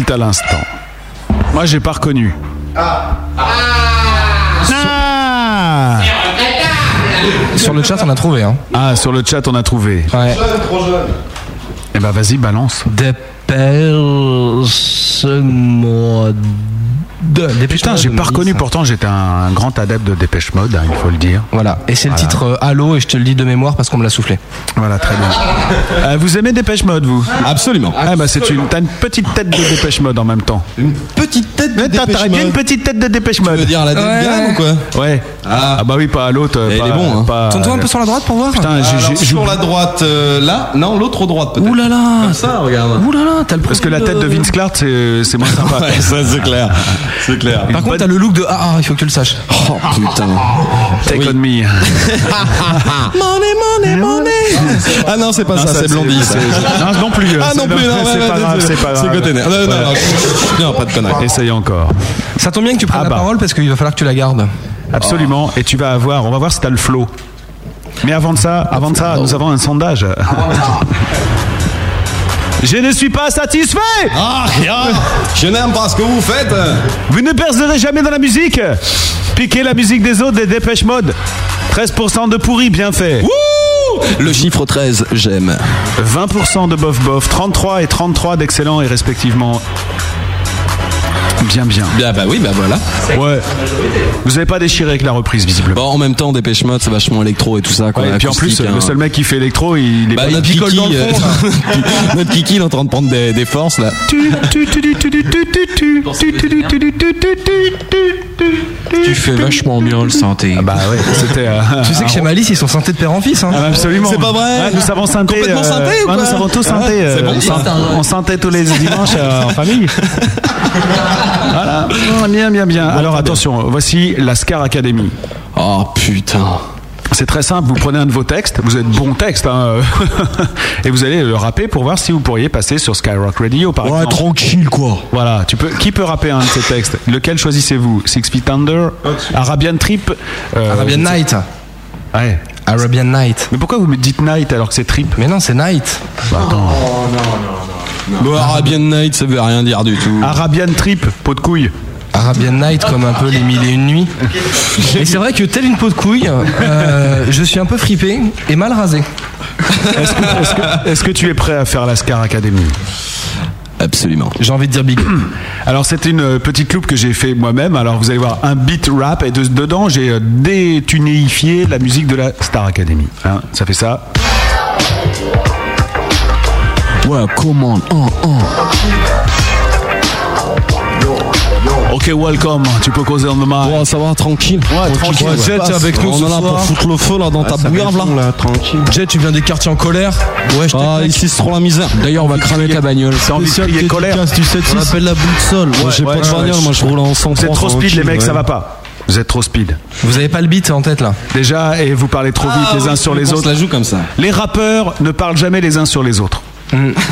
À l'instant. Moi, j'ai pas reconnu. Sur le chat, on a trouvé. Hein. Ah, sur le chat, on a trouvé. Ouais. Trop jeune. Eh ben, vas-y, balance. Dépêche Mode. Putain, j'ai pas reconnu. Pourtant, j'étais un grand adepte de Dépêche Mode, hein, il faut le dire. Voilà. Et c'est le titre Allo, et je te le dis de mémoire parce qu'on me l'a soufflé. Voilà, très bien. Vous aimez Dépêche Mode, vous ? Absolument. Ah bah c'est une. T'as une petite tête de Dépêche Mode en même temps. Une petite tête de Dépêche Mode. T'aurais bien une petite tête de Dépêche Mode. Tu veux dire la tête de Gann ou quoi ? Ouais. Ah bah oui, pas à l'autre. Il est bon. Hein. Tourne-toi un peu sur la droite pour voir. Putain, sur la droite là, non, l'autre au droite peut-être. Ouh là là. Comme ça, regarde. Ouh là là, t'as le. Parce que la tête de Vince Clark, c'est moins sympa. Ça c'est clair. C'est clair. Par contre, t'as le look de ah, il faut que tu le saches. Oh putain. Take on me. Money, money, money. Ah non, c'est pas ça, c'est Blondie. Non, non plus. Ah non plus, non, c'est pas grave, c'est pas grave. C'est Gotainer. Non, pas de conneries. Essaye encore. Ça tombe bien que tu prennes la parole parce qu'il va falloir que tu la gardes. Absolument. Et tu vas avoir, on va voir si t'as le flow. Mais avant de ça, nous avons un sondage. Je ne suis pas satisfait. Ah, je n'aime pas ce que vous faites. Vous ne percerez jamais dans la musique. Piquez la musique des autres des Dépêche Mode. 13% de pourri, bien fait. Wouh, le chiffre 13, j'aime. 20% de bof bof, 33 et 33 d'excellents et respectivement. Bien, bien. Ah bah oui, bah voilà. Ouais. Vous avez pas déchiré avec la reprise, visiblement. Bon, en même temps, Dépêche Mode, c'est vachement électro et tout ça. Quoi, ouais, et puis en plus, hein. Le seul mec qui fait électro, il est bah, pas notre Kiki, dans le fond, notre Kiki, il est en train de prendre des forces là. Tu fais vachement bien le synthé. Ah bah ouais, c'était. Tu sais que chez Malice, ils sont synthés de père en fils. Hein. Ah bah absolument. C'est pas vrai. Ouais, nous savons synthé. Complètement synthé ou pas ouais, nous savons tous synthé. Ouais, bon, on synthé tous les dimanches en famille. Voilà. Bien, bien, bien. Bon, alors attention, bien. Voici la Scar Academy. Oh putain. C'est très simple, vous prenez un de vos textes, vous êtes bon texte, hein, et vous allez le rapper pour voir si vous pourriez passer sur Skyrock Radio par exemple. Ouais, tranquille quoi. Voilà, qui peut rapper un de ces textes? Lequel choisissez-vous? Six Feet Under, Arabian Trip, Arabian Night. Ouais. Arabian Night. Mais pourquoi vous me dites Night alors que c'est Trip? Mais non, c'est Night. Bah, attends. Oh non, non, non. Bon, Arabian Night, ça veut rien dire du tout. Arabian Trip, peau de couille. Arabian Night comme un peu les mille et une nuits. Et c'est vrai que telle une peau de couille, je suis un peu fripé et mal rasé. Est-ce que tu es prêt à faire la Scar Academy? Absolument. J'ai envie de dire big. Alors c'est une petite loupe que j'ai fait moi-même. Alors vous allez voir un beat rap et dedans j'ai détunéifié la musique de la Star Academy. Hein, ça fait ça. Ouais, commande. Ok, welcome, tu peux causer on the mic. Ouais, ça va, tranquille. Ouais, tranquille. Ouais, Jet, t'es avec nous on ce soir. On est là pour foutre le feu là, dans ouais, ta bouillarde là. Là. Tranquille. Jet, tu viens des quartiers en colère. Ouais, je t'ai ici, c'est trop la misère. D'ailleurs, on va cramer ta bagnole. C'est spécial, il est colère. On appelle la boule de sol. Ouais, moi, j'ai pas de bagnole, moi je roule en 130. C'est trop speed, les mecs, ça va pas. Vous êtes trop speed. Vous avez pas le beat en tête là. Déjà, et vous parlez trop vite les uns sur les autres. On la joue comme ça. Les rappeurs ne parlent jamais les uns sur les autres.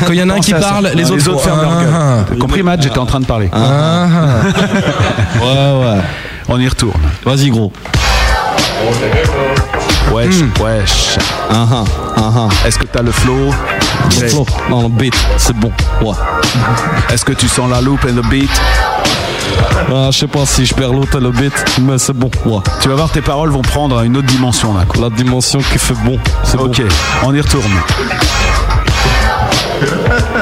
Quand il y en a un qui parle, les autres ferment leur gueule. Compris, Matt, j'étais en train de parler. Ouais. On y retourne. Vas-y, gros. Wesh. Est-ce que t'as le flow? Le flow. Non, le beat, c'est bon. Ouais. Est-ce que tu sens la loupe et le beat? Je sais pas si je perds l'autre et le beat, mais c'est bon. Ouais. Tu vas voir, tes paroles vont prendre une autre dimension là. La dimension qui fait bon. C'est ok, bon. On y retourne.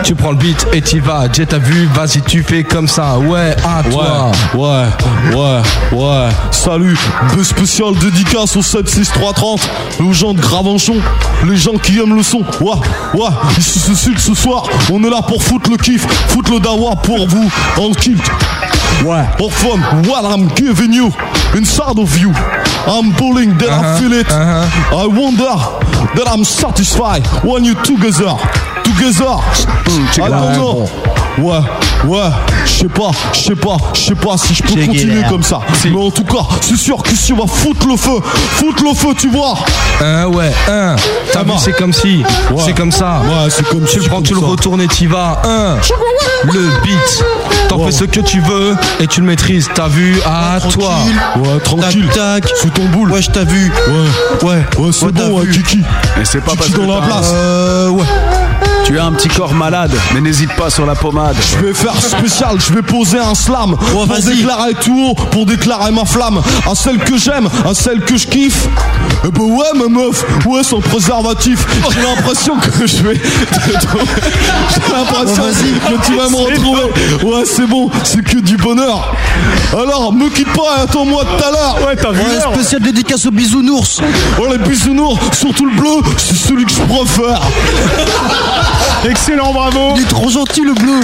Tu prends le beat et t'y vas, j'ai t'as vu, vas-y tu fais comme ça, ouais, à toi. Ouais. Salut, le spécial dédicace au 76330, aux gens de Gravenchon, les gens qui aiment le son, ouais, ici se sud ce soir, on est là pour foutre le kiff, foutre le dawa pour vous, en kilt. Ouais. For fun, what I'm giving you, inside of you, I'm pulling that I feel it, I wonder that I'm satisfied when you together, I don't know. Ouais, je sais pas si je peux continuer comme ça. Si. Mais en tout cas, c'est sûr que si on va foutre le feu, tu vois. T'as vu, c'est comme si, c'est comme ça. Ouais, c'est comme si. Tu prends, tu le retournes et t'y vas. Le beat. T'en fais ce que tu veux et tu le maîtrises. T'as vu, à toi. Ouais, tranquille. Tac. Sous ton boule. Ouais, je t'ai vu. Ouais, c'est bon, ouais, Kiki. Et c'est pas Kiki dans la place. Ouais. Tu as un petit corps malade, mais n'hésite pas sur la pommade. Je vais faire spécial, je vais poser un slam pour déclarer tout haut, pour déclarer ma flamme à celle que j'aime, à celle que je kiffe. Et bah ouais ma meuf, ouais sans préservatif. J'ai l'impression que je vais j'ai l'impression que tu vas me retrouver. Ouais c'est bon, c'est que du bonheur. Alors me quitte pas et attends-moi tout à l'heure. Ouais t'as vu. Ouais spécial dédicace aux bisounours. Ouais les bisounours, surtout le bleu, c'est celui que je préfère. Excellent, bravo. Il est trop gentil le bleu.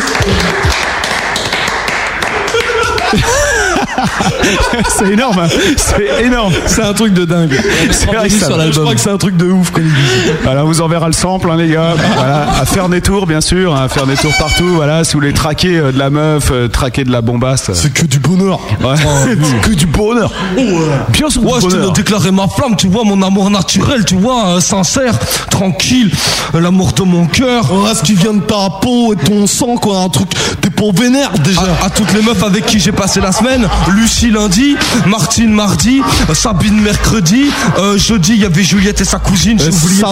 C'est énorme. C'est un truc de dingue. C'est vrai que je crois que c'est un truc de ouf. Alors on vous enverra le sample, hein, les gars. Voilà. À faire des tours, bien sûr. À faire des tours partout. Voilà, si vous voulez traquer de la meuf, traquer de la bombasse. C'est que du bonheur. Ouais. C'est que du bonheur. Bien sûr. Ouais, je t'ai déclaré ma flamme. Tu vois, mon amour naturel. Tu vois, sincère, tranquille, l'amour de mon cœur. Ouais, ce qui vient de ta peau et ton sang, quoi. Un truc. T'es pour vénère déjà. À toutes les meufs avec qui j'ai passé la semaine. Lucie lundi, Martine mardi, Sabine mercredi, jeudi il y avait Juliette et sa cousine, j'ai oublié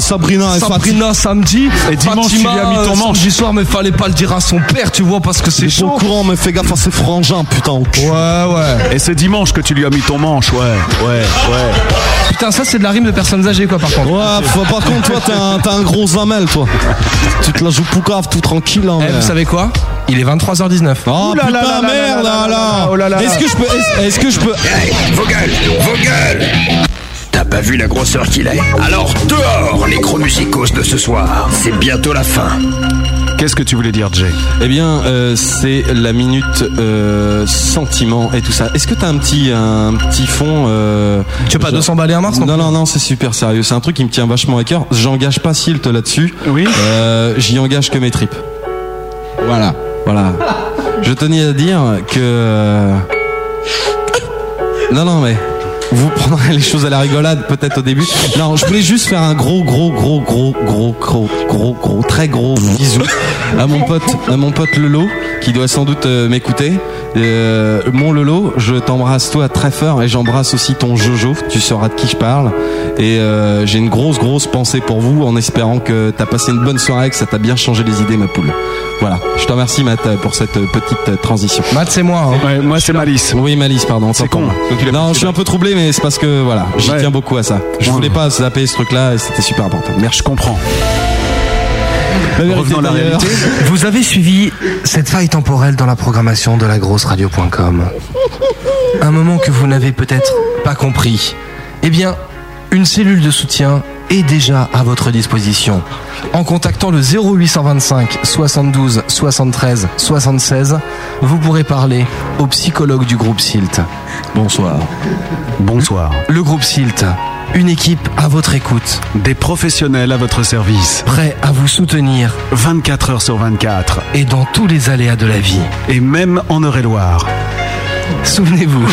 Sabrina samedi, et dimanche Fatima, tu lui as mis ton manche. Samedi soir mais fallait pas le dire à son père tu vois parce que c'est chaud. Au courant mais fais gaffe à ses frangins putain au cul. Ouais. Et c'est dimanche que tu lui as mis ton manche ouais. Putain ça c'est de la rime de personnes âgées quoi par contre. Ouais par contre toi t'as un gros zamel toi. Tu te la joues poucave tout tranquille hein, mais... Vous savez quoi? Il est 23h19. Oh putain, merde là. Est-ce que je peux hey, vos gueules. T'as pas vu la grosseur qu'il est? Alors dehors les gros musicos de ce soir. C'est bientôt la fin. Qu'est-ce que tu voulais dire, Jay? Eh bien, c'est la minute sentiment et tout ça. Est-ce que t'as un petit fond tu veux pas 200 balles à Mars? Non, c'est super sérieux. C'est un truc qui me tient vachement à cœur. J'engage pas Silt là-dessus. Oui. J'y engage que mes tripes. Voilà. Je tenais à dire que... Non, mais... Vous prendrez les choses à la rigolade peut-être au début. Non, je voulais juste faire un gros très gros bisou à mon pote Lolo qui doit sans doute m'écouter. Mon Lolo, je t'embrasse toi très fort et j'embrasse aussi ton Jojo, tu sauras de qui je parle. Et j'ai une grosse pensée pour vous en espérant que t'as passé une bonne soirée, que ça t'a bien changé les idées ma poule. Voilà, je te remercie Matt pour cette petite transition. Matt c'est moi hein. Ouais, moi c'est Malice. Oui Malice pardon. C'est con. Non je suis un peu troublé mais c'est parce que voilà, j'y tiens beaucoup à ça. Je voulais pas zapper ce truc là et c'était super important. Merde je comprends. Revenons à la réalité. Vous avez suivi cette faille temporelle dans la programmation de lagrosseradio.com. Un moment que vous n'avez peut-être pas compris. Eh bien, une cellule de soutien est déjà à votre disposition. En contactant le 0825 72 73 76, vous pourrez parler au psychologue du groupe SILT. Bonsoir. Le groupe SILT. Une équipe à votre écoute. Des professionnels à votre service. Prêts à vous soutenir 24 heures sur 24. Et dans tous les aléas de la vie. Et même en Eure-et-Loire. Souvenez-vous.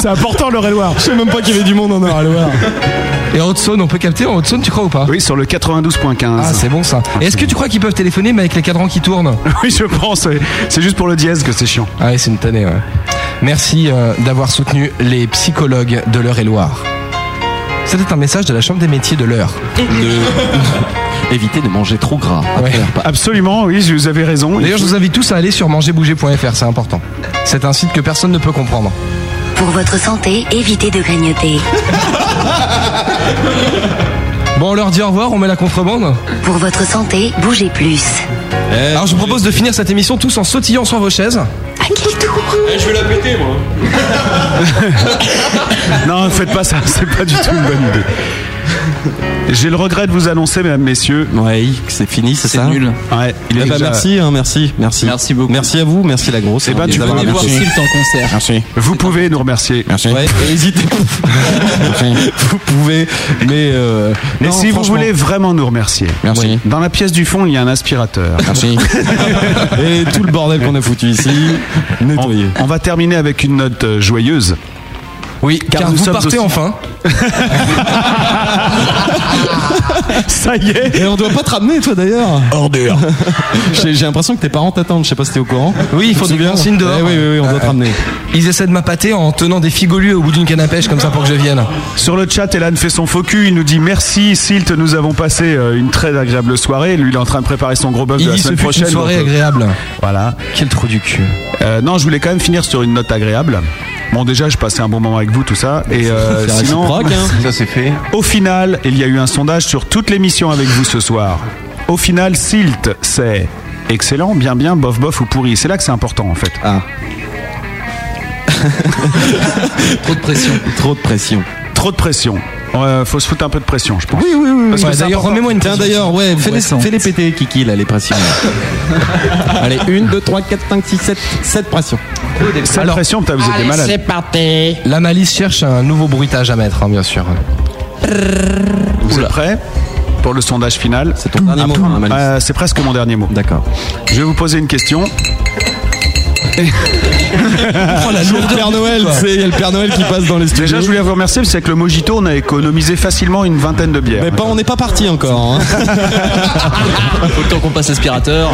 C'est important l'Eure-et-Loire. Je sais même pas qu'il y avait du monde en Eure-et-Loire. Et en Haute-Saône, on peut capter en Haute-Saône, tu crois ou pas? Oui, sur le 92.15. Ah, c'est bon ça. Et est-ce que tu crois qu'ils peuvent téléphoner mais avec les cadrans qui tournent? Oui, je pense. C'est juste pour le dièse que c'est chiant. Ah, c'est une tannée, ouais. Merci d'avoir soutenu les psychologues de l'Eure-et-Loire. C'était un message de la Chambre des métiers de l'Eure. Évitez de manger trop gras. Ouais. Absolument, oui, vous avez raison. D'ailleurs, je vous invite tous à aller sur mangerbouger.fr, c'est important. C'est un site que personne ne peut comprendre. Pour votre santé, évitez de grignoter. Bon, on leur dit au revoir, on met la contrebande. Pour votre santé, bougez plus. Alors, je vous propose de finir cette émission tous en sautillant sur vos chaises. Quel tour je vais la péter moi. Non, faites pas ça, c'est pas du tout une bonne idée. J'ai le regret de vous annoncer, mesdames, messieurs. Ouais, c'est fini, c'est ça. C'est nul. Ouais. Il est déjà... Merci. Merci beaucoup. Merci à vous, merci la grosse. Et ben, tu vas aller voir Silt en concert. Merci. Vous pouvez nous remercier. Merci. Ouais, hésitez. Vous pouvez, mais. Non, si vous voulez vraiment nous remercier. Merci. Dans la pièce du fond, il y a un aspirateur. Merci. Et tout le bordel qu'on a foutu ici, nettoyé. On va terminer avec une note joyeuse. Oui, car vous partez aussi... enfin. Ça y est. Et on doit pas te ramener, toi d'ailleurs. Ordure. J'ai l'impression que tes parents t'attendent. Je sais pas si t'es au courant. Oui, ils font du bien signe dehors. Oui, on doit te ramener. Ils essaient de m'appâter en tenant des figolus au bout d'une canne à pêche comme ça pour que je vienne. Sur le chat, Elan fait son faux cul. Il nous dit merci Silt. Nous avons passé une très agréable soirée. Lui, il est en train de préparer son gros bœuf de la semaine prochaine. Une soirée agréable. Voilà. Quel trou du cul. Non, je voulais quand même finir sur une note agréable. Bon, déjà, je passais un bon moment avec vous, tout ça. Et c'est sinon, ça c'est fait. Au final, il y a eu un sondage sur toute l'émission avec vous ce soir. Au final, Silt, c'est excellent, bien, bof ou pourri. C'est là que c'est important, en fait. Ah. Trop de pression. Trop de pression. Faut se foutre un peu de pression, je pense. Oui. Parce que d'ailleurs, remets-moi une pression. D'ailleurs, ouais, fais les péter, Kiki, là, les pressions. Allez, 1, 2, 3, 4, 5, 6, 7. 7 pressions. Alors, pressions, putain, vous êtes malade. C'est parti. La malice cherche un nouveau bruitage à mettre, hein, bien sûr. Vous êtes prêts pour le sondage final? C'est ton dernier mot, hein, Malice. C'est presque mon dernier mot. D'accord. Je vais vous poser une question. Oh, la lourdeur. Père Noël, il y a le Père Noël qui passe dans les studios. Déjà, je voulais vous remercier parce que avec le Mojito, on a économisé facilement une vingtaine de bières. Mais on n'est pas parti encore. Hein. Faut le temps qu'on passe l'aspirateur.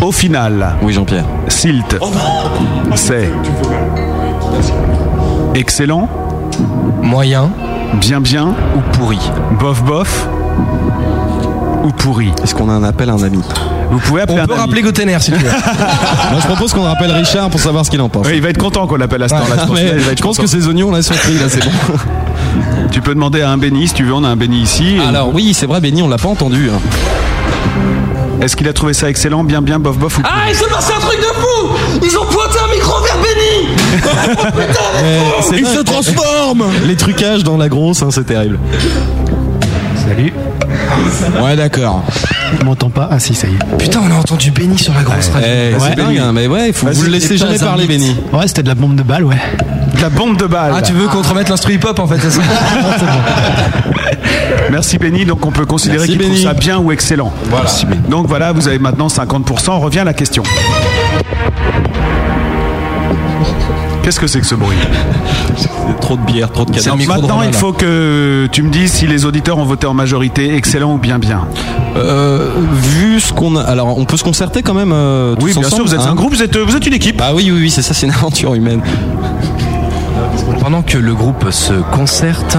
Au final, oui, Jean-Pierre. Silt, c'est excellent, moyen, bien ou pourri, bof ou pourri. Est-ce qu'on a un appel à un ami? Vous pouvez appeler. On peut rappeler Gotainer si tu veux. Moi, je propose qu'on rappelle Richard pour savoir ce qu'il en pense. Oui, il va être content qu'on l'appelle à ce temps-là. Je pense que ces oignons là sont pris là, c'est bon. Tu peux demander à un Benny si tu veux, on a un Benny ici. Alors oui, c'est vrai, Benny, on l'a pas entendu. Est-ce qu'il a trouvé ça excellent, bien, bien, bof, bof ou... Ah, il s'est passé un truc de fou. Ils ont pointé un micro vers Benny. Oh, putain, c'est il se transforme. Les trucages dans la grosse, hein, c'est terrible. Salut. Ouais, d'accord. On m'entend pas. Ah si, ça y est. Putain, on a entendu Benny sur la grosse radio. C'est dingue, hein, mais ouais, il faut vous le laisser jamais parler, Benny. Ouais, c'était de la bombe de balle, ouais. De la bombe de balle. Ah, tu veux qu'on te remette l'instru hip-hop, en fait, c'est ça. C'est bon. Merci Benny, donc on peut considérer qu'il trouve ça bien ou excellent. Voilà. Merci, donc voilà, vous avez maintenant 50%. On revient à la question. Qu'est-ce que c'est que ce bruit? Trop de bière, trop de cadavres. Maintenant, il faut que tu me dises si les auditeurs ont voté en majorité, excellent ou bien bien. Vu ce qu'on a... Alors, on peut se concerter quand même tous ensemble, bien sûr, vous êtes un groupe, vous êtes une équipe. Ah oui, oui, oui, c'est ça, c'est une aventure humaine. Pendant que le groupe se concerte,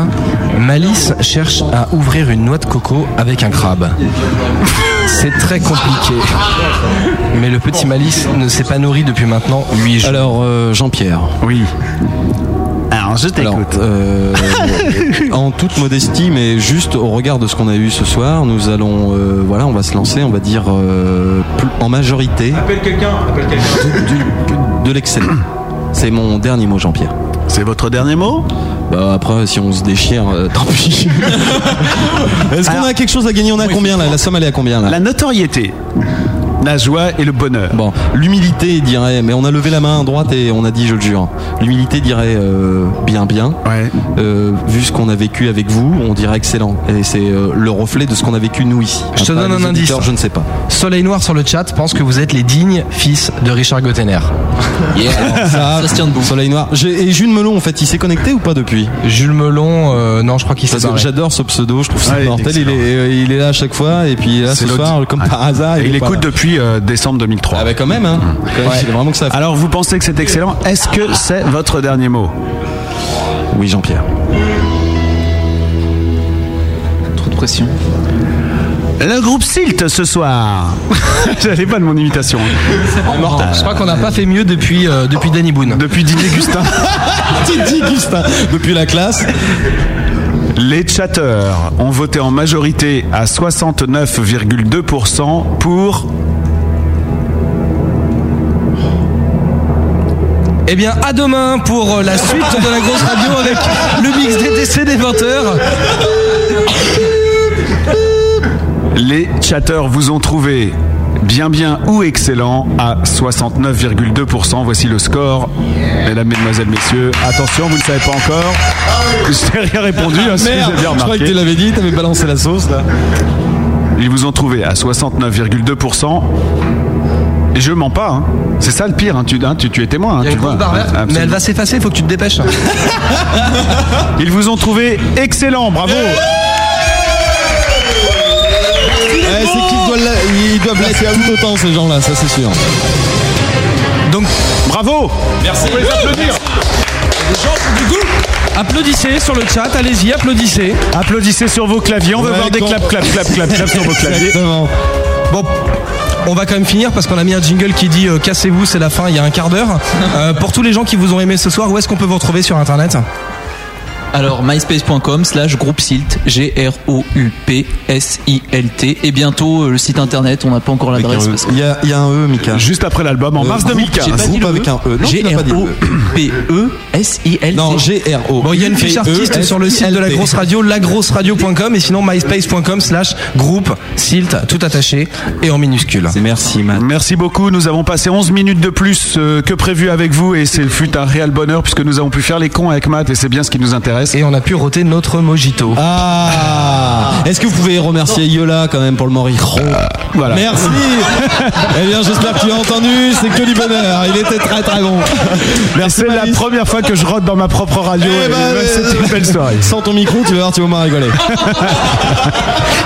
Malice cherche à ouvrir une noix de coco avec un crabe. C'est très compliqué. Mais le petit Malice ne s'est pas nourri depuis maintenant 8 jours. Alors, Jean-Pierre. Oui. Alors, je t'écoute. En toute modestie, mais juste au regard de ce qu'on a eu ce soir, nous allons, voilà, on va se lancer, on va dire en majorité. Appelle quelqu'un. De l'excellent. C'est mon dernier mot, Jean-Pierre. C'est votre dernier mot? Bah après, si on se déchire, tant pis. Est-ce qu'on a quelque chose à gagner? On a combien là? La somme, elle est à combien là? La notoriété, la joie et le bonheur. Bon, l'humilité dirait, mais on a levé la main à droite et on a dit je le jure. L'humilité dirait bien bien. Ouais. Vu ce qu'on a vécu avec vous, on dirait excellent. Et c'est le reflet de ce qu'on a vécu nous ici. Je te donne un indice. Je ne sais pas. Soleil Noir sur le chat pense que vous êtes les dignes fils de Richard Gotainer. Yeah. Ça se tient debout. Soleil Noir. Et Jules Melon, en fait, il s'est connecté ou pas depuis? Jules Melon, non, je crois qu'il s'est barré. J'adore ce pseudo, je trouve ça mortel. Il est là à chaque fois et puis là ce soir, comme par hasard, il écoute depuis. Décembre 2003. Ah bah quand même, hein. Ouais. C'est vraiment que ça. Alors vous pensez que c'est excellent? Est-ce que c'est votre dernier mot? Oui, Jean-Pierre. Trop de pression. Le groupe Silt ce soir. J'avais pas de mon imitation. C'est mortel. Je crois qu'on n'a pas fait mieux depuis Danny Boone. Depuis Didier Gustin. Depuis la classe. Les chatteurs ont voté en majorité à 69,2% pour... Eh bien, à demain pour la suite de la grosse radio avec le mix DTC des 20h. Les chatteurs vous ont trouvé bien bien ou excellent à 69,2%. Voici le score, mesdames, mesdemoiselles, messieurs. Attention, vous ne savez pas encore. Je n'ai rien répondu, si vous avez remarqué. Je crois que tu l'avais dit, tu avais balancé la sauce là. Ils vous ont trouvé à 69,2%. Et je mens pas, hein. C'est ça le pire, hein. Tu es témoin, hein. Tu vois. Mais elle va s'effacer, il faut que tu te dépêches. Ils vous ont trouvé excellent, bravo. Ouais, c'est qu'ils doivent l'être tout autant ces gens-là, ça c'est sûr. Donc, bravo. Merci. Vous les applaudir. Les gens du goût. Applaudissez sur le chat, allez-y, applaudissez. Applaudissez sur vos claviers, on veut voir des clap sur vos claviers. Exactement. Bon. On va quand même finir parce qu'on a mis un jingle qui dit cassez-vous, c'est la fin, il y a un quart d'heure. Pour tous les gens qui vous ont aimé ce soir, où est-ce qu'on peut vous retrouver sur internet? Alors myspace.com/groupesilt, GROUPSILT, et bientôt le site internet, on n'a pas encore l'adresse. Il y a un E, Mika. Juste après l'album, en mars 2015. Groupe avec un E. GROUPSILT. Non, GRO. Bon, il y a une fiche artiste sur le site de la grosse radio, lagrosseradio.com, et sinon myspace.com/groupesilt, tout attaché et en minuscule. Merci, Matt. Merci beaucoup. Nous avons passé 11 minutes de plus que prévu avec vous, et c'est fut un réel bonheur puisque nous avons pu faire les cons avec Matt, et c'est bien ce qui nous intéresse. Et on a pu roter notre mojito. Est-ce que vous pouvez remercier Yola quand même pour le mojito? Voilà. Merci. Eh bien, j'espère que tu as entendu. C'est que du bonheur. Il était très très bon. Merci. C'est la première fois que je rote dans ma propre radio. C'était une belle soirée. Sans ton micro, tu vas voir, tu vas m'en rigoler.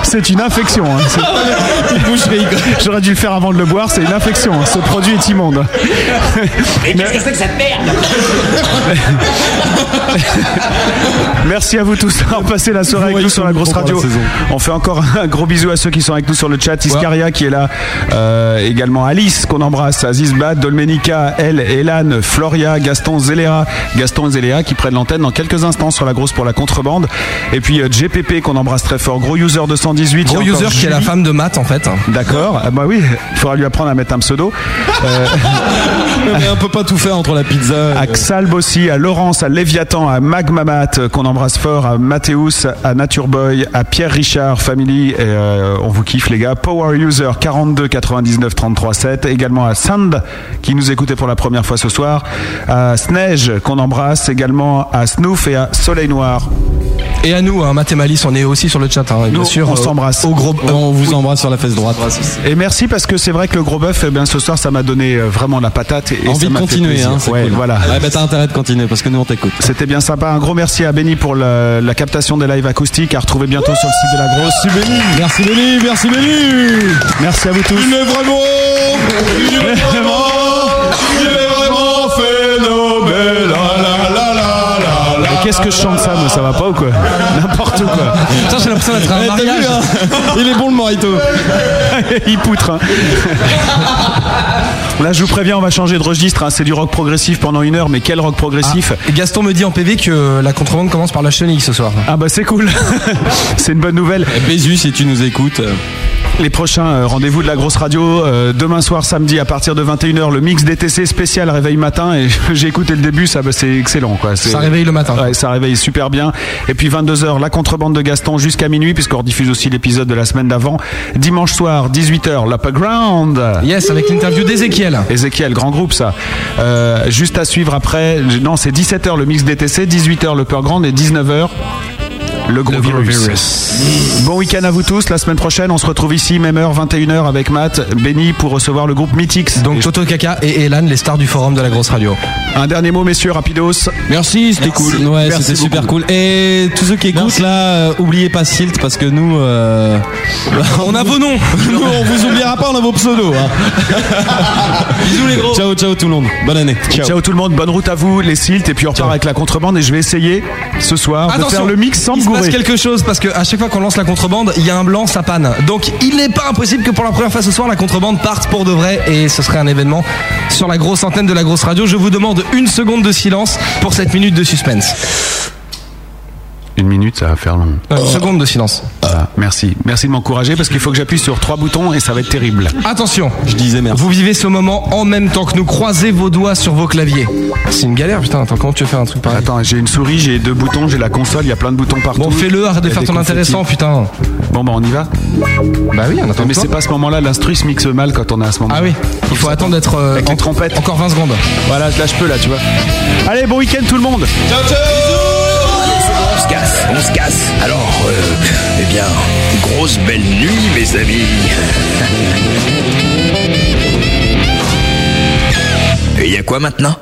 C'est une infection, hein. J'aurais dû le faire avant de le boire. C'est une infection. Ce produit est immonde. Mais qu'est-ce que c'est que cette merde? Merci à vous tous d'avoir passé la soirée avec nous sur la grosse radio. On fait encore un gros bisou à ceux qui sont avec nous sur le chat. Iscaria qui est là, également Alice qu'on embrasse, Azizba, Dolmenica, Elle, Elan, Floria, Gaston, Zelera, Gaston et Zéléa qui prennent l'antenne dans quelques instants sur la grosse pour la contrebande. Et puis JPP qu'on embrasse très fort, gros user 218. Gros user qui est la femme de Matt en fait. D'accord, bah oui, il faudra lui apprendre à mettre un pseudo. Mais on peut pas tout faire entre la pizza. À Xalb aussi, à Laurence, à Léviathan, à Magmamat qu'on embrasse fort, à Mathéus, à Natureboy, à Pierre Richard, Family, et on vous kiffe les gars. Power User 42 99 33 7, également à Sand qui nous écoutait pour la première fois ce soir, à Sneige qu'on embrasse également, à Snoof et à Soleil Noir. Et à nous, hein, Matt et Malice, on est aussi sur le chat, hein, bien sûr. On s'embrasse. Au gros, on vous embrasse sur la fesse droite. Et merci parce que c'est vrai que le gros bœuf, eh bien, ce soir, ça m'a donné vraiment la patate. Et envie de continuer, hein, ouais, cool. Voilà. Ouais, bah, t'as intérêt de continuer parce que nous, on t'écoute. C'était bien sympa. Un gros merci à Benny pour la captation des lives acoustiques. À retrouver bientôt sur le site de la grosse. Merci Benny. Merci Benny. Merci Benny. Merci à vous tous. Il est vraiment. Il est vraiment phénoménal. Qu'est-ce que je chante ça, mais ça va pas ou quoi? N'importe quoi. Putain, j'ai l'impression d'être un mariage. Il est bon le morito. Il poutre. Hein. Là, je vous préviens, on va changer de registre. Hein. C'est du rock progressif pendant une heure, mais quel rock progressif? Gaston me dit en PV que la contrebande commence par la chenille ce soir. Ah bah c'est cool. C'est une bonne nouvelle. Bézu, si tu nous écoutes. Les prochains rendez-vous de la grosse radio, demain soir, samedi, à partir de 21h, le mix DTC spécial réveil matin. Et j'ai écouté le début, ça, bah, c'est excellent, quoi. Ça réveille le matin. Ouais, ça réveille super bien. Et puis 22h, la contrebande de Gaston jusqu'à minuit, puisqu'on diffuse aussi l'épisode de la semaine d'avant. Dimanche soir, 18h, l'Upperground. Yes, avec l'interview d'Ezekiel. Ezekiel, grand groupe, ça. Juste à suivre après, non, c'est 17h, le mix DTC, 18h, l'Upperground et 19h. Le gros virus. Bon week-end à vous tous. La semaine prochaine, on se retrouve ici, même heure, 21h avec Matt, Benny pour recevoir le groupe Mythics. Donc Toto Kaka et Elan, les stars du forum de la grosse radio. Un dernier mot, messieurs, rapidos. Merci, c'était cool. Ouais, merci, c'était super cool. Et tous ceux qui écoutent, là, oubliez pas Silt parce que nous, on a vos noms. Nous, on vous oubliera pas, on a vos pseudos. Hein. Bisous les gros. Ciao, ciao tout le monde. Bonne année. Ciao. Ciao tout le monde. Bonne route à vous, les Silt. Et puis on repart avec la contrebande. Et je vais essayer ce soir de faire le mix sans goût. Quelque chose parce que à chaque fois qu'on lance la contrebande, il y a un blanc, ça panne. Donc il n'est pas impossible que pour la première fois ce soir, la contrebande parte pour de vrai et ce serait un événement sur la grosse antenne de la grosse radio. Je vous demande une seconde de silence pour cette minute de suspense. Une minute, ça va faire long. Une seconde de silence. Ah, merci. Merci de m'encourager parce qu'il faut que j'appuie sur 3 boutons et ça va être terrible. Attention. Je disais merde. Vous vivez ce moment en même temps que nous, croisez vos doigts sur vos claviers. C'est une galère, putain. Attends, comment tu veux faire un truc pareil? Attends, j'ai une souris, j'ai 2 boutons, j'ai la console, il y a plein de boutons partout. Bon, fais-le, arrête de faire ton intéressant, putain. Bon, bah, on y va. Bah oui, on attend. Mais c'est pas à ce moment-là, l'instru se mixe mal quand on est à ce moment. Ah oui. Il faut attendre d'être. Avec les trompettes. Encore 20 secondes. Voilà, là, je peux, là, tu vois. Allez, bon week-end, tout le monde. Ciao, ciao. On se casse. Alors, eh bien, grosse belle nuit, mes amis. Et il y a quoi maintenant ?